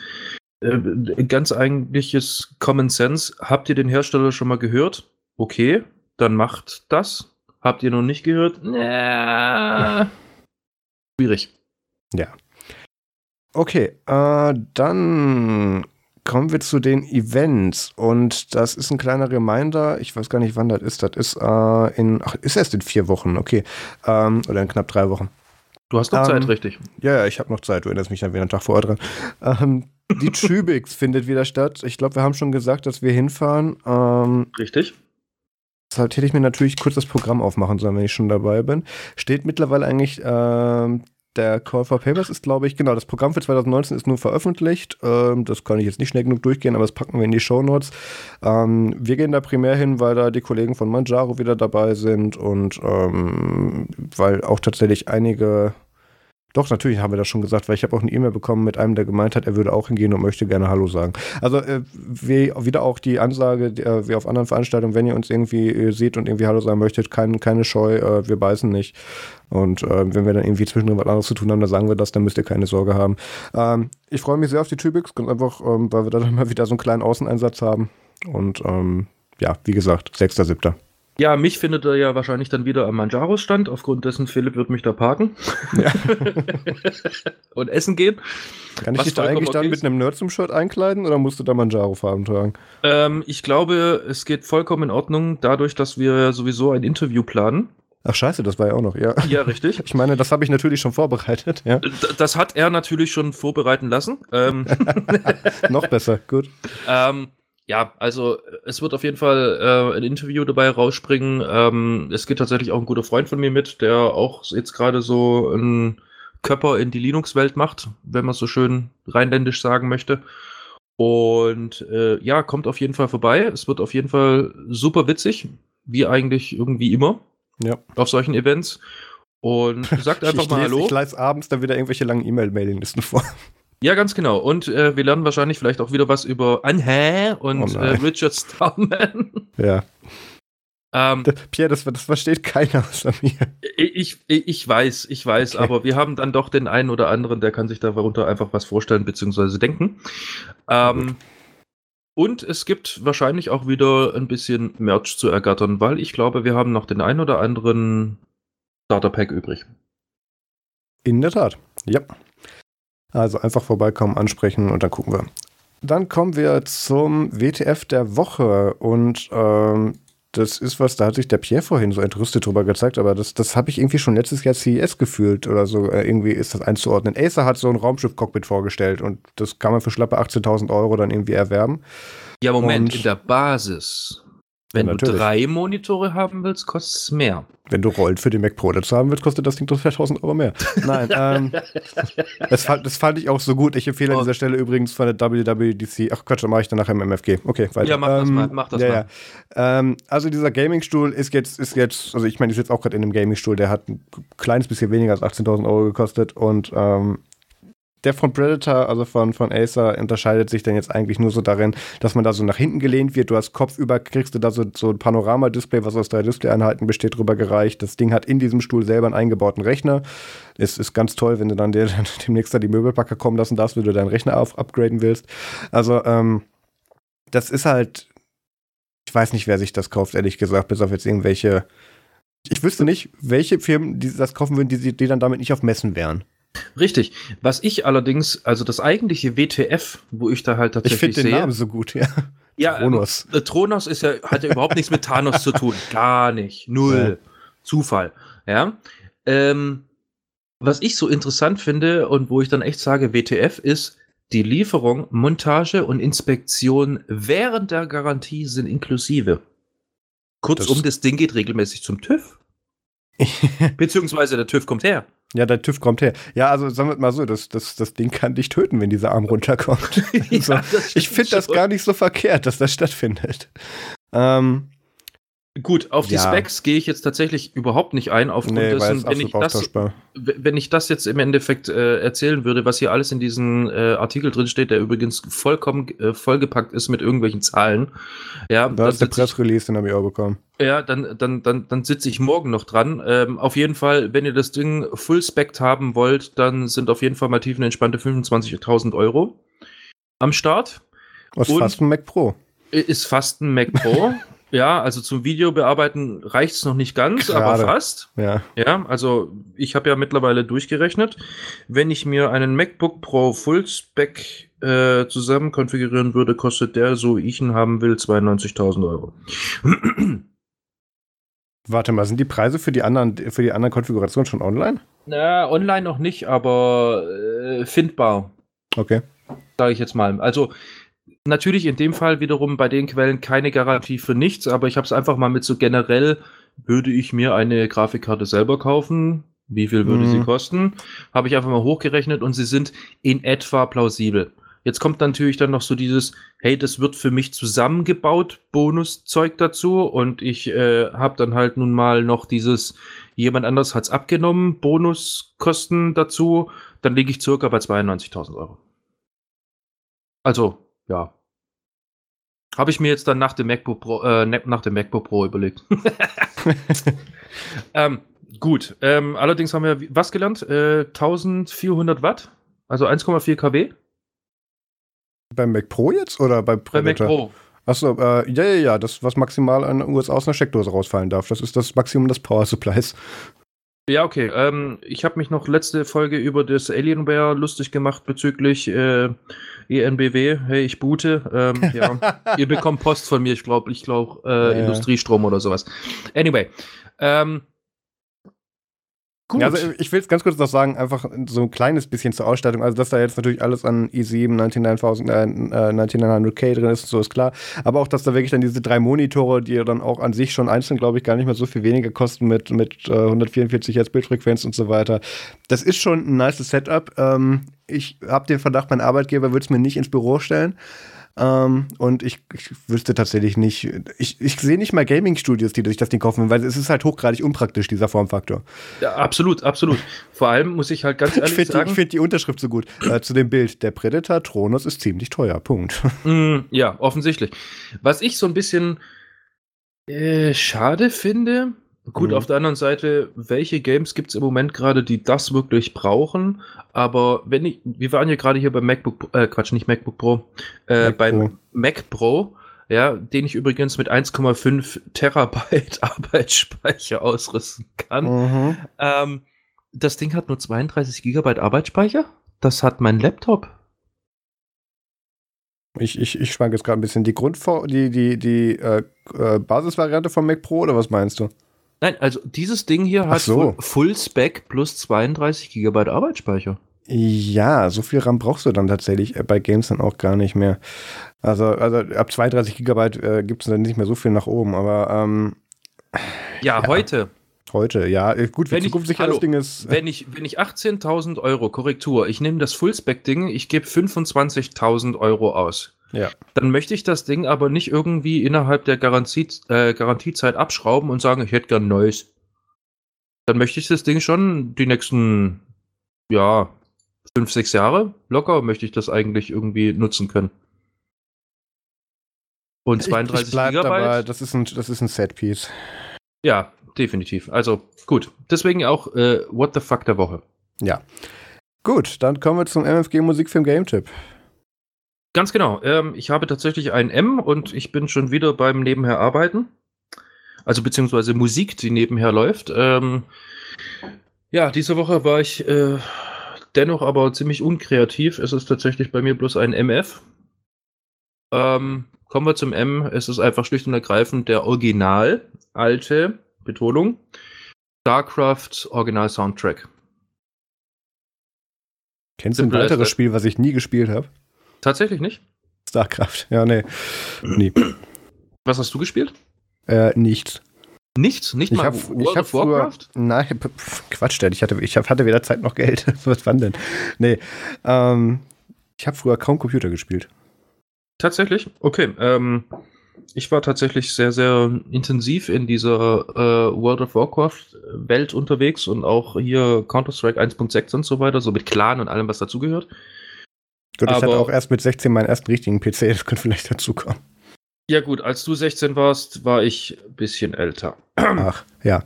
ganz eigentliches Common Sense. Habt ihr den Hersteller schon mal gehört? Okay, dann macht das. Habt ihr noch nicht gehört? Nee. Schwierig. Ja. Okay, dann kommen wir zu den Events. Und das ist ein kleiner Reminder. Ich weiß gar nicht, wann das ist. Das ist ist erst in 4 Wochen, okay. Oder in knapp 3 Wochen. Du hast noch Zeit, richtig? Ja, ich habe noch Zeit. Du erinnerst mich dann wieder einen Tag vor Ort dran. Die Tübix findet wieder statt. Ich glaube, wir haben schon gesagt, dass wir hinfahren. Richtig. Deshalb hätte ich mir natürlich kurz das Programm aufmachen sollen, wenn ich schon dabei bin. Steht mittlerweile eigentlich der Call for Papers ist, glaube ich, genau. Das Programm für 2019 ist nur veröffentlicht. Das kann ich jetzt nicht schnell genug durchgehen, aber das packen wir in die Shownotes. Wir gehen da primär hin, weil da die Kollegen von Manjaro wieder dabei sind und weil auch tatsächlich einige... Doch, natürlich haben wir das schon gesagt, weil ich habe auch eine E-Mail bekommen mit einem, der gemeint hat, er würde auch hingehen und möchte gerne Hallo sagen. Also wieder auch die Ansage, wie auf anderen Veranstaltungen, wenn ihr uns irgendwie seht und irgendwie Hallo sagen möchtet, keine Scheu, wir beißen nicht. Und wenn wir dann irgendwie zwischendrin was anderes zu tun haben, dann sagen wir das, dann müsst ihr keine Sorge haben. Ich freue mich sehr auf die Tübix, ganz einfach, weil wir da dann mal wieder so einen kleinen Außeneinsatz haben. Und wie gesagt, 6.7. Ja, mich findet er ja wahrscheinlich dann wieder am Manjaro-Stand. Aufgrund dessen, Philipp wird mich da parken. Ja. Und essen gehen. Kann ich dich da eigentlich dann mit einem Nerdstorm-Shirt einkleiden oder musst du da Manjaro-Farben tragen? Ich glaube, es geht vollkommen in Ordnung, dadurch, dass wir sowieso ein Interview planen. Ach scheiße, das war ja auch noch, ja. Ja, richtig. Ich meine, das habe ich natürlich schon vorbereitet, ja. Das hat er natürlich schon vorbereiten lassen. Noch besser, gut. Ja, also es wird auf jeden Fall ein Interview dabei rausspringen. Es geht tatsächlich auch ein guter Freund von mir mit, der auch jetzt gerade so einen Köpper in die Linux-Welt macht, wenn man so schön rheinländisch sagen möchte. Und kommt auf jeden Fall vorbei. Es wird auf jeden Fall super witzig, wie eigentlich irgendwie immer auf solchen Events. Und sagt einfach mal Hallo. Ich leite abends dann wieder irgendwelche langen E-Mail-Mailinglisten vor. Ja, ganz genau. Und wir lernen wahrscheinlich vielleicht auch wieder was über Anhä und Richard Stallman. Ja. Pierre, das versteht keiner außer mir. Ich weiß, okay. Aber wir haben dann doch den einen oder anderen, der kann sich darunter einfach was vorstellen bzw. denken. Und es gibt wahrscheinlich auch wieder ein bisschen Merch zu ergattern, weil ich glaube, wir haben noch den einen oder anderen Starter-Pack übrig. In der Tat, ja. Also einfach vorbeikommen, ansprechen und dann gucken wir. Dann kommen wir zum WTF der Woche und das ist was, da hat sich der Pierre vorhin so entrüstet drüber gezeigt, aber das habe ich irgendwie schon letztes Jahr CES gefühlt oder so, irgendwie ist das einzuordnen. Acer hat so ein Raumschiff-Cockpit vorgestellt und das kann man für schlappe 18.000 € dann irgendwie erwerben. Ja, Moment, in der Basis Wenn du 3 Monitore haben willst, kostet es mehr. Wenn du Rollen für den Mac Pro dazu haben willst, kostet das Ding doch 4.000 Euro mehr. Nein, das fand ich auch so gut. Ich empfehle an dieser Stelle übrigens von der WWDC. Ach Quatsch, dann mache ich dann nachher im MFG. Okay, weiter. Ja, mach das mal. Ja. Also dieser Gaming-Stuhl ist jetzt, also ich meine, ist jetzt auch gerade in einem Gaming-Stuhl, der hat ein kleines bisschen weniger als 18.000 Euro gekostet und der von Predator, also von Acer, unterscheidet sich dann jetzt eigentlich nur so darin, dass man da so nach hinten gelehnt wird. Du hast kopfüber, kriegst du da so ein Panorama-Display, was aus 3 Display-Einheiten besteht, drüber gereicht. Das Ding hat in diesem Stuhl selber einen eingebauten Rechner. Es ist ganz toll, wenn du dann demnächst da die Möbelpacker kommen lassen darfst, wenn du deinen Rechner upgraden willst. Also, das ist halt, ich weiß nicht, wer sich das kauft, ehrlich gesagt, bis auf jetzt irgendwelche, ich wüsste nicht, welche Firmen die das kaufen würden, die dann damit nicht auf Messen wären. Richtig. Was ich allerdings, also das eigentliche WTF, wo ich da halt tatsächlich sehe. Ich finde den Namen so gut, ja. Ja, Tronos. Tronos hat ja überhaupt nichts mit Thanos zu tun. Gar nicht. Null. Ja. Zufall. Ja. Was ich so interessant finde und wo ich dann echt sage, WTF, ist die Lieferung, Montage und Inspektion während der Garantie sind inklusive. Kurzum, das Ding geht regelmäßig zum TÜV. Beziehungsweise der TÜV kommt her. Ja, der TÜV kommt her. Ja, also sagen wir mal so, das Ding kann dich töten, wenn dieser Arm runterkommt. Ja, so. Ich finde das gar nicht so verkehrt, dass das stattfindet. Gut, auf die Specs gehe ich jetzt tatsächlich überhaupt nicht ein, aufgrund dessen, wenn ich das jetzt im Endeffekt erzählen würde, was hier alles in diesem Artikel drinsteht, der übrigens vollkommen vollgepackt ist mit irgendwelchen Zahlen. Ja, da ist der Pressrelease, den habe ich auch bekommen. Ja, dann sitze ich morgen noch dran. Auf jeden Fall, wenn ihr das Ding full-spec'd haben wollt, dann sind auf jeden Fall mal tiefenentspannte 25.000 Euro am Start. Das ist fast ein Mac Pro. Ist fast ein Mac Pro. Ja, also zum Videobearbeiten reicht es noch nicht ganz, gerade. Aber fast. Ja, also ich habe ja mittlerweile durchgerechnet, wenn ich mir einen MacBook Pro Full-Spec zusammen konfigurieren würde, kostet der, so ich ihn haben will, 92.000 Euro. Warte mal, sind die Preise für die anderen Konfigurationen schon online? Na, online noch nicht, aber findbar. Okay. Sage ich jetzt mal. Also natürlich in dem Fall wiederum bei den Quellen keine Garantie für nichts, aber ich habe es einfach mal mit so generell, würde ich mir eine Grafikkarte selber kaufen, wie viel würde sie kosten, habe ich einfach mal hochgerechnet und sie sind in etwa plausibel. Jetzt kommt natürlich dann noch so dieses, hey, das wird für mich zusammengebaut, Bonuszeug dazu und ich habe dann halt nun mal noch dieses, jemand anders hat es abgenommen, Bonuskosten dazu, dann liege ich circa bei 92.000 Euro. Also, ja. Habe ich mir jetzt dann nach dem MacBook Pro überlegt. Gut. Allerdings haben wir was gelernt? 1400 Watt, also 1,4 kW. Beim Mac Pro jetzt oder beim Predator? Beim Mac Pro. Achso, ja, das, was maximal an US aus einer Steckdose rausfallen darf. Das ist das Maximum des Power Supplies. Ja, okay. Ich habe mich noch letzte Folge über das Alienware lustig gemacht bezüglich ENBW. Hey, ich boote. Ja. Ihr bekommt Post von mir. Ich glaube, Industriestrom oder sowas. Anyway. Gut. Ja, also ich will jetzt ganz kurz noch sagen, einfach so ein kleines bisschen zur Ausstattung. Also, dass da jetzt natürlich alles an i7, 19900K drin ist, so ist klar. Aber auch, dass da wirklich dann diese 3 Monitore, die ja dann auch an sich schon einzeln, glaube ich, gar nicht mehr so viel weniger kosten mit 144 Hertz Bildfrequenz und so weiter. Das ist schon ein nices Setup. Ich habe den Verdacht, mein Arbeitgeber würde es mir nicht ins Büro stellen. Und ich wüsste tatsächlich nicht, ich sehe nicht mal Gaming-Studios, die sich das Ding kaufen, weil es ist halt hochgradig unpraktisch, dieser Formfaktor. Ja, absolut, absolut. Vor allem muss ich halt ganz ehrlich sagen. Ich finde die Unterschrift so gut. Zu dem Bild, der Predator Tronos ist ziemlich teuer, Punkt. Ja, offensichtlich. Was ich so ein bisschen schade finde, gut, auf der anderen Seite, welche Games gibt es im Moment gerade, die das wirklich brauchen? Aber wir waren ja gerade hier beim Mac Pro, ja, den ich übrigens mit 1,5 Terabyte Arbeitsspeicher ausrüsten kann. Mhm. Das Ding hat nur 32 Gigabyte Arbeitsspeicher. Das hat mein Laptop. Ich schwanke jetzt gerade ein bisschen. Die Basisvariante von Mac Pro, oder was meinst du? Nein, also dieses Ding hier hat Full-Spec plus 32 GB Arbeitsspeicher. Ja, so viel RAM brauchst du dann tatsächlich bei Games dann auch gar nicht mehr. Also ab 32 Gigabyte gibt es dann nicht mehr so viel nach oben, aber ja, heute. Heute, ja. Gut, wie zukünftig das Ding ist. Wenn ich 18.000 Euro, Korrektur, ich nehme das Fullspec-Ding, ich gebe 25.000 Euro aus. Ja. Dann möchte ich das Ding aber nicht irgendwie innerhalb der Garantiezeit abschrauben und sagen, ich hätte gern Neues. Dann möchte ich das Ding schon die nächsten, 5-6 Jahre locker möchte ich das eigentlich irgendwie nutzen können. Und 32 GB. Aber das ist ein Setpiece. Ja, definitiv. Also gut. Deswegen auch What the Fuck der Woche. Ja. Gut, dann kommen wir zum MFG Musikfilm Game Tipp. Ganz genau. Ich habe tatsächlich ein M und ich bin schon wieder beim Nebenher arbeiten. Also beziehungsweise Musik, die nebenher läuft. Ja, diese Woche war ich dennoch aber ziemlich unkreativ. Es ist tatsächlich bei mir bloß ein MF. Kommen wir zum M. Es ist einfach schlicht und ergreifend der original alte, Betonung, StarCraft Original Soundtrack. Kennst du ein weiteres Spiel, was ich nie gespielt habe? Tatsächlich nicht. StarCraft, ja, nee. Nie. Was hast du gespielt? Nichts. Nichts? Nicht mal World of Warcraft? Nein, Quatsch, denn ich hatte weder Zeit noch Geld. Was war denn? Nee. Ich habe früher kaum Computer gespielt. Tatsächlich? Okay. Ich war tatsächlich sehr, sehr intensiv in dieser World of Warcraft-Welt unterwegs und auch hier Counter-Strike 1.6 und so weiter, so mit Clan und allem, was dazugehört. Gut, ich hatte auch erst mit 16 meinen ersten richtigen PC, das könnte vielleicht dazukommen. Ja gut, als du 16 warst, war ich ein bisschen älter. Ach, ja.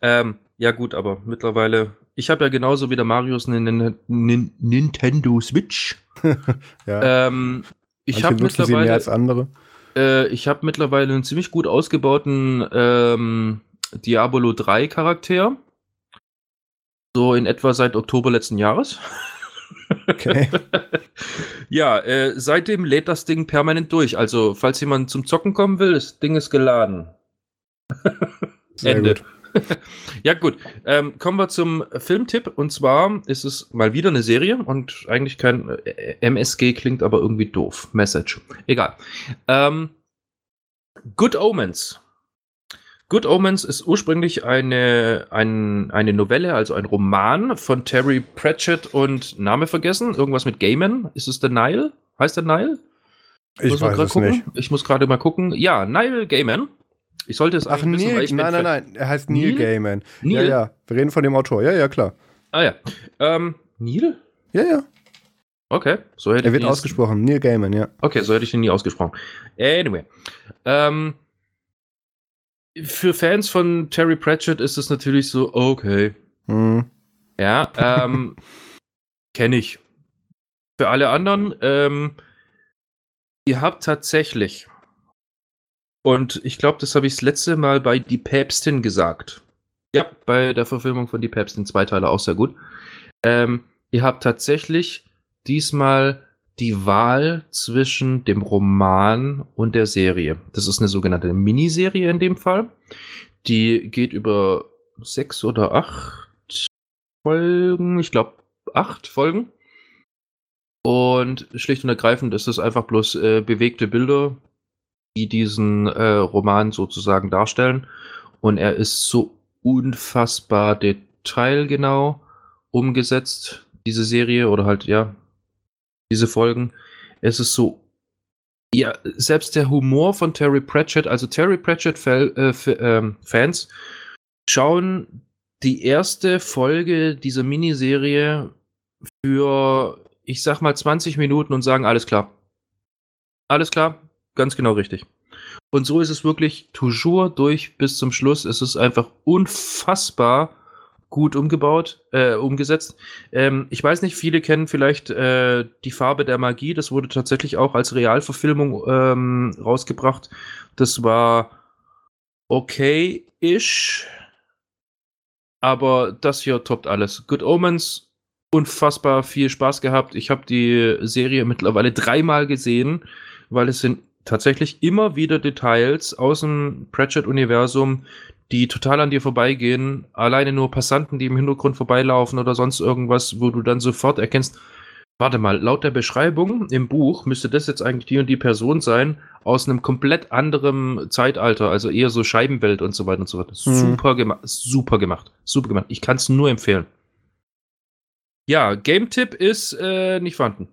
Ja gut, aber mittlerweile, ich habe ja genauso wie der Marius eine Nintendo Switch. Ja. Ich habe mittlerweile, hab mittlerweile einen ziemlich gut ausgebauten Diablo 3 Charakter. So in etwa seit Oktober letzten Jahres. Okay. Ja, seitdem lädt das Ding permanent durch. Also, falls jemand zum Zocken kommen will, das Ding ist geladen. Ende. Gut. Ja gut, kommen wir zum Filmtipp und zwar ist es mal wieder eine Serie und eigentlich kein MSG klingt aber irgendwie doof, Message, egal. Good Omens. Good Omens ist ursprünglich eine Novelle, also ein Roman von Terry Pratchett und Name vergessen, irgendwas mit Gaiman, ist es der Nile? Heißt der Nile? Ich weiß es nicht. Ich muss gerade mal gucken, ja, Neil Gaiman. Ich sollte es eigentlich wissen, weil ich Nein, er heißt Neil Gaiman. Neil? Ja, wir reden von dem Autor. Ja, klar. Ah ja. Neil? Ja. Okay, so hätte ich ihn. Er wird ausgesprochen, Neil Gaiman, ja. Okay, so hätte ich ihn nie ausgesprochen. Anyway. Für Fans von Terry Pratchett ist es natürlich so, okay. Hm. Ja, kenne ich. Für alle anderen, ihr habt tatsächlich... Und ich glaube, das habe ich das letzte Mal bei Die Päpstin gesagt. Ja, bei der Verfilmung von Die Päpstin, 2 Teile auch sehr gut. Ihr habt tatsächlich diesmal die Wahl zwischen dem Roman und der Serie. Das ist eine sogenannte Miniserie in dem Fall. Die geht über 6 oder 8 Folgen. Ich glaube, 8 Folgen. Und schlicht und ergreifend ist es einfach bloß bewegte Bilder, die diesen Roman sozusagen darstellen. Und er ist so unfassbar detailgenau umgesetzt, diese Serie oder halt, ja, diese Folgen. Es ist so, ja, selbst der Humor von Terry Pratchett, also Terry Pratchett-Fans schauen die erste Folge dieser Miniserie für, ich sag mal, 20 Minuten und sagen, alles klar. Alles klar. Ganz genau richtig. Und so ist es wirklich toujours durch bis zum Schluss. Es ist einfach unfassbar gut umgesetzt. Ich weiß nicht, viele kennen vielleicht Die Farbe der Magie. Das wurde tatsächlich auch als Realverfilmung rausgebracht. Das war okay-ish. Aber das hier toppt alles. Good Omens, unfassbar viel Spaß gehabt. Ich habe die Serie mittlerweile 3-mal gesehen, weil es sind tatsächlich immer wieder Details aus dem Pratchett-Universum, die total an dir vorbeigehen, alleine nur Passanten, die im Hintergrund vorbeilaufen oder sonst irgendwas, wo du dann sofort erkennst, warte mal, laut der Beschreibung im Buch müsste das jetzt eigentlich die und die Person sein, aus einem komplett anderen Zeitalter, also eher so Scheibenwelt und so weiter und so fort. Mhm. Super gemacht. Ich kann es nur empfehlen. Ja, Game-Tipp ist nicht vorhanden.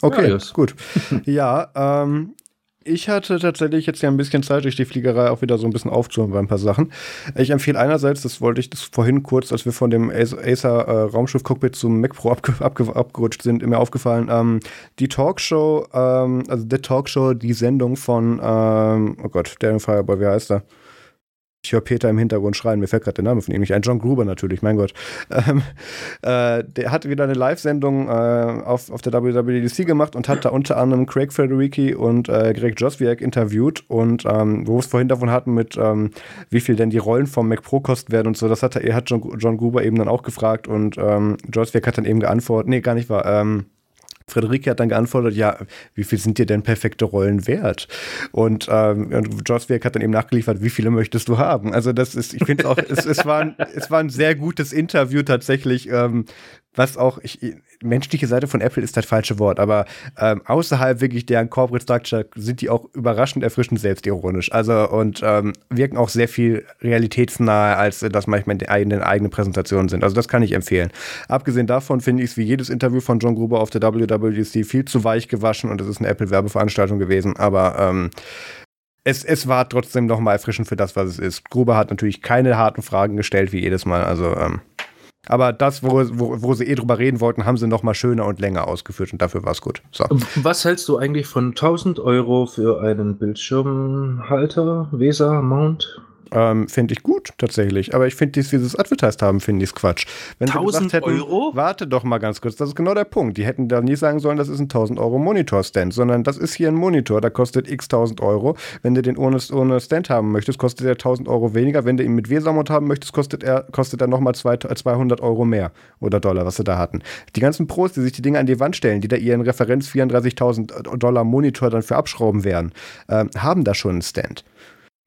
Okay, ja, gut. Ja, ich hatte tatsächlich jetzt ja ein bisschen Zeit, durch die Fliegerei auch wieder so ein bisschen aufzuholen bei ein paar Sachen. Ich empfehle einerseits, das wollte ich das vorhin kurz, als wir von dem Acer-Raumschiff-Cockpit zum Mac Pro abgerutscht sind, mir aufgefallen, die Talkshow, also der Talkshow, die Sendung von, oh Gott, der Fireboy, wie heißt der? Ich höre Peter im Hintergrund schreien, mir fällt gerade der Name von ihm nicht ein. John Gruber natürlich, mein Gott. Der hat wieder eine Live-Sendung auf der WWDC gemacht und hat da unter anderem Craig Federighi und Greg Joswiak interviewt. Und wo wir es vorhin davon hatten, mit wie viel denn die Rollen vom Mac Pro kosten werden und so, das hat John Gruber eben dann auch gefragt. Und Joswiak hat dann eben geantwortet, nee, gar nicht wahr, Frederike hat dann geantwortet, ja, wie viel sind dir denn perfekte Rollen wert? Und Joswiak hat dann eben nachgeliefert, wie viele möchtest du haben? Also das ist, ich finde auch, es war ein sehr gutes Interview tatsächlich, was auch, menschliche Seite von Apple ist das falsche Wort, aber außerhalb wirklich deren Corporate Structure sind die auch überraschend erfrischend selbstironisch. Also und wirken auch sehr viel realitätsnahe, als das manchmal in den eigenen Präsentationen sind. Also das kann ich empfehlen. Abgesehen davon finde ich es wie jedes Interview von John Gruber auf der WWDC viel zu weich gewaschen und es ist eine Apple-Werbeveranstaltung gewesen, aber es war trotzdem nochmal erfrischend für das, was es ist. Gruber hat natürlich keine harten Fragen gestellt, wie jedes Mal, also aber das, wo sie drüber reden wollten, haben sie noch mal schöner und länger ausgeführt und dafür war es gut. So. Was hältst du eigentlich von 1000 Euro für einen Bildschirmhalter, VESA-Mount? Finde ich gut, tatsächlich. Aber ich finde, dieses advertised haben, finde ich Quatsch. Wenn 1000 sie hätten, Euro? Warte doch mal ganz kurz, das ist genau der Punkt. Die hätten da nie sagen sollen, das ist ein 1000 € Monitor-Stand, sondern das ist hier ein Monitor, der kostet x 1000 €. Wenn du den ohne Stand haben möchtest, kostet er 1000 € weniger. Wenn du ihn mit Wesamont haben möchtest, kostet er nochmal 200 € mehr oder $, was sie da hatten. Die ganzen Pros, die sich die Dinge an die Wand stellen, die da ihren Referenz 34.000 Dollar Monitor dann für abschrauben werden, haben da schon einen Stand.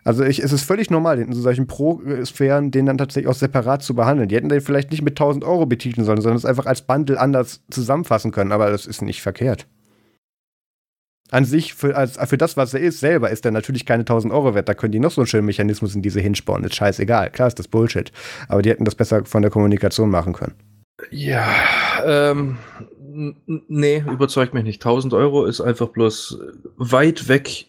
Also es ist völlig normal, in so solchen Pro-Sphären den dann tatsächlich auch separat zu behandeln. Die hätten den vielleicht nicht mit 1000 € betiteln sollen, sondern es einfach als Bundle anders zusammenfassen können. Aber das ist nicht verkehrt. An sich, für das, was er ist, selber ist er natürlich keine 1000 € wert. Da können die noch so einen schönen Mechanismus in diese hinspawnen. Ist scheißegal. Klar ist das Bullshit. Aber die hätten das besser von der Kommunikation machen können. Ja, nee, überzeugt mich nicht. 1000 € ist einfach bloß weit weg,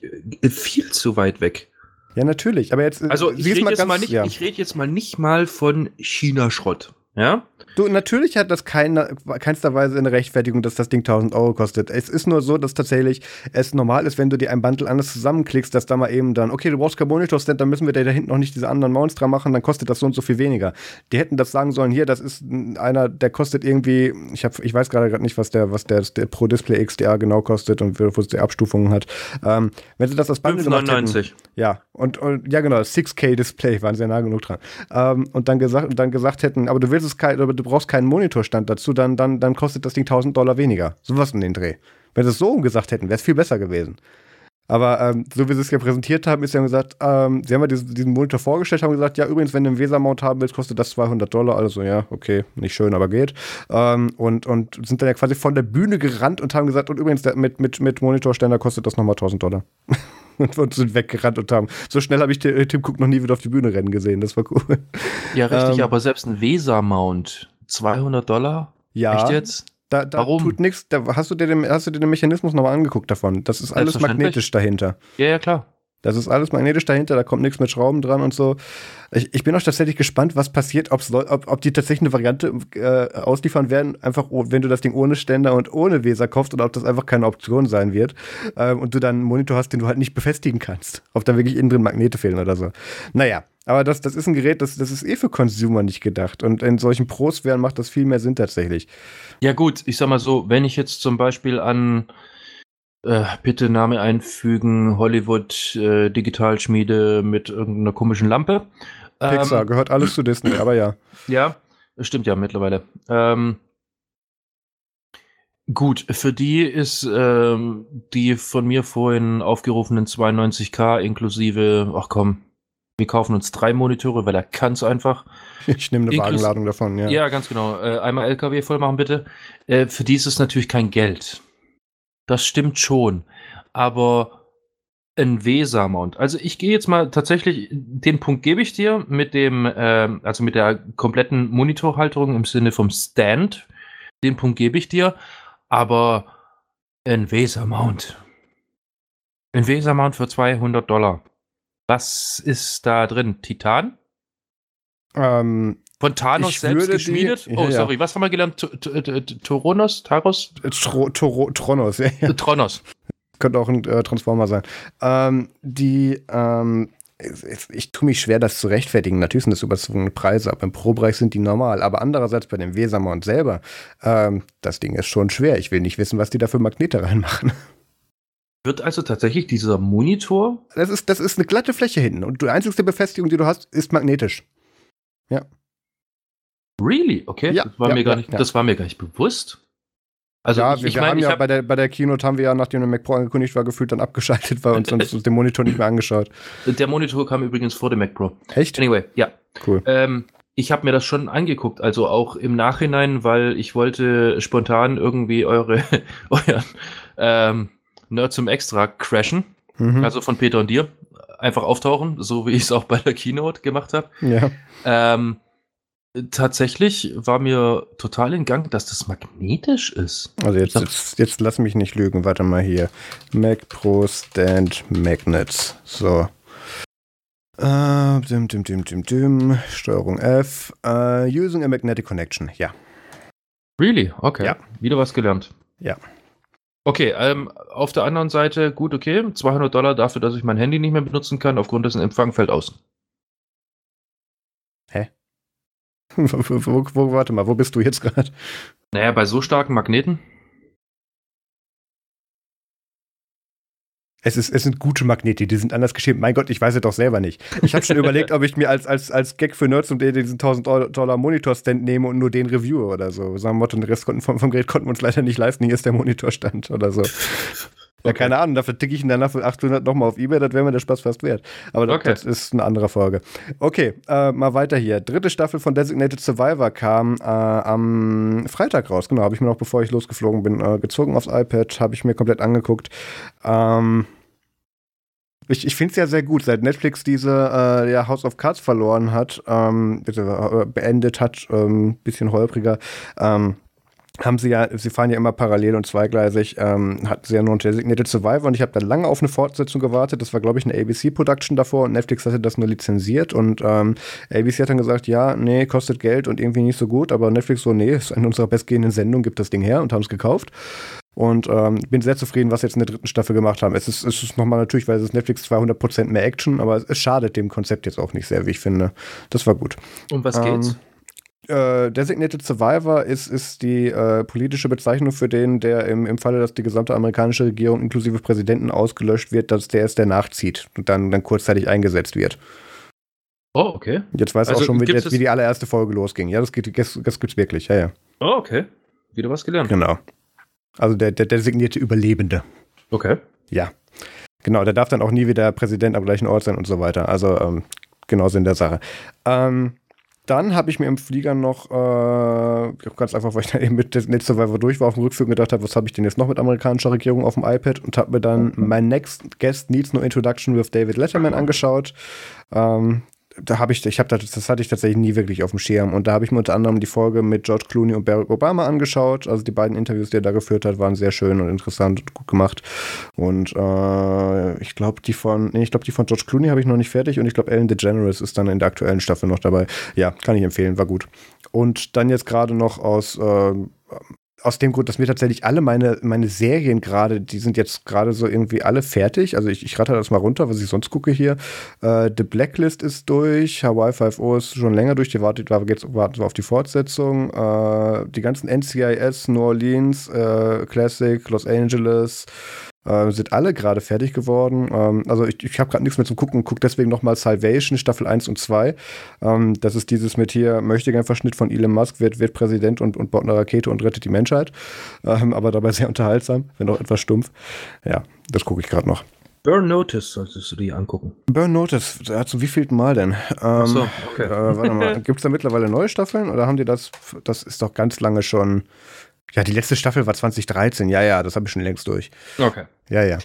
viel zu weit weg. Ja, natürlich, aber jetzt... Also, ich rede jetzt mal nicht mal von China-Schrott, ja? Du, natürlich hat das keinster Weise eine Rechtfertigung, dass das Ding 1000 € kostet. Es ist nur so, dass tatsächlich es normal ist, wenn du dir ein Bundle anders zusammenklickst, dass da mal eben dann, okay, du brauchst kein Monitor-Stand, dann müssen wir da hinten noch nicht diese anderen Mounts dran machen, dann kostet das so und so viel weniger. Die hätten das sagen sollen, hier, das ist einer, der kostet irgendwie, ich weiß gerade nicht, was der Pro Display XDR genau kostet und wo es die Abstufungen hat. Wenn sie das als Bundle gemacht hätten, ja, und ja genau, 6K-Display, waren sehr nah genug dran. Und dann gesagt hätten, aber du brauchst keinen Monitorstand dazu, dann kostet das Ding $1000 weniger. Sowas in den Dreh. Wenn sie es so umgesagt hätten, wäre es viel besser gewesen. Aber so wie sie es ja präsentiert haben, ist ja gesagt, sie haben ja diesen Monitor vorgestellt, haben gesagt, ja übrigens, wenn du einen VESA-Mount haben willst, kostet das $200. Also ja, okay, nicht schön, aber geht. Und sind dann ja quasi von der Bühne gerannt und haben gesagt, und übrigens, mit Monitorständer kostet das nochmal $1000. Und sind weggerannt und haben. So schnell habe ich Tim Cook noch nie wieder auf die Bühne rennen gesehen. Das war cool. Ja, richtig, aber selbst ein VESA-Mount, $200? Ja. Echt jetzt? Da warum? Tut nichts. Hast du dir den Mechanismus nochmal angeguckt davon? Das ist alles magnetisch dahinter. Ja, klar. Das ist alles magnetisch dahinter, da kommt nichts mit Schrauben dran und so. Ich bin auch tatsächlich gespannt, was passiert, ob die tatsächlich eine Variante ausliefern werden, einfach wenn du das Ding ohne Ständer und ohne VESA kaufst oder ob das einfach keine Option sein wird und du dann einen Monitor hast, den du halt nicht befestigen kannst. Ob da wirklich innen drin Magnete fehlen oder so. Naja, aber das ist ein Gerät, das ist eh für Consumer nicht gedacht und in solchen Pro-Sphären macht das viel mehr Sinn tatsächlich. Ja gut, ich sag mal so, wenn ich jetzt zum Beispiel an... bitte Name einfügen, Hollywood, Digitalschmiede mit irgendeiner komischen Lampe. Pixar, gehört alles zu Disney, aber ja. Ja, stimmt ja mittlerweile. Gut, für die ist die von mir vorhin aufgerufenen 92K inklusive, ach komm, Wir kaufen uns 3 Monitore, weil er kann es einfach. Ich nehme eine Wagenladung davon, ja. Ja, ganz genau. Einmal LKW voll machen, bitte. Für die ist es natürlich kein Geld. Das stimmt schon. Aber ein Wesa-Mount. Also ich gehe jetzt mal tatsächlich, den Punkt gebe ich dir, mit dem, also mit der kompletten Monitorhalterung im Sinne vom Stand. Den Punkt gebe ich dir. Aber ein Wesa-Mount. Ein Wesa-Mount für $200. Was ist da drin? Titan? Von Thanos selbst geschmiedet? Sorry, was haben wir gelernt? Tronos, ja. Tronos. Könnte auch ein Transformer sein. Ich tue mich schwer, das zu rechtfertigen. Natürlich sind das überzogene Preise, aber im Pro-Bereich sind die normal. Aber andererseits bei dem Wesa-Mount selber, das Ding ist schon schwer. Ich will nicht wissen, was die da für Magnete reinmachen. Wird also tatsächlich dieser Monitor? Das ist eine glatte Fläche hinten und die einzige Befestigung, die du hast, ist magnetisch. Ja. Really? Okay, ja, das war mir gar nicht bewusst. Also ja, bei der Keynote haben wir ja, nachdem der Mac Pro angekündigt war, gefühlt dann abgeschaltet, weil uns den Monitor nicht mehr angeschaut. Der Monitor kam übrigens vor dem Mac Pro. Echt? Anyway, ja. Cool. Ich habe mir das schon angeguckt, also auch im Nachhinein, weil ich wollte spontan irgendwie euren Nerd zum Extra crashen, also von Peter und dir, einfach auftauchen, so wie ich es auch bei der Keynote gemacht habe. Ja. Tatsächlich war mir total in Gang, dass das magnetisch ist. Also jetzt lass mich nicht lügen, warte mal hier. Mac Pro Stand Magnets, so. Steuerung F, using a magnetic connection, ja. Really? Okay, ja. Wieder was gelernt. Ja. Okay, auf der anderen Seite, gut, okay, $200 dafür, dass ich mein Handy nicht mehr benutzen kann, aufgrund dessen Empfang fällt aus. Hä? Warte mal, wo bist du jetzt gerade? Naja, bei so starken Magneten. Es sind gute Magnete, die sind anders geschämt. Mein Gott, ich weiß es doch selber nicht. Ich habe schon überlegt, ob ich mir als Gag für Nerds und diesen $1.000 Monitor-Stand nehme und nur den reviewe oder so. So ein Motto, den Rest vom Gerät konnten wir uns leider nicht leisten. Hier ist der Monitorstand oder so. Ja, okay. Keine Ahnung, dafür ticke ich ihn danach für $800 nochmal auf eBay, das wäre mir der Spaß fast wert. Aber das ist eine andere Folge. Okay, mal weiter hier. 3. Staffel von Designated Survivor kam am Freitag raus. Genau, habe ich mir noch, bevor ich losgeflogen bin, gezogen aufs iPad, habe ich mir komplett angeguckt. Ich finde es ja sehr gut, seit Netflix diese House of Cards verloren hat, beendet hat, bisschen holpriger, sie fahren ja immer parallel und zweigleisig, hatten sie ja nur Designated Survivor und ich habe da lange auf eine Fortsetzung gewartet. Das war, glaube ich, eine ABC-Production davor und Netflix hatte das nur lizenziert und ABC hat dann gesagt, ja, nee, kostet Geld und irgendwie nicht so gut, aber Netflix so, nee, ist eine unserer bestgehenden Sendungen, gibt das Ding her und haben es gekauft. Und bin sehr zufrieden, was sie jetzt in der 3. Staffel gemacht haben. Es ist nochmal natürlich, weil es ist Netflix 200% mehr Action, aber es schadet dem Konzept jetzt auch nicht sehr, wie ich finde. Das war gut. Um was geht's? Designated Survivor ist die politische Bezeichnung für den, der im Falle, dass die gesamte amerikanische Regierung inklusive Präsidenten ausgelöscht wird, dass der erst danach zieht und dann kurzzeitig eingesetzt wird. Oh, okay. Jetzt weiß also auch schon, wie die allererste Folge losging. Ja, das gibt's wirklich. Ja. Oh, okay. Wieder was gelernt. Genau. Also der designierte Überlebende. Okay. Ja. Genau, der darf dann auch nie wieder Präsident am gleichen Ort sein und so weiter. Also genau Sinn der Sache. Dann habe ich mir im Flieger noch, ganz einfach, weil ich da eben mit Designated Survivor durch war, auf dem Rückflug gedacht habe, was habe ich denn jetzt noch mit amerikanischer Regierung auf dem iPad und habe mir dann My Next Guest Needs No Introduction with David Letterman angeschaut. Das hatte ich tatsächlich nie wirklich auf dem Schirm. Und da habe ich mir unter anderem die Folge mit George Clooney und Barack Obama angeschaut. Also die beiden Interviews, die er da geführt hat, waren sehr schön und interessant und gut gemacht. Und ich glaube, die von George Clooney habe ich noch nicht fertig. Und ich glaube, Ellen DeGeneres ist dann in der aktuellen Staffel noch dabei. Ja, kann ich empfehlen, war gut. Und dann jetzt gerade noch aus dem Grund, dass mir tatsächlich alle meine Serien gerade, die sind jetzt gerade so irgendwie alle fertig. Also ich ratter das mal runter, was ich sonst gucke hier. The Blacklist ist durch, Hawaii 5.0 ist schon länger durch, warten wir auf die Fortsetzung. Die ganzen NCIS, New Orleans, Classic, Los Angeles, sind alle gerade fertig geworden. Also ich habe gerade nichts mehr zum Gucken, gucke deswegen nochmal Salvation, Staffel 1 und 2. Das ist dieses mit hier, Möchtegern-Verschnitt von Elon Musk, wird Präsident und baut eine Rakete und rettet die Menschheit. Aber dabei sehr unterhaltsam, wenn auch etwas stumpf. Ja, das gucke ich gerade noch. Burn Notice solltest du dir angucken. Burn Notice, zum wievielten Mal denn? Achso, okay. Warte mal, gibt es da mittlerweile neue Staffeln oder haben die das? Das ist doch ganz lange schon. Ja, die letzte Staffel war 2013. Ja, ja, das habe ich schon längst durch. Okay. Ja, ja.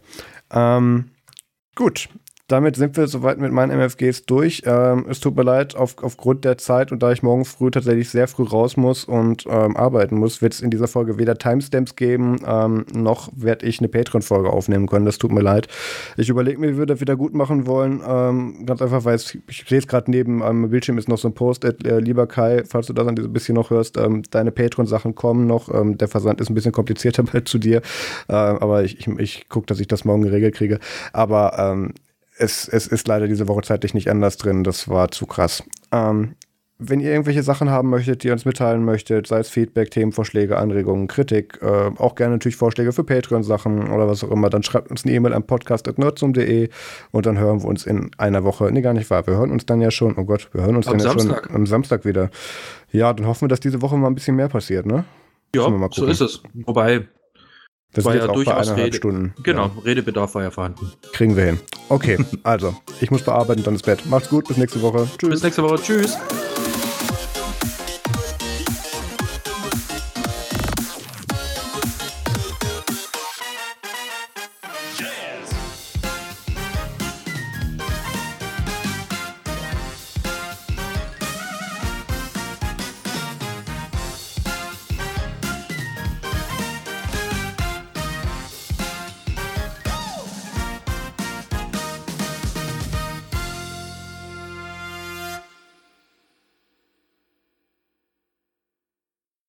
Gut. Damit sind wir soweit mit meinen MFGs durch. Es tut mir leid, aufgrund der Zeit und da ich morgen früh tatsächlich sehr früh raus muss und arbeiten muss, wird es in dieser Folge weder Timestamps geben, noch werde ich eine Patreon-Folge aufnehmen können. Das tut mir leid. Ich überlege mir, wie wir das wieder gut machen wollen. Ganz einfach, weil ich lese gerade neben am Bildschirm ist noch so ein Post-it. Lieber Kai, falls du das ein bisschen noch hörst, deine Patreon-Sachen kommen noch. Der Versand ist ein bisschen komplizierter bei zu dir. Aber ich gucke, dass ich das morgen geregelt kriege. Aber es ist leider diese Woche zeitlich nicht anders drin. Das war zu krass. Wenn ihr irgendwelche Sachen haben möchtet, die ihr uns mitteilen möchtet, sei es Feedback, Themenvorschläge, Anregungen, Kritik, auch gerne natürlich Vorschläge für Patreon-Sachen oder was auch immer, dann schreibt uns eine E-Mail an podcast.nerdstorm.de und dann hören wir uns in einer Woche. Nee, gar nicht wahr. Wir hören uns dann ja schon. Oh Gott, wir hören uns schon am Samstag wieder. Ja, dann hoffen wir, dass diese Woche mal ein bisschen mehr passiert, ne? Ja, so ist es. Wobei... Das war ja durchaus Stunden. Genau, ja. Redebedarf war ja vorhanden. Kriegen wir hin. Okay, also, ich muss bearbeiten, dann ins Bett. Macht's gut, bis nächste Woche. Tschüss. Bis nächste Woche, tschüss.